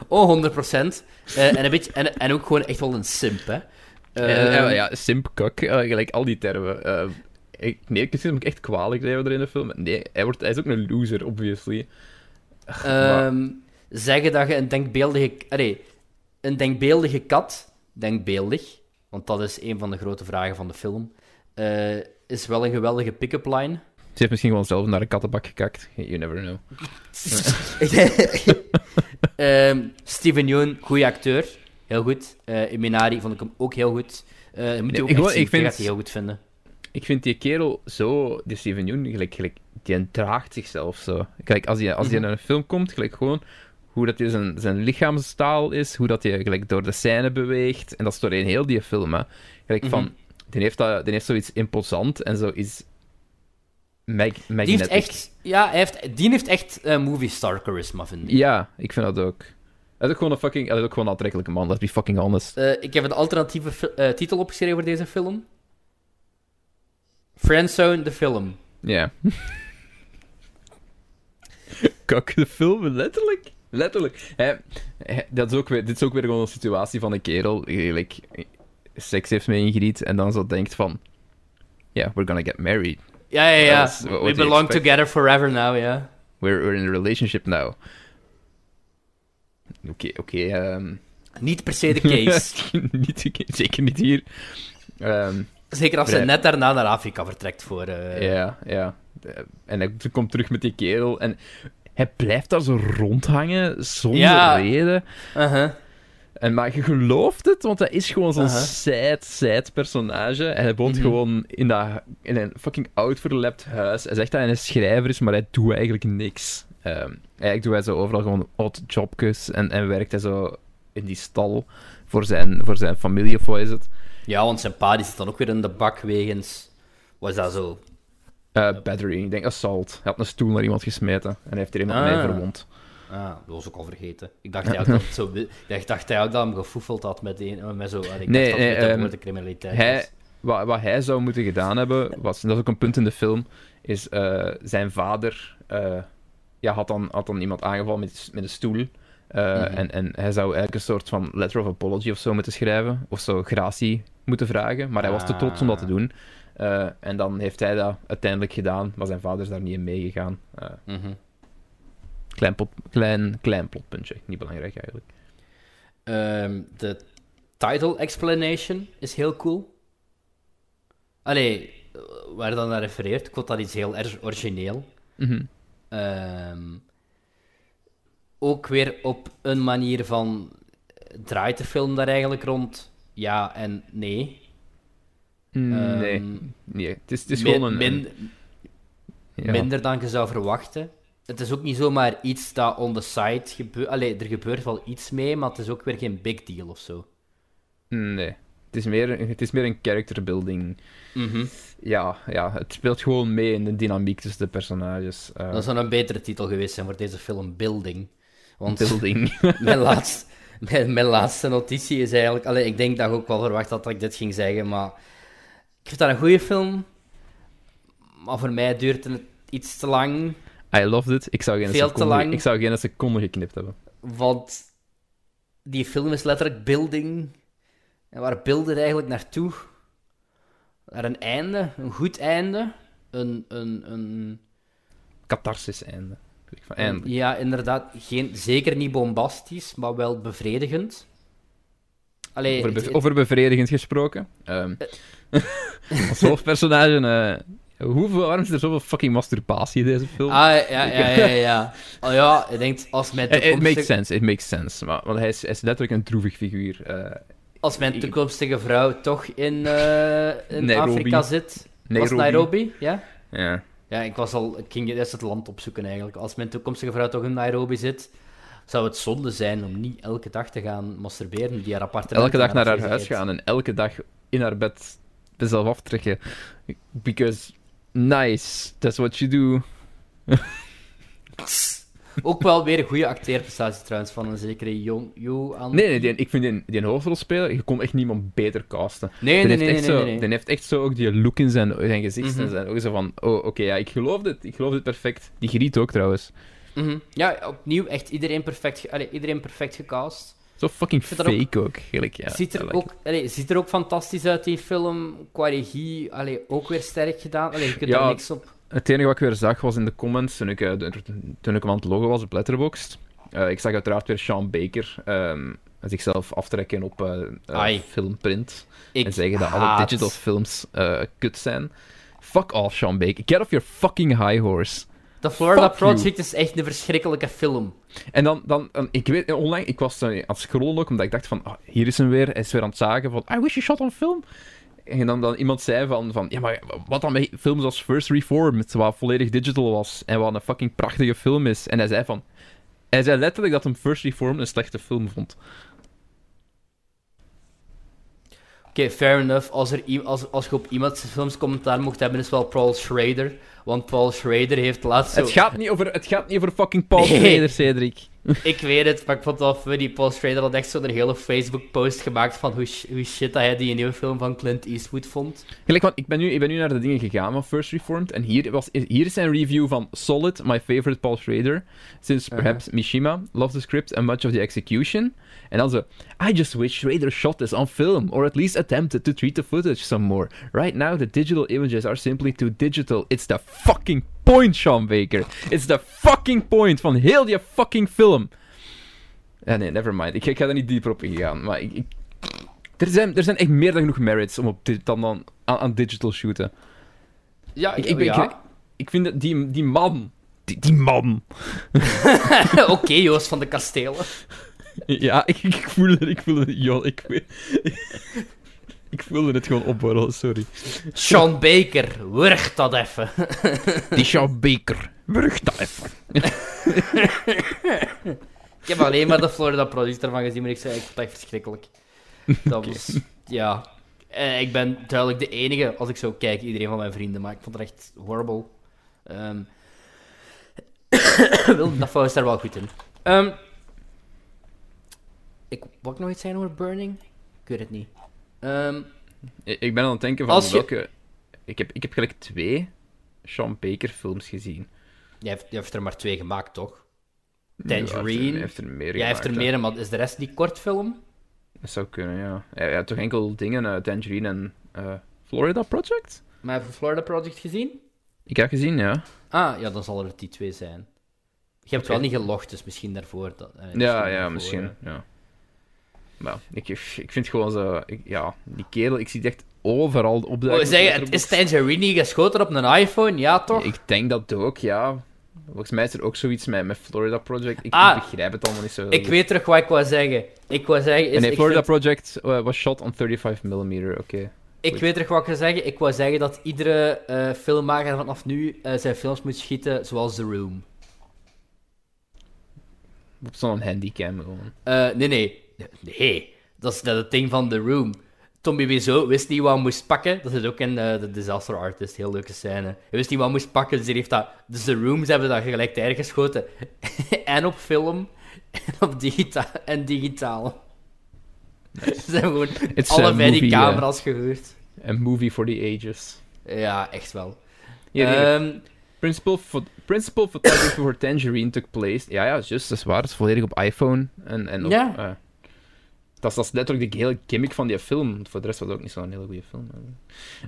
Oh, 100%. En een beetje, en ook gewoon echt wel een simp, hè. Simp, kuk, gelijk al die termen... nee, ik zie hem echt kwalijk zijn er in de film. Nee, hij is ook een loser, obviously. Zeggen dat je een denkbeeldige... een denkbeeldige kat... Denkbeeldig, want dat is een van de grote vragen van de film. Is wel een geweldige pick-up line. Ze heeft misschien gewoon zelf naar een kattenbak gekakt. You never know. Steven Yeun, goede acteur. Heel goed. In Minari vond ik hem ook heel goed. Je gaat hij heel goed vinden. Ik vind die kerel zo... Die Steven Yeun, gelijk, die draagt zichzelf zo. Kijk, als hij naar een film komt, gelijk gewoon... Hoe dat hij zijn lichaamstaal is, hoe dat hij gelijk door de scène beweegt. En dat is doorheen heel die film, hè. Gelijk van... Die heeft zoiets imposant en zoiets... Magnetic. Hij heeft echt movie star charisma, vind ik. Ja, ik vind dat ook. Hij is ook gewoon een fucking... Hij is ook gewoon een aantrekkelijke man, let's be fucking honest. Ik heb een alternatieve titel opgeschreven voor deze film. Friendzone, de film. Ja. Yeah. Kak, de film, letterlijk. Letterlijk. Dat is ook weer, dit is ook weer gewoon een situatie van een kerel die like, seks heeft met Ingrid en dan zo denkt van... Yeah, we're gonna get married. Ja, ja, ja. We belong together forever now, ja. Yeah. We're in a relationship now. Oké. Niet per se de case. Niet de case. Zeker niet hier. Zeker als ze net daarna naar Afrika vertrekt voor... Ja. En hij komt terug met die kerel en hij blijft daar zo rondhangen zonder reden. Uh-huh. En, maar je gelooft het, want hij is gewoon zo'n sad personage. En hij woont gewoon in een fucking oud verlept huis. Hij zegt dat hij een schrijver is, maar hij doet eigenlijk niks. Eigenlijk doet hij zo overal gewoon odd jobjes en werkt hij zo in die stal voor zijn familie of wat is het. Ja, want zijn pa die zit dan ook weer in de bak wegens... Wat is dat zo? Battery, ik denk assault. Hij had een stoel naar iemand gesmeten en hij heeft er iemand mee verwond. Ah, dat was ook al vergeten. Ik dacht hij ook dat hem gefoefeld had met zo... Ik dacht dat het met de criminaliteit was. Wat hij zou moeten gedaan hebben, was, en dat is ook een punt in de film, is zijn vader had dan iemand aangevallen met een stoel. En hij zou eigenlijk een soort van letter of apology of zo moeten schrijven. Of zo gratie moeten vragen, maar hij was te trots om dat te doen. En dan heeft hij dat uiteindelijk gedaan, maar zijn vader is daar niet in meegegaan. Klein plotpuntje, niet belangrijk eigenlijk. De title explanation is heel cool. Allee, waar dan naar refereert, ik vond dat iets heel erg origineel. Ook weer op een manier van... Draait de film daar eigenlijk rond? Ja en nee. Nee. Het is gewoon een... Minder dan je zou verwachten. Het is ook niet zomaar iets dat on the side gebeurt. Allee, er gebeurt wel iets mee, maar het is ook weer geen big deal of zo. Nee. Het is meer een character building. Ja, het speelt gewoon mee in de dynamiek tussen de personages. Dat zou een betere titel geweest zijn voor deze film, Building. Want Building. mijn laatste notitie is eigenlijk... Allee, ik denk dat ik ook wel verwacht had dat ik dit ging zeggen, maar... Ik vind dat een goede film, maar voor mij duurt het iets te lang. I loved it. Ik zou geen seconde geknipt hebben. Want die film is letterlijk Building. En waar beelden eigenlijk naartoe? Naar een einde, een goed einde, een catharsis einde. Ja, inderdaad. Zeker niet bombastisch, maar wel bevredigend. Allee, over bevredigend gesproken. Als hoofdpersonage... Waarom is er zoveel fucking masturbatie in deze film? Ja. Oh ja, ik denk als mijn toekomstige... It makes sense. Want hij is letterlijk een droevig figuur. Als mijn toekomstige vrouw toch in Afrika zit... Nairobi? Ja? Ja, ik ging eerst het land opzoeken eigenlijk. Als mijn toekomstige vrouw toch in Nairobi zit... zou het zonde zijn om niet elke dag te gaan masturberen die haar appartement... Elke dag naar haar huis gaan en elke dag in haar bed zelf aftrekken. Because... Nice, that's what you do. Ook wel weer een goede acteerprestatie trouwens van een zekere Jong-Yoo aan... Nee, ik vind die hoofdrolspeler, je kon echt niemand beter casten. Nee. Die heeft echt zo ook die look in zijn gezicht en zijn ogen zo van... Oh, oké, ja, ik geloof dit perfect. Die griet ook trouwens. Ja, opnieuw echt iedereen perfect gecast. Zo fucking fake ook, eigenlijk, ja. Ziet er ook fantastisch uit, die film. Qua regie, ook weer sterk gedaan. Je kunt daar niks op... Het enige wat ik weer zag was in de comments, toen ik hem aan het loggen was op Letterboxd. Ik zag uiteraard weer Sean Baker zichzelf aftrekken op filmprint. En zeggen dat alle digital films kut zijn. Fuck off, Sean Baker. Get off your fucking high horse. The Florida Project is echt een verschrikkelijke film. En dan ik weet, online, ik was aan het scrollen ook, omdat ik dacht van, hier is hem weer, hij is weer aan het zagen van, I wish you shot on film. En dan iemand zei van, ja maar, wat dan met films als First Reformed, wat volledig digital was, en wat een fucking prachtige film is. En hij zei letterlijk dat hem First Reformed een slechte film vond. Oké, fair enough. Als je op iemand zijn filmscommentaar mocht hebben, is wel Paul Schrader. Want Paul Schrader heeft laatst zo... Het gaat niet over fucking Paul Schrader, Cedric. Ik weet het, maar ik vond het wel funny. Paul Schrader had echt zo'n hele Facebook-post gemaakt van hoe shit dat hij die nieuwe film van Clint Eastwood vond. Gelijk, want ik ben nu naar de dingen gegaan van First Reformed. En hier is zijn review van Solid, my favorite Paul Schrader. Since perhaps Mishima, love the script and much of the execution. En dan zo... I just wish Schrader shot this on film, or at least attempted to treat the footage some more. Right now, the digital images are simply too digital. It's the fucking point, Sean Baker. It's the fucking point van heel die fucking film. Ja, nee, nevermind. Ik ga daar niet dieper op ingaan. Maar er zijn echt meer dan genoeg merits om op aan digital shooten. Ja, ik vind dat die man... Die man. Oké, Joost van de Kastelen. Ja, ik voelde het, joh. Ik voelde het gewoon opborrelen, sorry. Sean Baker, wurg dat even. Die Sean Baker, wurg dat even. Ik heb alleen maar de Florida Producer van gezien, maar ik zei, ik vond dat echt verschrikkelijk. Dat was... Ja. Ik ben duidelijk de enige, als ik zo kijk, iedereen van mijn vrienden, maar ik vond het echt horrible. Willem Dafoe is daar wel goed in. Wou ik nog iets zeggen over Burning? Ik weet het niet. Ik ben aan het denken van welke... Ik heb gelijk 2 Sean Baker films gezien. Jij hebt er maar 2 gemaakt, toch? Tangerine. Jij hebt er meer, maar is de rest die kortfilm? Dat zou kunnen, ja. Ja, toch enkel dingen, Tangerine en Florida Project? Maar heb je Florida Project gezien? Ik heb gezien, ja. Ah, ja, dan zal er die 2 zijn. Je hebt wel niet gelogd, dus misschien daarvoor. Misschien. Nou, ik vind gewoon zo... Die kerel, ik zie het echt overal opduiken. Oh, is Tangerine niet geschoten op een iPhone? Ja, toch? Ik denk dat ook, ja. Volgens mij is er ook zoiets met Florida Project. Ik begrijp het allemaal niet zo. Ik weet terug wat ik wou zeggen. Project was shot on 35mm, oké. Ik weet terug wat ik wou zeggen. Ik wou zeggen dat iedere filmmaker vanaf nu zijn films moet schieten zoals The Room. Op zo'n handycam gewoon. Nee, dat is het ding van The Room. Tommy Wiseau wist niet wat hij moest pakken. Dat zit ook in The Disaster Artist, heel leuke scène. Hij wist niet wat hij moest pakken, dus hij heeft dat... Dus The Rooms hebben dat gelijktijdig geschoten. En op film, en op digitaal. Nice. Ze hebben gewoon allebei die camera's gehuurd. Een movie for the ages. Ja, echt wel. Yeah, principal photography for Tangerine took place... Ja, juist, dat is waar. Dat is volledig op iPhone en op... Yeah. Dat is letterlijk de hele gimmick van die film. Voor de rest was het ook niet zo'n hele goede film.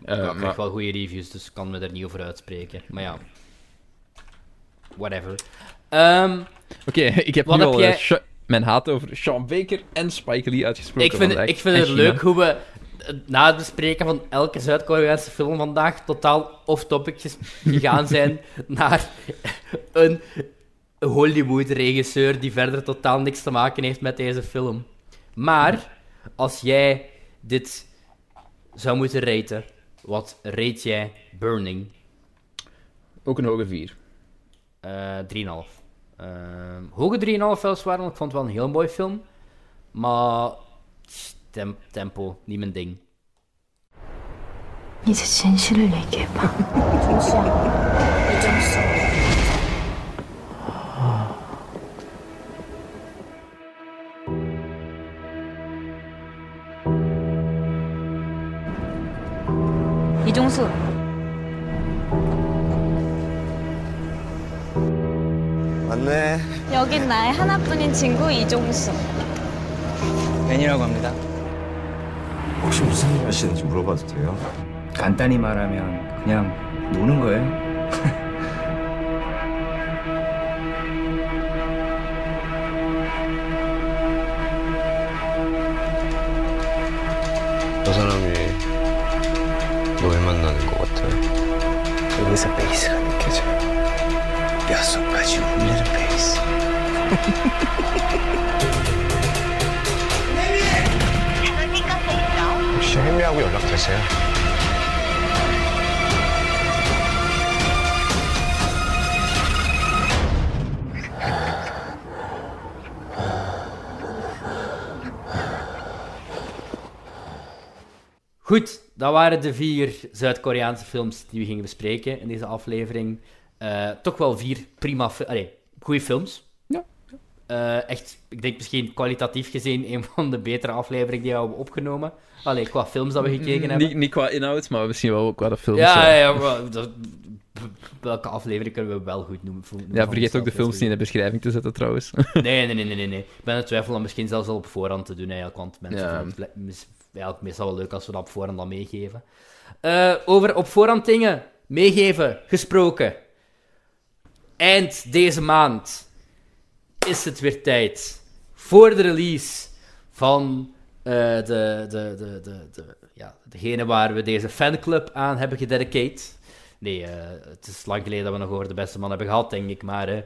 Ik krijg wel goede reviews, dus ik kan me daar niet over uitspreken. Maar ja. Whatever. Oké, ik heb nu al mijn haat over Sean Baker en Spike Lee uitgesproken. Ik vind het leuk hoe we na het bespreken van elke Zuid-Koreaanse film vandaag totaal off-topic gegaan zijn naar een Hollywood-regisseur die verder totaal niks te maken heeft met deze film. Maar, als jij dit zou moeten raten, wat rate jij Burning? Ook een hoge 4. 3,5. Hoge 3,5 weliswaar, want ik vond het wel een heel mooi film. Maar tempo, niet mijn ding. 이종수 맞네 여긴 나의 하나뿐인 친구 이종수 벤이라고 합니다 혹시 무슨 일 하시는지 물어봐도 돼요? 간단히 말하면 그냥 노는 거예요 저 사람이 왜 만나는 것 같아요? 여기서 베이스가 느껴져요 뼛속까지 울리는 베이스 혹시 혜미하고 연락되세요? Goed, dat waren de 4 Zuid-Koreaanse films die we gingen bespreken in deze aflevering. Toch wel 4 prima... goede films. Ja. Echt, ik denk misschien kwalitatief gezien een van de betere afleveringen die we hebben opgenomen. Allee, qua films dat we gekeken hebben. Niet qua inhoud, maar misschien wel ook qua de films. Welke aflevering kunnen we wel goed noemen? Ja, vergeet ook de films niet in de beschrijving te zetten, trouwens. Nee. Ik ben in twijfel om misschien zelfs al op voorhand te doen, eigenlijk. Want mensen vinden het meestal wel leuk als we dat op voorhand al meegeven. Over op voorhand dingen meegeven gesproken. Eind deze maand is het weer tijd voor de release van degene waar we deze fanclub aan hebben gededicateerd. Nee, het is lang geleden dat we nog over de beste man hebben gehad, denk ik. Maar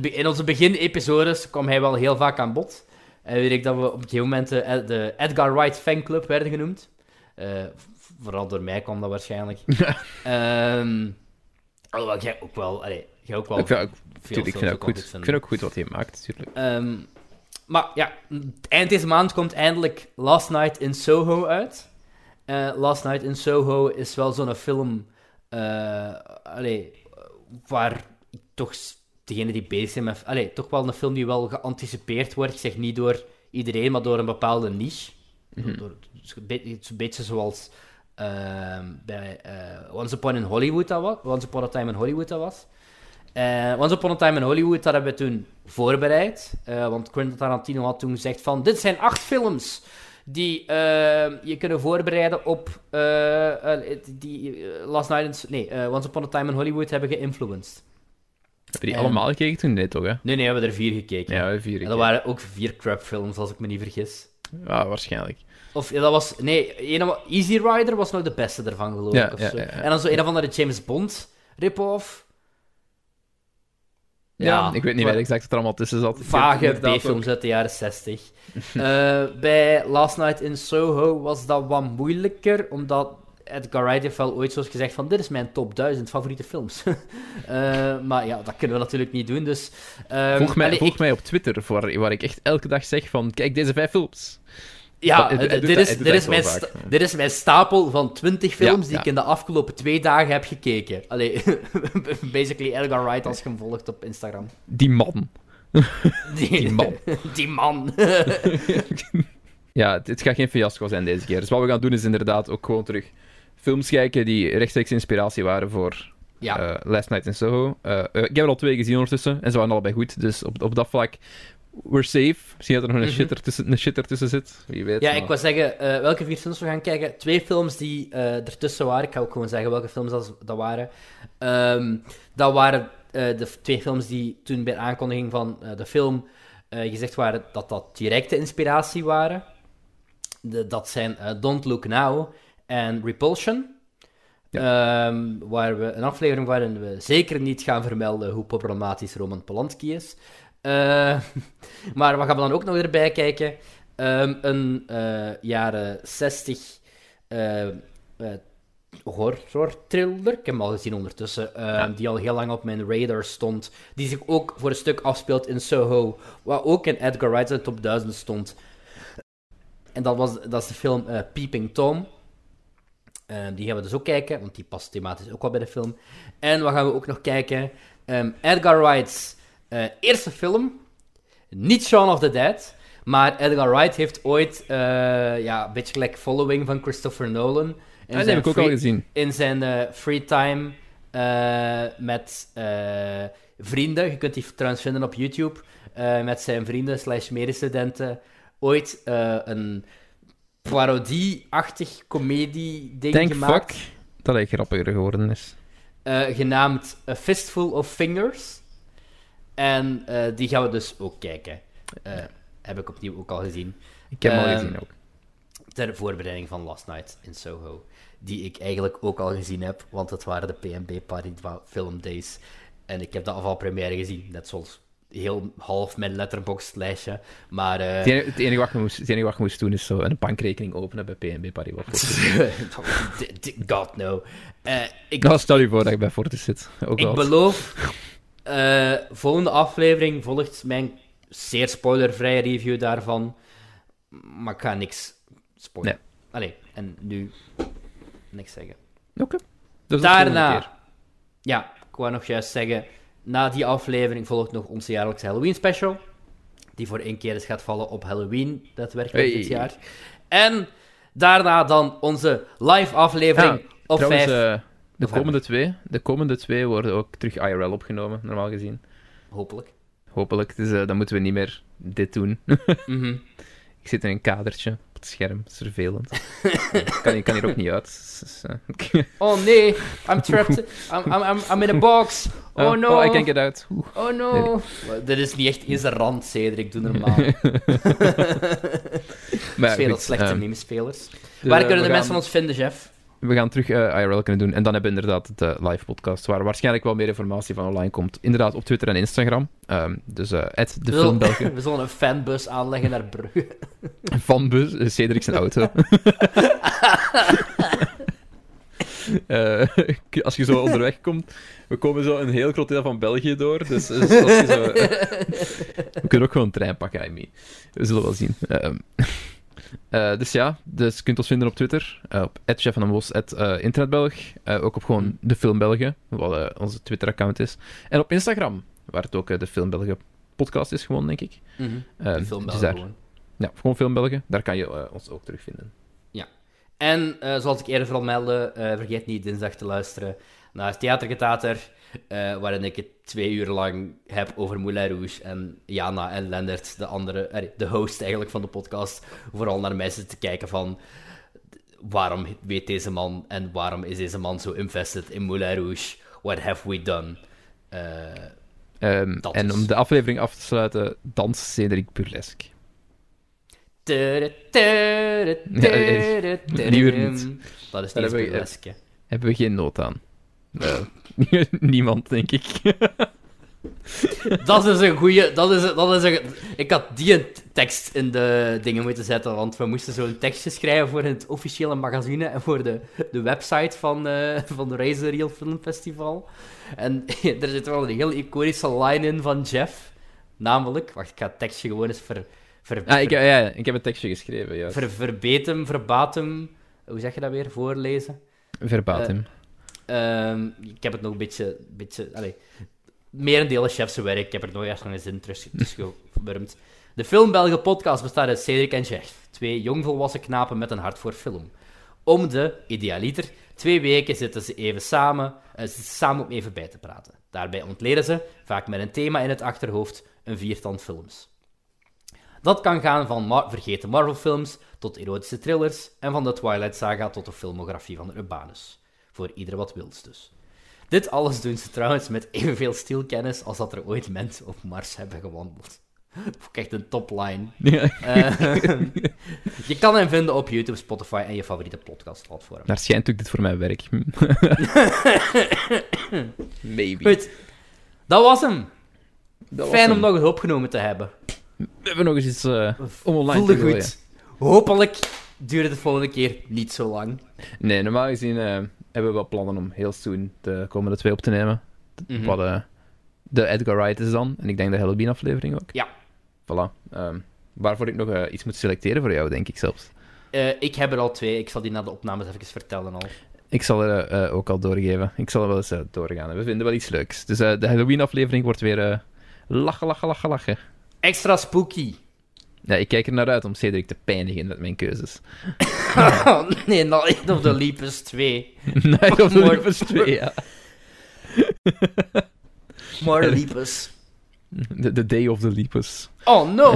in onze beginepisodes kwam hij wel heel vaak aan bod. En weet ik dat we op een gegeven moment de Edgar Wright fanclub werden genoemd. Vooral door mij kwam dat waarschijnlijk. Alhoewel, jij ook wel... Jij ook wel veel ik vind ook goed. Ik vind ook goed wat hij maakt, natuurlijk. Maar ja, eind deze maand komt eindelijk Last Night in Soho uit. Last Night in Soho is wel zo'n film... waar toch degene die bezig zijn met... toch wel een film die wel geanticipeerd wordt. Ik zeg niet door iedereen, maar door een bepaalde niche. Mm-hmm. Een beetje zoals bij Once Upon a Time in Hollywood dat was. Once Upon a Time in Hollywood, dat hebben we toen voorbereid. Want Quentin Tarantino had toen gezegd van... Dit zijn 8 films die je kunnen voorbereiden op... Once Upon a Time in Hollywood hebben geïnfluenced. Hebben die allemaal gekeken toen? Nee, toch? Hè? Nee, we hebben er 4 gekeken. Ja, 4 gekeken. En dat waren ook 4 crapfilms, als ik me niet vergis. Ja, waarschijnlijk. Of ja, dat was... Nee, Easy Rider was nog de beste ervan, geloof ik. Ja. En dan zo een of andere James Bond rip-off... Ja, ik weet niet meer exact wat er allemaal tussen zat. Vage B-films uit de jaren 60. Bij Last Night in Soho was dat wat moeilijker, omdat Edgar Wright heeft wel ooit zoals gezegd van dit is mijn top 1000 favoriete films. Maar ja, dat kunnen we natuurlijk niet doen, dus... volg mij op Twitter, waar ik echt elke dag zeg van kijk deze 5 films. Ja, dit is mijn stapel van 20 films die ik in de afgelopen 2 dagen heb gekeken. Allee, basically Edgar Wright als je hem volgt op Instagram. Die man. Ja, het gaat geen fiasco zijn deze keer. Dus wat we gaan doen is inderdaad ook gewoon terug films kijken die rechtstreeks inspiratie waren voor Last Night in Soho. Ik heb er al 2 gezien ondertussen en ze waren allebei goed, dus op dat vlak... We're safe. Misschien dat er nog een shit ertussen zit. Wie weet. Ja, maar... ik wou zeggen, welke 4 films we gaan kijken. 2 films die ertussen waren. Ik ga ook gewoon zeggen welke films dat waren. Dat waren de 2 films die toen bij de aankondiging van de film gezegd waren dat directe inspiratie waren. Dat zijn Don't Look Now en Repulsion. Ja. Waar we een aflevering waarin we zeker niet gaan vermelden hoe problematisch Roman Polanski is. Maar wat gaan we dan ook nog erbij kijken? Een jaren 60 horror-thriller. Ik heb hem al gezien ondertussen. Die al heel lang op mijn radar stond. Die zich ook voor een stuk afspeelt in Soho. Waar ook in Edgar Wright's top 1000 stond. En dat is de film Peeping Tom. Die gaan we dus ook kijken. Want die past thematisch ook wel bij de film. En wat gaan we ook nog kijken? Edgar Wright's eerste film, niet Shaun of the Dead, maar Edgar Wright heeft ooit een beetje gelijk Following van Christopher Nolan. Dat heb ik ook al gezien. In zijn free time met vrienden, je kunt die trouwens vinden op YouTube, met zijn vrienden / medestudenten, ooit een parodie-achtig comedie-ding gemaakt. Dat hij grappiger geworden is. Genaamd A Fistful of Fingers. En die gaan we dus ook kijken. Heb ik opnieuw ook al gezien. Ik heb hem al gezien ook. Ter voorbereiding van Last Night in Soho. Die ik eigenlijk ook al gezien heb, want het waren de PNB Party Film Days. En ik heb de afvalpremière gezien, net zoals heel half mijn Letterboxd lijstje. Maar, het enige wat je moest doen is zo een bankrekening openen bij PNB Party. God no. Stel je voor dat je bij Fortis zit. Ook ik beloof... volgende aflevering volgt mijn zeer spoilervrije review daarvan. Maar ik ga niks spoilen. Allee, en nu niks zeggen. Oké. Dus daarna, ja, ik wou nog juist zeggen, na die aflevering volgt nog onze jaarlijkse Halloween special, die voor één keer eens gaat vallen op Halloween, daadwerkelijk dit jaar. En daarna dan onze live aflevering op trouwens, 5 de komende twee worden ook terug IRL opgenomen, normaal gezien. Hopelijk, dus dan moeten we niet meer dit doen. Mm-hmm. Ik zit in een kadertje op het scherm, dat is vervelend. Ik kan hier ook niet uit. Oh nee, I'm trapped. I'm in a box. Oh no. Oh, I can't get out. Oh no. Nee. Dit is niet echt eens een rand, Cedric. Doe normaal. Veel slechte meme-spelers. Waar kunnen de mensen van ons vinden, Jeff? We gaan terug IRL kunnen doen. En dan hebben we inderdaad de live podcast, waar waarschijnlijk wel meer informatie van online komt. Inderdaad, op Twitter en Instagram. Dus de Filmbelgen. We zullen een fanbus aanleggen naar Brugge. Fanbus? Cedric zijn auto. Als je zo onderweg komt, we komen zo een heel groot deel van België door. Dus als je zo, we kunnen ook gewoon een trein pakken, I mean. We zullen wel zien. Dus je kunt ons vinden op Twitter, op @Chef en Mos, @internetbelg, ook op gewoon de Filmbelgen, wat onze Twitter-account is, en op Instagram, waar het ook de Filmbelgen podcast is gewoon, denk ik. Mm-hmm. Filmbelgen dus gewoon. Ja, gewoon Filmbelgen, daar kan je ons ook terugvinden. Ja, en zoals ik eerder al meldde, vergeet niet dinsdag te luisteren naar Theater Getater, waarin ik het 2 uur lang heb over Moulin Rouge en Jana en Lennart, de host eigenlijk van de podcast, vooral naar mensen te kijken van waarom weet deze man en waarom is deze man zo invested in Moulin Rouge? What have we done? En om de aflevering af te sluiten, dans Cedric burlesque. Dat is niet burlesque. Hebben we geen nood aan. Niemand, denk ik. Dat is een goeie. Ik had die tekst in de dingen moeten zetten, want we moesten zo'n tekstje schrijven voor het officiële magazine en voor de website van de Razor Reel Film Festival. En er zit wel een heel iconische line in van Jeff. Namelijk, wacht, ik ga het tekstje gewoon eens ik heb het tekstje geschreven, ja. Verbatim. Hoe zeg je dat weer? Voorlezen? Verbatim. Ik heb het nog een beetje merendeel is Chef's werk. Ik heb er nooit echt een zin tussen geburmd. De Filmbelgen podcast bestaat uit Cedric en Jeff, 2 jongvolwassen knapen met een hart voor film. Om de, idealiter, 2 weken zitten ze even samen om even bij te praten. Daarbij ontleden ze, vaak met een thema in het achterhoofd, een viertand films. Dat kan gaan van vergeten Marvel-films tot erotische thrillers en van de Twilight Saga tot de filmografie van Urbanus. Voor ieder wat wils dus. Dit alles doen ze trouwens met evenveel stielkennis als dat er ooit mensen op Mars hebben gewandeld. Ook echt een topline. Ja. Je kan hem vinden op YouTube, Spotify en je favoriete podcastplatform. Daar schijnt ook dit voor mijn werk. Maybe. Goed, dat was hem. Fijn om nog eens opgenomen te hebben. We hebben nog eens iets om online te gooien. Goed. Hopelijk duurde het de volgende keer niet zo lang. Nee, normaal gezien hebben we wel plannen om heel soon de komende 2 op te nemen. Mm-hmm. Wat de Edgar Wright is dan. En ik denk de Halloween-aflevering ook. Ja. Voilà. Waarvoor ik nog iets moet selecteren voor jou, denk ik zelfs. Ik heb er al 2. Ik zal die na de opnames even vertellen al. Ik zal er ook al doorgeven. Ik zal er wel eens doorgaan. We vinden wel iets leuks. Dus de Halloween-aflevering wordt weer lachen. Extra spooky. Ja, ik kijk er naar uit om Cedric te pijnigen met mijn keuzes. Oh, nee, Night of the Leapers 2. Night of the Leapers 2, ja. More Leapers. The Day of the Leapers. Oh, no!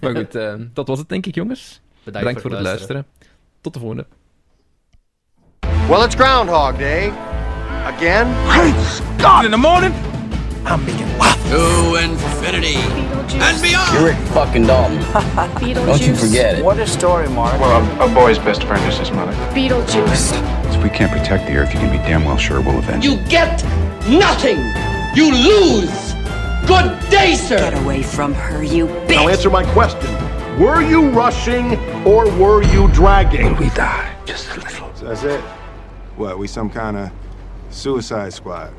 Maar goed, dat was het denk ik, jongens. Bedankt voor het luisteren. Tot de volgende. Well, it's Groundhog Day. Again. Great Scott! In the morning, I'm making love. To infinity and beyond. You're a fucking Dalton. Don't you forget it. What a story, Mark. Well, a boy's best friend is his mother. Beetlejuice. If we can't protect the Earth, you can be damn well sure we'll avenge it. You get nothing. You lose. Good day, sir. Get away from her, you bitch. Now answer my question. Were you rushing or were you dragging? Will we die? Just a little. So that's it? What, we some kind of suicide squad?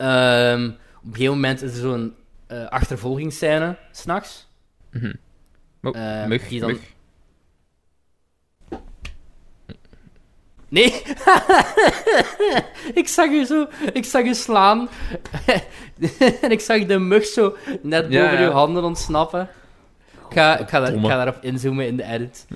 Op een gegeven moment is er zo'n achtervolgingsscène, s'nachts. Mm-hmm. Mug. Nee! Ik zag u slaan. En ik zag de mug zo net boven uw handen ontsnappen. Ik ga daarop inzoomen in de edit.